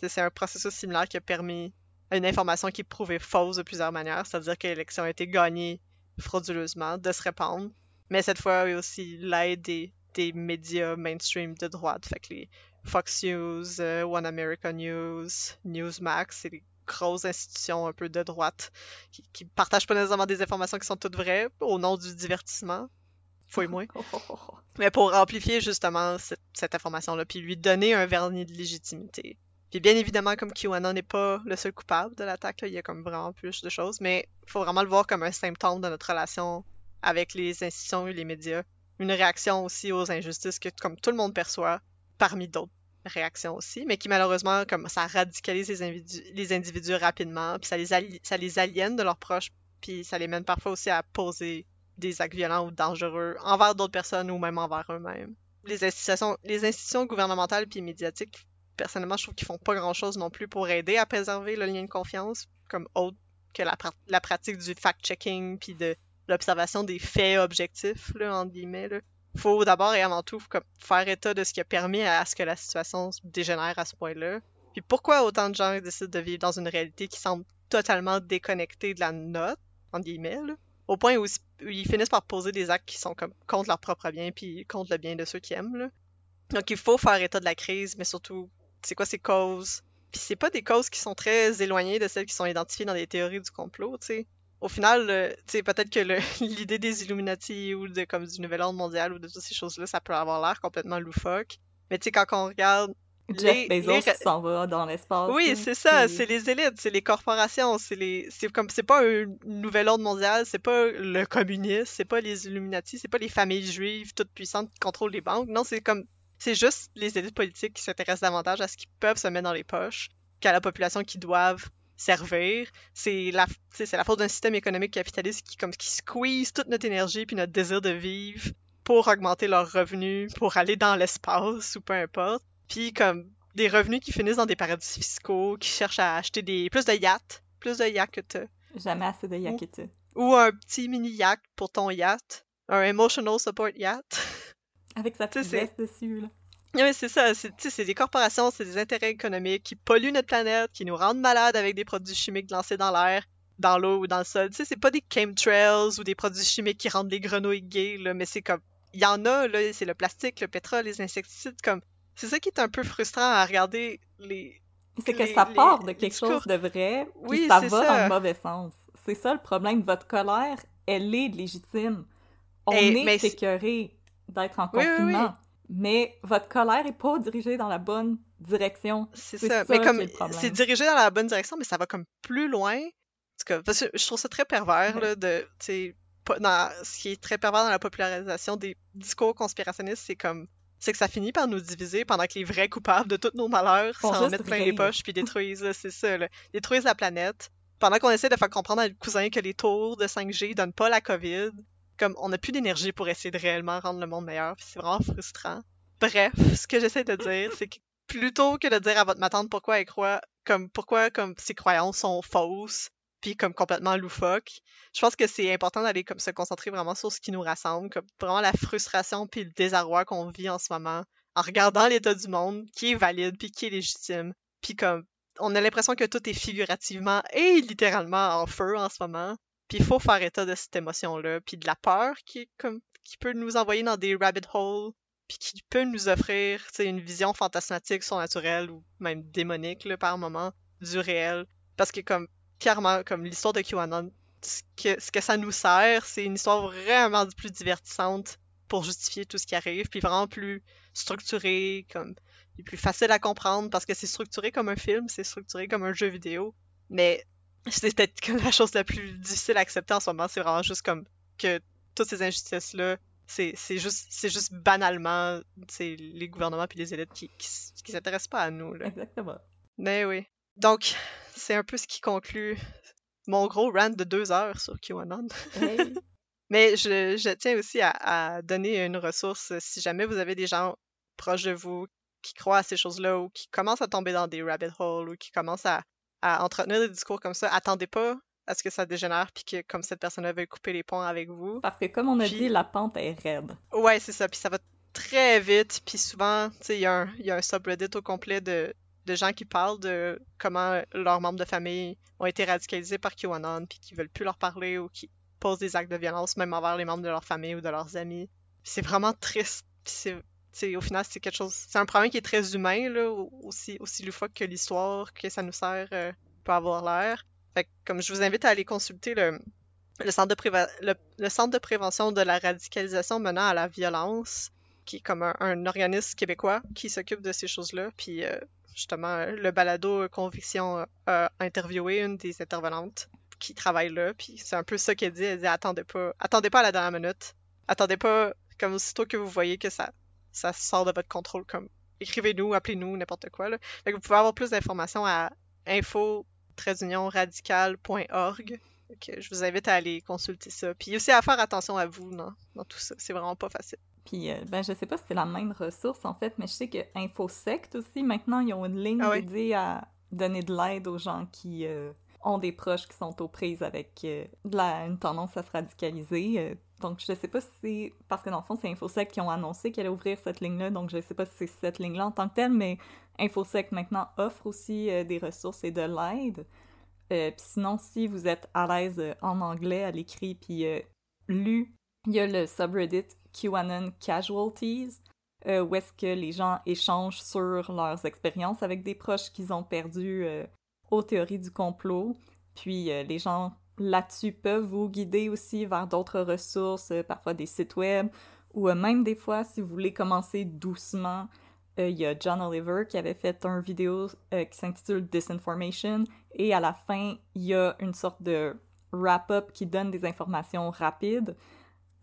c'est un processus similaire qui a permis une information qui est prouvée fausse de plusieurs manières, c'est-à-dire que l'élection a été gagnée frauduleusement, de se répandre. Mais cette fois, il y a aussi l'aide des, des médias mainstream de droite. Fait que les. Fox News, euh, One America News, Newsmax, c'est des grosses institutions un peu de droite qui, qui partagent pas nécessairement des informations qui sont toutes vraies au nom du divertissement. Fouille-moi. Mais pour amplifier justement cette, cette information-là, puis lui donner un vernis de légitimité. Puis bien évidemment, comme QAnon n'est pas le seul coupable de l'attaque, là, il y a comme vraiment plus de choses, mais il faut vraiment le voir comme un symptôme de notre relation avec les institutions et les médias. une réaction aussi aux injustices que comme tout le monde perçoit parmi d'autres réactions aussi, mais qui malheureusement, comme ça radicalise les individus, les individus rapidement, puis ça les, ali- ça les aliène de leurs proches, puis ça les mène parfois aussi à poser des actes violents ou dangereux envers d'autres personnes ou même envers eux-mêmes. Les institutions, les institutions gouvernementales puis médiatiques, personnellement, je trouve qu'ils font pas grand-chose non plus pour aider à préserver le lien de confiance, comme autre que la, pra- la pratique du fact-checking puis de l'observation des faits objectifs, là, entre guillemets, là. Faut d'abord et avant tout comme, faire état de ce qui a permis à, à ce que la situation se dégénère à ce point-là. Puis pourquoi autant de gens décident de vivre dans une réalité qui semble totalement déconnectée de la nôtre, entre guillemets, là, au point où, où ils finissent par poser des actes qui sont comme contre leur propre bien puis contre le bien de ceux qui aiment, là. Donc il faut faire état de la crise, mais surtout, c'est quoi ses causes? Puis c'est pas des causes qui sont très éloignées de celles qui sont identifiées dans les théories du complot, tu sais. Au final, euh, peut-être que le, l'idée des Illuminati ou de, comme, du Nouvel Ordre mondial ou de toutes ces choses-là, ça peut avoir l'air complètement loufoque. Mais tu sais, quand on regarde... Jeff les, Bezos les... qui s'en va dans l'espace. Oui, c'est ça. Puis... C'est les élites, c'est les corporations. C'est, les... c'est, comme, c'est pas un Nouvel Ordre mondial, c'est pas le communisme, c'est pas les Illuminati, c'est pas les familles juives toutes puissantes qui contrôlent les banques. Non, c'est comme... C'est juste les élites politiques qui s'intéressent davantage à ce qu'ils peuvent se mettre dans les poches qu'à la population qui doivent... servir, c'est la, c'est la faute d'un système économique capitaliste qui, comme, qui squeeze toute notre énergie puis notre désir de vivre pour augmenter leurs revenus, pour aller dans l'espace ou peu importe. Puis comme des revenus qui finissent dans des paradis fiscaux, qui cherchent à acheter des plus de yachts, plus de yachts que t'as. Jamais assez de yachts que t'as. Ou un petit mini yacht pour ton yacht, un emotional support yacht. Avec sa petite veste dessus, là. Oui, c'est ça. C'est, c'est des corporations, c'est des intérêts économiques qui polluent notre planète, qui nous rendent malades avec des produits chimiques lancés dans l'air, dans l'eau ou dans le sol. T'sais, c'est pas des chemtrails ou des produits chimiques qui rendent les grenouilles gays, là, mais c'est comme... Il y en a, là, c'est le plastique, le pétrole, les insecticides, comme... C'est ça qui est un peu frustrant à regarder les... C'est les, que ça les, part de quelque chose de vrai, oui, puis ça va ça. Dans le mauvais sens. C'est ça le problème. Votre colère, elle est légitime. On Et, est écœurés d'être en oui, confinement. Oui, oui. Mais votre colère n'est pas dirigée dans la bonne direction. C'est, c'est ça, ça, mais comme c'est dirigé dans la bonne direction, mais ça va comme plus loin. En tout cas, parce que je trouve ça très pervers, ouais. là, de, dans, ce qui est très pervers dans la popularisation des discours conspirationnistes, c'est comme c'est que ça finit par nous diviser pendant que les vrais coupables de tous nos malheurs Font s'en mettent plein rire. Les poches puis détruisent, là, c'est ça, là, détruisent la planète. Pendant qu'on essaie de faire comprendre à nos cousins que les tours de cinq G donnent pas la COVID... Comme on n'a plus d'énergie pour essayer de réellement rendre le monde meilleur, puis c'est vraiment frustrant. Bref, ce que j'essaie de dire, c'est que plutôt que de dire à votre matante pourquoi elle croit, comme pourquoi comme ses croyances sont fausses, puis comme complètement loufoques, je pense que c'est important d'aller comme se concentrer vraiment sur ce qui nous rassemble, comme vraiment la frustration puis le désarroi qu'on vit en ce moment, en regardant l'état du monde qui est valide puis qui est légitime, puis comme on a l'impression que tout est figurativement et littéralement en feu en ce moment. Puis il faut faire état de cette émotion-là, puis de la peur qui, est comme, qui peut nous envoyer dans des rabbit holes, puis qui peut nous offrir une vision fantasmatique, surnaturelle ou même démonique là, par moment du réel. Parce que comme clairement, comme l'histoire de QAnon, ce que, ce que ça nous sert, c'est une histoire vraiment plus divertissante pour justifier tout ce qui arrive, puis vraiment plus structurée, comme, et plus facile à comprendre, parce que c'est structuré comme un film, c'est structuré comme un jeu vidéo, mais... C'est peut-être la chose la plus difficile à accepter en ce moment, c'est vraiment juste comme que toutes ces injustices-là, c'est, c'est, juste, c'est juste banalement c'est les gouvernements puis les élites qui, qui, qui s'intéressent pas à nous. Là. Exactement. Mais oui. Donc, c'est un peu ce qui conclut mon gros rant de deux heures sur QAnon. Hey. Mais je, je tiens aussi à, à donner une ressource si jamais vous avez des gens proches de vous qui croient à ces choses-là ou qui commencent à tomber dans des rabbit holes ou qui commencent à à entretenir des discours comme ça, attendez pas à ce que ça dégénère puis que comme cette personne-là veut couper les ponts avec vous. Parce que comme on a puis, dit, la pente est raide. Ouais, c'est ça, puis ça va très vite, puis souvent, tu sais, il y, y a un subreddit au complet de, de gens qui parlent de comment leurs membres de famille ont été radicalisés par QAnon puis qui veulent plus leur parler ou qui posent des actes de violence même envers les membres de leur famille ou de leurs amis. Pis c'est vraiment triste, puis c'est... T'sais, au final, c'est quelque chose. C'est un problème qui est très humain, là, aussi, aussi loufoque que l'histoire que ça nous sert euh, peut avoir l'air. Fait que, comme je vous invite à aller consulter le, le, centre de préva... le, le Centre de prévention de la radicalisation menant à la violence, qui est comme un, un organisme québécois qui s'occupe de ces choses-là. Puis, euh, justement, le balado Conviction a interviewé une des intervenantes qui travaille là. Puis, c'est un peu ça qu'elle dit. Elle dit attendez pas, attendez pas à la dernière minute. Attendez pas. Comme aussitôt que vous voyez que ça, ça sort de votre contrôle, comme écrivez-nous, appelez-nous, n'importe quoi. Là. Fait que vous pouvez avoir plus d'informations à info tiret union radicale point org. Okay, je vous invite à aller consulter ça. Puis aussi à faire attention à vous non? dans tout ça. C'est vraiment pas facile. Puis, euh, ben, je sais pas si c'est la même ressource, en fait, mais je sais que InfoSect aussi, maintenant, ils ont une ligne ah oui. dédiée à donner de l'aide aux gens qui euh, ont des proches qui sont aux prises avec euh, de la, une tendance à se radicaliser. Euh, donc, je sais pas si c'est... Parce que, dans le fond, c'est InfoSect qui ont annoncé qu'elle allait ouvrir cette ligne-là, donc je sais pas si c'est cette ligne-là en tant que telle, mais InfoSect, maintenant, offre aussi euh, des ressources et de l'aide. Euh, puis sinon, si vous êtes à l'aise euh, en anglais à l'écrit, puis euh, lu, il y a le subreddit QAnon Casualties, euh, où est-ce que les gens échangent sur leurs expériences avec des proches qu'ils ont perdus euh, aux théories du complot. Puis euh, les gens là-dessus peuvent vous guider aussi vers d'autres ressources, euh, parfois des sites web, ou euh, même des fois, si vous voulez commencer doucement, il euh, y a John Oliver qui avait fait une vidéo euh, qui s'intitule « Disinformation », et à la fin, il y a une sorte de wrap-up qui donne des informations rapides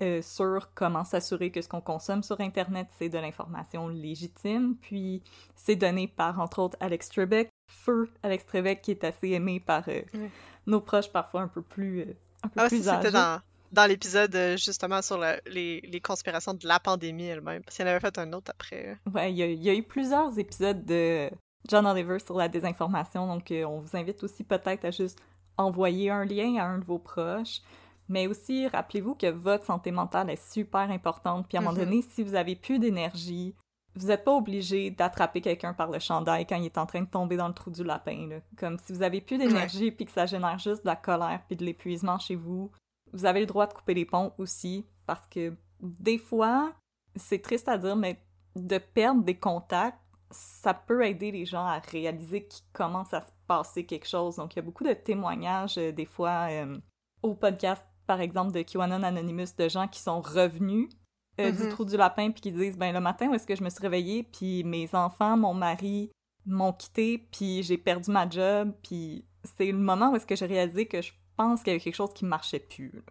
euh, sur comment s'assurer que ce qu'on consomme sur Internet, c'est de l'information légitime. Puis, c'est donné par, entre autres, Alex Trebek, feu Alex Trebek, qui est assez aimé par euh, oui. nos proches, parfois un peu plus, euh, un peu ah, plus si âgés. C'était dans, dans l'épisode, justement, sur la, les, les conspirations de la pandémie elle-même, parce qu'il en avait fait un autre après. Ouais, il y, y a eu plusieurs épisodes de... John Oliver sur la désinformation, donc euh, on vous invite aussi peut-être à juste envoyer un lien à un de vos proches, mais aussi rappelez-vous que votre santé mentale est super importante, puis à un mm-hmm. moment donné, si vous avez plus d'énergie, vous n'êtes pas obligé d'attraper quelqu'un par le chandail quand il est en train de tomber dans le trou du lapin, là. Comme si vous avez plus d'énergie puis que ça génère juste de la colère puis de l'épuisement chez vous, vous avez le droit de couper les ponts aussi, parce que des fois, c'est triste à dire, mais de perdre des contacts, ça peut aider les gens à réaliser qu'il commence à se passer quelque chose. Donc, il y a beaucoup de témoignages, euh, des fois, euh, au podcast, par exemple, de QAnon Anonymous, de gens qui sont revenus euh, mm-hmm. du trou du lapin, puis qui disent « Ben, le matin, où est-ce que je me suis réveillée? Puis mes enfants, mon mari m'ont quitté, puis j'ai perdu ma job, puis c'est le moment où est-ce que j'ai réalisé que je pense qu'il y avait quelque chose qui ne marchait plus. »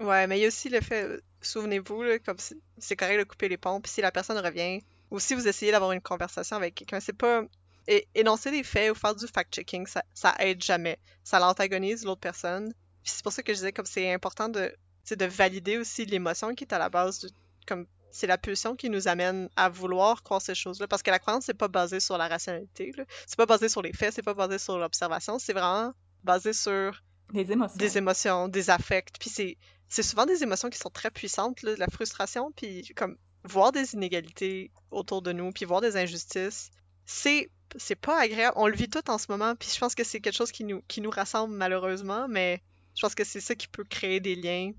Ouais, mais il y a aussi le fait, souvenez-vous, là, comme c'est, c'est correct de couper les ponts, puis si la personne revient... Ou si vous essayez d'avoir une conversation avec quelqu'un, c'est pas... É- énoncer des faits ou faire du fact-checking, ça, ça aide jamais. Ça l'antagonise l'autre personne. Puis c'est pour ça que je disais, comme c'est important de, de valider aussi l'émotion qui est à la base. De, comme c'est la pulsion qui nous amène à vouloir croire ces choses-là. Parce que la croyance, c'est pas basé sur la rationalité. Là. C'est pas basé sur les faits, c'est pas basé sur l'observation. C'est vraiment basé sur... Des émotions. Des émotions, des affects. Puis c'est, c'est souvent des émotions qui sont très puissantes, là, de la frustration, puis comme... voir des inégalités autour de nous, puis voir des injustices, c'est, c'est pas agréable. On le vit tout en ce moment, puis je pense que c'est quelque chose qui nous, qui nous rassemble malheureusement, mais je pense que c'est ça qui peut créer des liens,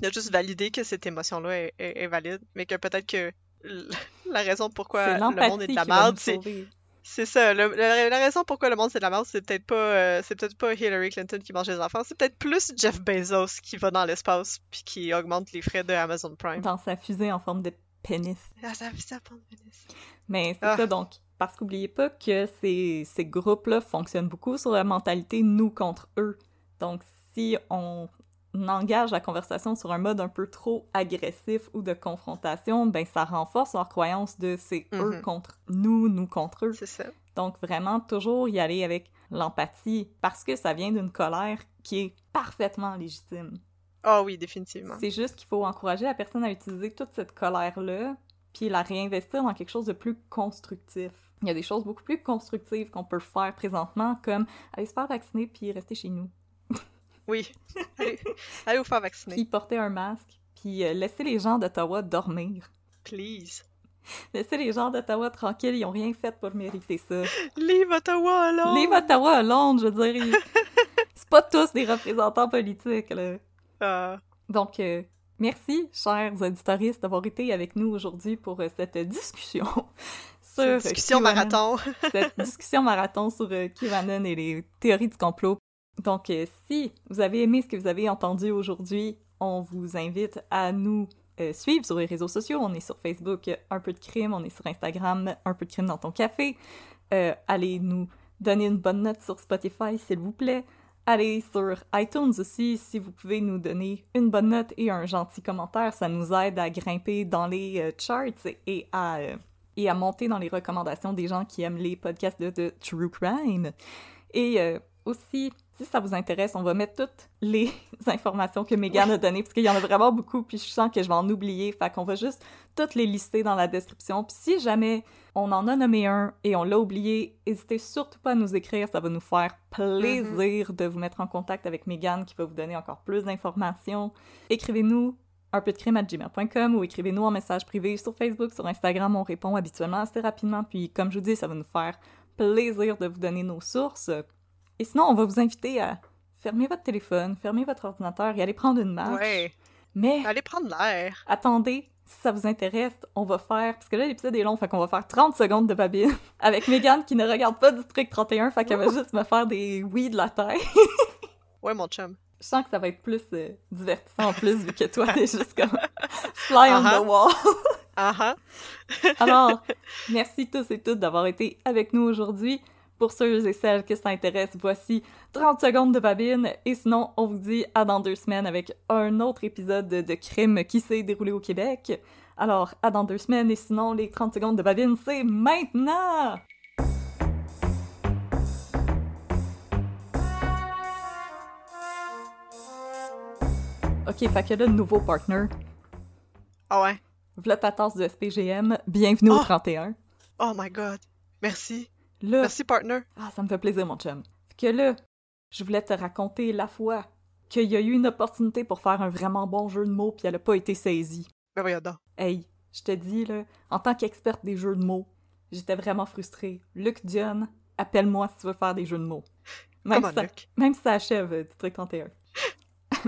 de juste valider que cette émotion-là est, est, est valide, mais que peut-être que l- la raison pourquoi le monde est de la merde, c'est... C'est ça, le, la, la raison pourquoi le monde c'est de la merde, c'est peut-être pas euh, c'est peut-être pas Hillary Clinton qui mange les enfants, c'est peut-être plus Jeff Bezos qui va dans l'espace puis qui augmente les frais de Amazon Prime. Dans sa fusée en forme de pénis. Ah, ça, ça prend le pénis. Mais c'est ah. ça, donc, parce qu'oubliez pas que ces, ces groupes-là fonctionnent beaucoup sur la mentalité « nous contre eux ». Donc, si on engage la conversation sur un mode un peu trop agressif ou de confrontation, ben ça renforce leur croyance de « c'est mm-hmm. eux contre nous, nous contre eux ». C'est ça. Donc, vraiment, toujours y aller avec l'empathie, parce que ça vient d'une colère qui est parfaitement légitime. Ah oh oui, définitivement. C'est juste qu'il faut encourager la personne à utiliser toute cette colère-là, puis la réinvestir dans quelque chose de plus constructif. Il y a des choses beaucoup plus constructives qu'on peut faire présentement, comme aller se faire vacciner puis rester chez nous. Oui, allez, allez vous faire vacciner. Puis porter un masque, puis euh, laisser les gens d'Ottawa dormir. Please. Laissez les gens d'Ottawa tranquilles, ils ont rien fait pour mériter ça. Leave Ottawa alone! Leave Ottawa alone, je veux dire. C'est pas tous des représentants politiques, là. Uh... Donc, euh, merci, chers auditoristes, d'avoir été avec nous aujourd'hui pour euh, cette discussion sur discussion QAnon, marathon. Cette discussion marathon sur euh, QAnon et les théories du complot. Donc, euh, si vous avez aimé ce que vous avez entendu aujourd'hui, on vous invite à nous euh, suivre sur les réseaux sociaux. On est sur Facebook, euh, Un peu de crime. On est sur Instagram, Un peu de crime dans ton café. Euh, allez nous donner une bonne note sur Spotify, s'il vous plaît. Allez sur iTunes aussi, si vous pouvez nous donner une bonne note et un gentil commentaire, ça nous aide à grimper dans les euh, charts et à, euh, et à monter dans les recommandations des gens qui aiment les podcasts de, de True Crime. Et euh, aussi, si ça vous intéresse, on va mettre toutes les informations que Mégane a données, parce qu'il y en a vraiment beaucoup, puis je sens que je vais en oublier, fait qu'on va juste toutes les lister dans la description. Puis si jamais on en a nommé un et on l'a oublié, n'hésitez surtout pas à nous écrire, ça va nous faire plaisir mm-hmm. de vous mettre en contact avec Mégane, qui va vous donner encore plus d'informations. Écrivez-nous un peu de crime à gmail point com ou écrivez-nous en message privé sur Facebook, sur Instagram, on répond habituellement assez rapidement, puis comme je vous dis, ça va nous faire plaisir de vous donner nos sources. Et sinon, on va vous inviter à fermer votre téléphone, fermer votre ordinateur et aller prendre une marche. Ouais. Mais... allez prendre l'air. Attendez, si ça vous intéresse, on va faire... Parce que là, l'épisode est long, fait qu'on va faire trente secondes de babine avec Mégane qui ne regarde pas District trente et un, fait qu'elle va juste me faire des oui de la tête. Ouais, mon chum. Je sens que ça va être plus euh, divertissant en plus, vu que toi, t'es juste comme fly uh-huh. on the wall. uh-huh. Alors, merci tous et toutes d'avoir été avec nous aujourd'hui. Pour ceux et celles qui s'intéressent, voici trente secondes de babine. Et sinon, on vous dit à dans deux semaines avec un autre épisode de crime qui s'est déroulé au Québec. Alors, à dans deux semaines. Et sinon, les trente secondes de babine, c'est maintenant! Ok, fait que là, nouveau partner. Ah ouais? V'là ta tasse de S P G M. Bienvenue oh. au trente et un. Oh my god. Merci. Là, merci, partner. Ah, ça me fait plaisir, mon chum. Que là, je voulais te raconter la fois qu'il y a eu une opportunité pour faire un vraiment bon jeu de mots puis elle a pas été saisie. Ben voyons donc. Hey, je te dis, là, en tant qu'experte des jeux de mots, j'étais vraiment frustrée. Luc Dion, appelle-moi si tu veux faire des jeux de mots. Même, si, on, ça, Luc. même si ça achève euh, District trente et un.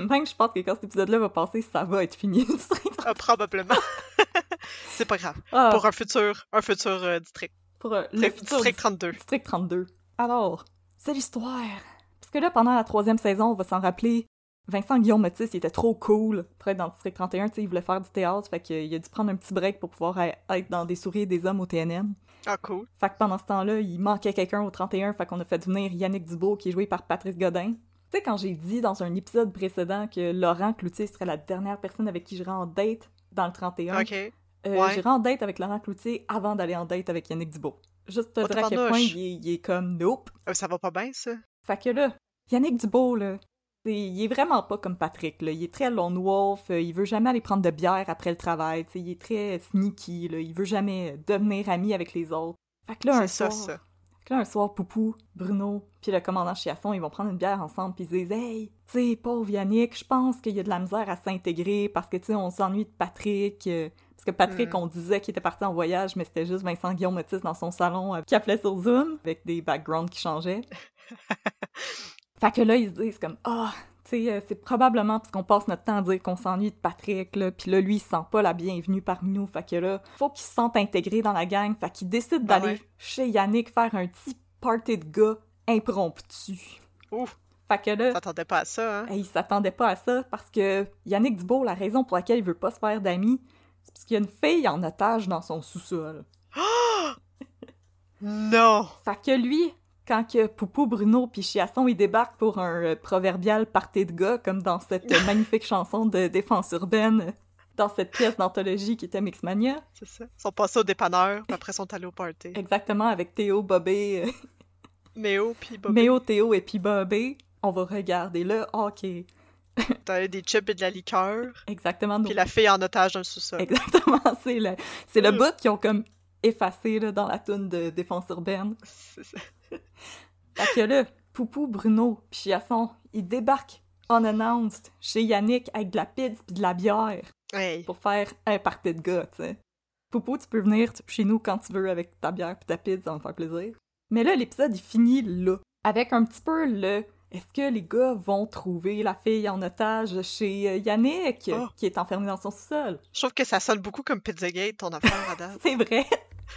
Même je pense que quand cet épisode-là va passer, ça va être fini, District trente et un. Ah, probablement. C'est pas grave. Ah. Pour un futur, un futur euh, district. Pour le District trente-deux. District trente-deux. Alors, c'est l'histoire. Parce que là, pendant la troisième saison, on va s'en rappeler, Vincent Guillaume Matisse, il était trop cool pour être dans le District trente et un. Tu sais, il voulait faire du théâtre, fait qu'il a dû prendre un petit break pour pouvoir être dans Des souris et des hommes au T N M. Ah, cool. Fait que pendant ce temps-là, il manquait quelqu'un au trente et un, fait qu'on a fait venir Yannick Dubois, qui est joué par Patrice Godin. Tu sais, quand j'ai dit dans un épisode précédent que Laurent Cloutier serait la dernière personne avec qui j'irais en date dans le trente et un... Ok. Euh, ouais. J'irai en date avec Laurent Cloutier avant d'aller en date avec Yannick Dubois. Juste pour te dire à quel point il est, il est comme « nope ». Ça va pas bien, ça. Fait que là, Yannick Dubois, là, il est vraiment pas comme Patrick, là. Il est très lone wolf, il veut jamais aller prendre de bière après le travail, t'sais, il est très sneaky, là. Il veut jamais devenir ami avec les autres. Fait que là, un ça, soir... Ça. Fait que là, un soir, Poupou, Bruno, puis le commandant Chiasson, ils vont prendre une bière ensemble, puis ils disent « hey, tu sais, pauvre Yannick, je pense qu'il y a de la misère à s'intégrer parce que, tu sais, on s'ennuie de Patrick... Euh... » Parce que Patrick, mm. on disait qu'il était parti en voyage, mais c'était juste Vincent Guillaume Matisse dans son salon euh, qui appelait sur Zoom, avec des backgrounds qui changeaient. Fait que là, ils se disent comme « ah, oh, tu sais, euh, c'est probablement parce qu'on passe notre temps à dire qu'on s'ennuie de Patrick, là, pis là, lui, il se sent pas la bienvenue parmi nous, fait que là, faut qu'il se sente intégré dans la gang, fait qu'il décide d'aller ah ouais. chez Yannick faire un petit party de gars impromptu. » Ouf! Fait que là... s'attendait pas à ça, hein? Il s'attendait pas à ça, parce que Yannick Dubois, la raison pour laquelle il veut pas se faire d'amis, c'est parce qu'il y a une fille en otage dans son sous-sol. Non! Fait que lui, quand que Poupou, Bruno pis Chiasson, ils débarquent pour un euh, proverbial party de gars, comme dans cette euh, magnifique chanson de Défense urbaine, dans cette pièce d'anthologie qui était Mixmania. C'est ça. Ils sont passés au dépanneur, puis après ils sont allés au party. Exactement, avec Théo, Bobé... Euh... Méo pis Bobé. Méo, Théo et pis Bobé. On va regarder le hockey. T'as eu des chips et de la liqueur. Exactement. Puis la fille en otage dans le sous-sol. Exactement. C'est le, c'est le bout qu'ils ont comme effacé là, dans la toune de Défense urbaine. C'est ça. Fait que là, Poupou, Bruno puis Chiasson, ils débarquent unannounced chez Yannick avec de la pizza puis de la bière hey. Pour faire un party de gars, tu sais. Poupou, tu peux venir chez nous quand tu veux avec ta bière puis ta pizza, ça va me faire plaisir. Mais là, l'épisode, il finit là. Avec un petit peu le... est-ce que les gars vont trouver la fille en otage chez Yannick, oh. qui est enfermée dans son sous-sol? Je trouve que ça sonne beaucoup comme Pizzagate, ton affaire, madame. C'est vrai!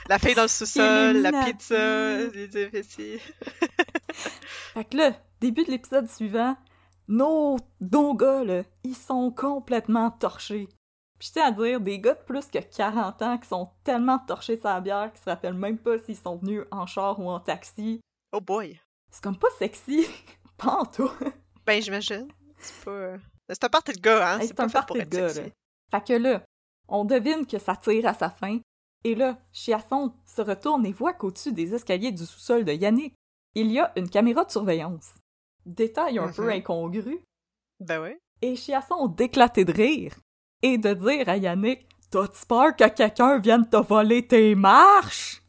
La fille dans le sous-sol, la pizza, les deux petits. Fait que là, début de l'épisode suivant, nos, nos gars, là, ils sont complètement torchés. Puis je tiens à dire, des gars de plus que quarante ans qui sont tellement torchés sur la bière qu'ils se rappellent même pas s'ils sont venus en char ou en taxi. Oh boy! C'est comme pas sexy! Pas en tout. Ben, j'imagine. C'est pas... C'est un party de gars, hein? Hey, c'est, c'est pas un party de gars, là. Fait que là, on devine que ça tire à sa fin. Et là, Chiasson se retourne et voit qu'au-dessus des escaliers du sous-sol de Yannick, il y a une caméra de surveillance. Détail un mm-hmm. peu incongru. Ben oui. Et Chiasson d'éclater de rire et de dire à Yannick « T'as-tu peur que quelqu'un vienne te voler tes marches? »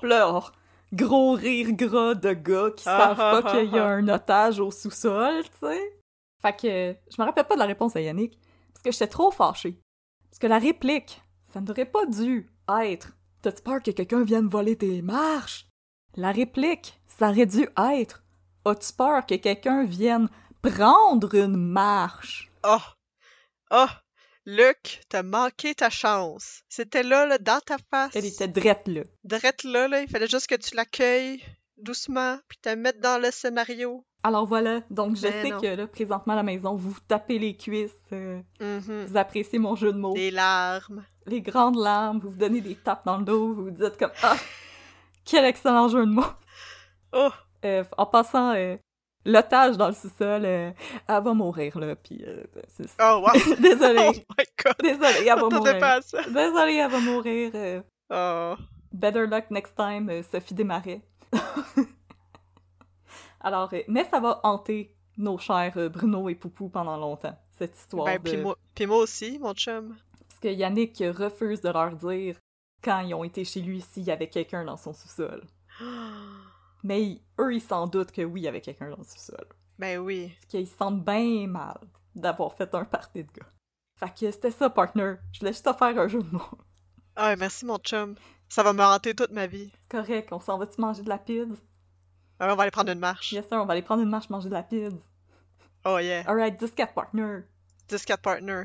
Pleure. Gros rire gras de gars qui savent pas qu'il y a un otage au sous-sol, tu sais. Fait que je me rappelle pas de la réponse à Yannick, parce que j'étais trop fâchée. Parce que la réplique, ça n'aurait pas dû être « T'as-tu peur que quelqu'un vienne voler tes marches? » La réplique, ça aurait dû être « As-tu peur que quelqu'un vienne prendre une marche? » Oh! Oh! Luc, t'as manqué ta chance. C'était là, là, dans ta face. Elle était drette là. Drette là, là. Il fallait juste que tu l'accueilles doucement, puis te mettes dans le scénario. Alors voilà. Donc, je Mais sais non. que là, présentement à la maison, vous vous tapez les cuisses. Euh, mm-hmm. Vous appréciez mon jeu de mots. Les larmes. Les grandes larmes. Vous vous donnez des tapes dans le dos. Vous vous dites comme « Ah! Quel excellent jeu de mots! » Oh! Euh, en passant... Euh, L'otage dans le sous-sol, euh, elle va mourir, là, pis... Euh, c'est... Oh, wow! Désolée! Oh my god! Désolée, elle va mourir! Pas à ça. Désolée, elle va mourir! Euh... Oh! Better luck next time, euh, Sophie Desmarais. Alors, euh, mais ça va hanter nos chers euh, Bruno et Poupou pendant longtemps, cette histoire ben, de... Pis moi, pis moi aussi, mon chum! Parce que Yannick refuse de leur dire quand ils ont été chez lui s'il y avait quelqu'un dans son sous-sol. Mais eux, ils s'en doutent que oui, il y avait quelqu'un dans le sous-sol. Ben oui. Parce qu'ils se sentent bien mal d'avoir fait un party de gars. Fait que c'était ça, partner. Je voulais juste te faire un jeu de mots. Ah, merci, mon chum. Ça va me hanter toute ma vie. Correct. On s'en va-tu manger de la pide? Ah, on va aller prendre une marche. Yes, sir. On va aller prendre une marche, manger de la pide. Oh, yeah. All right, dix-quatre, partner. dix-quatre, partner.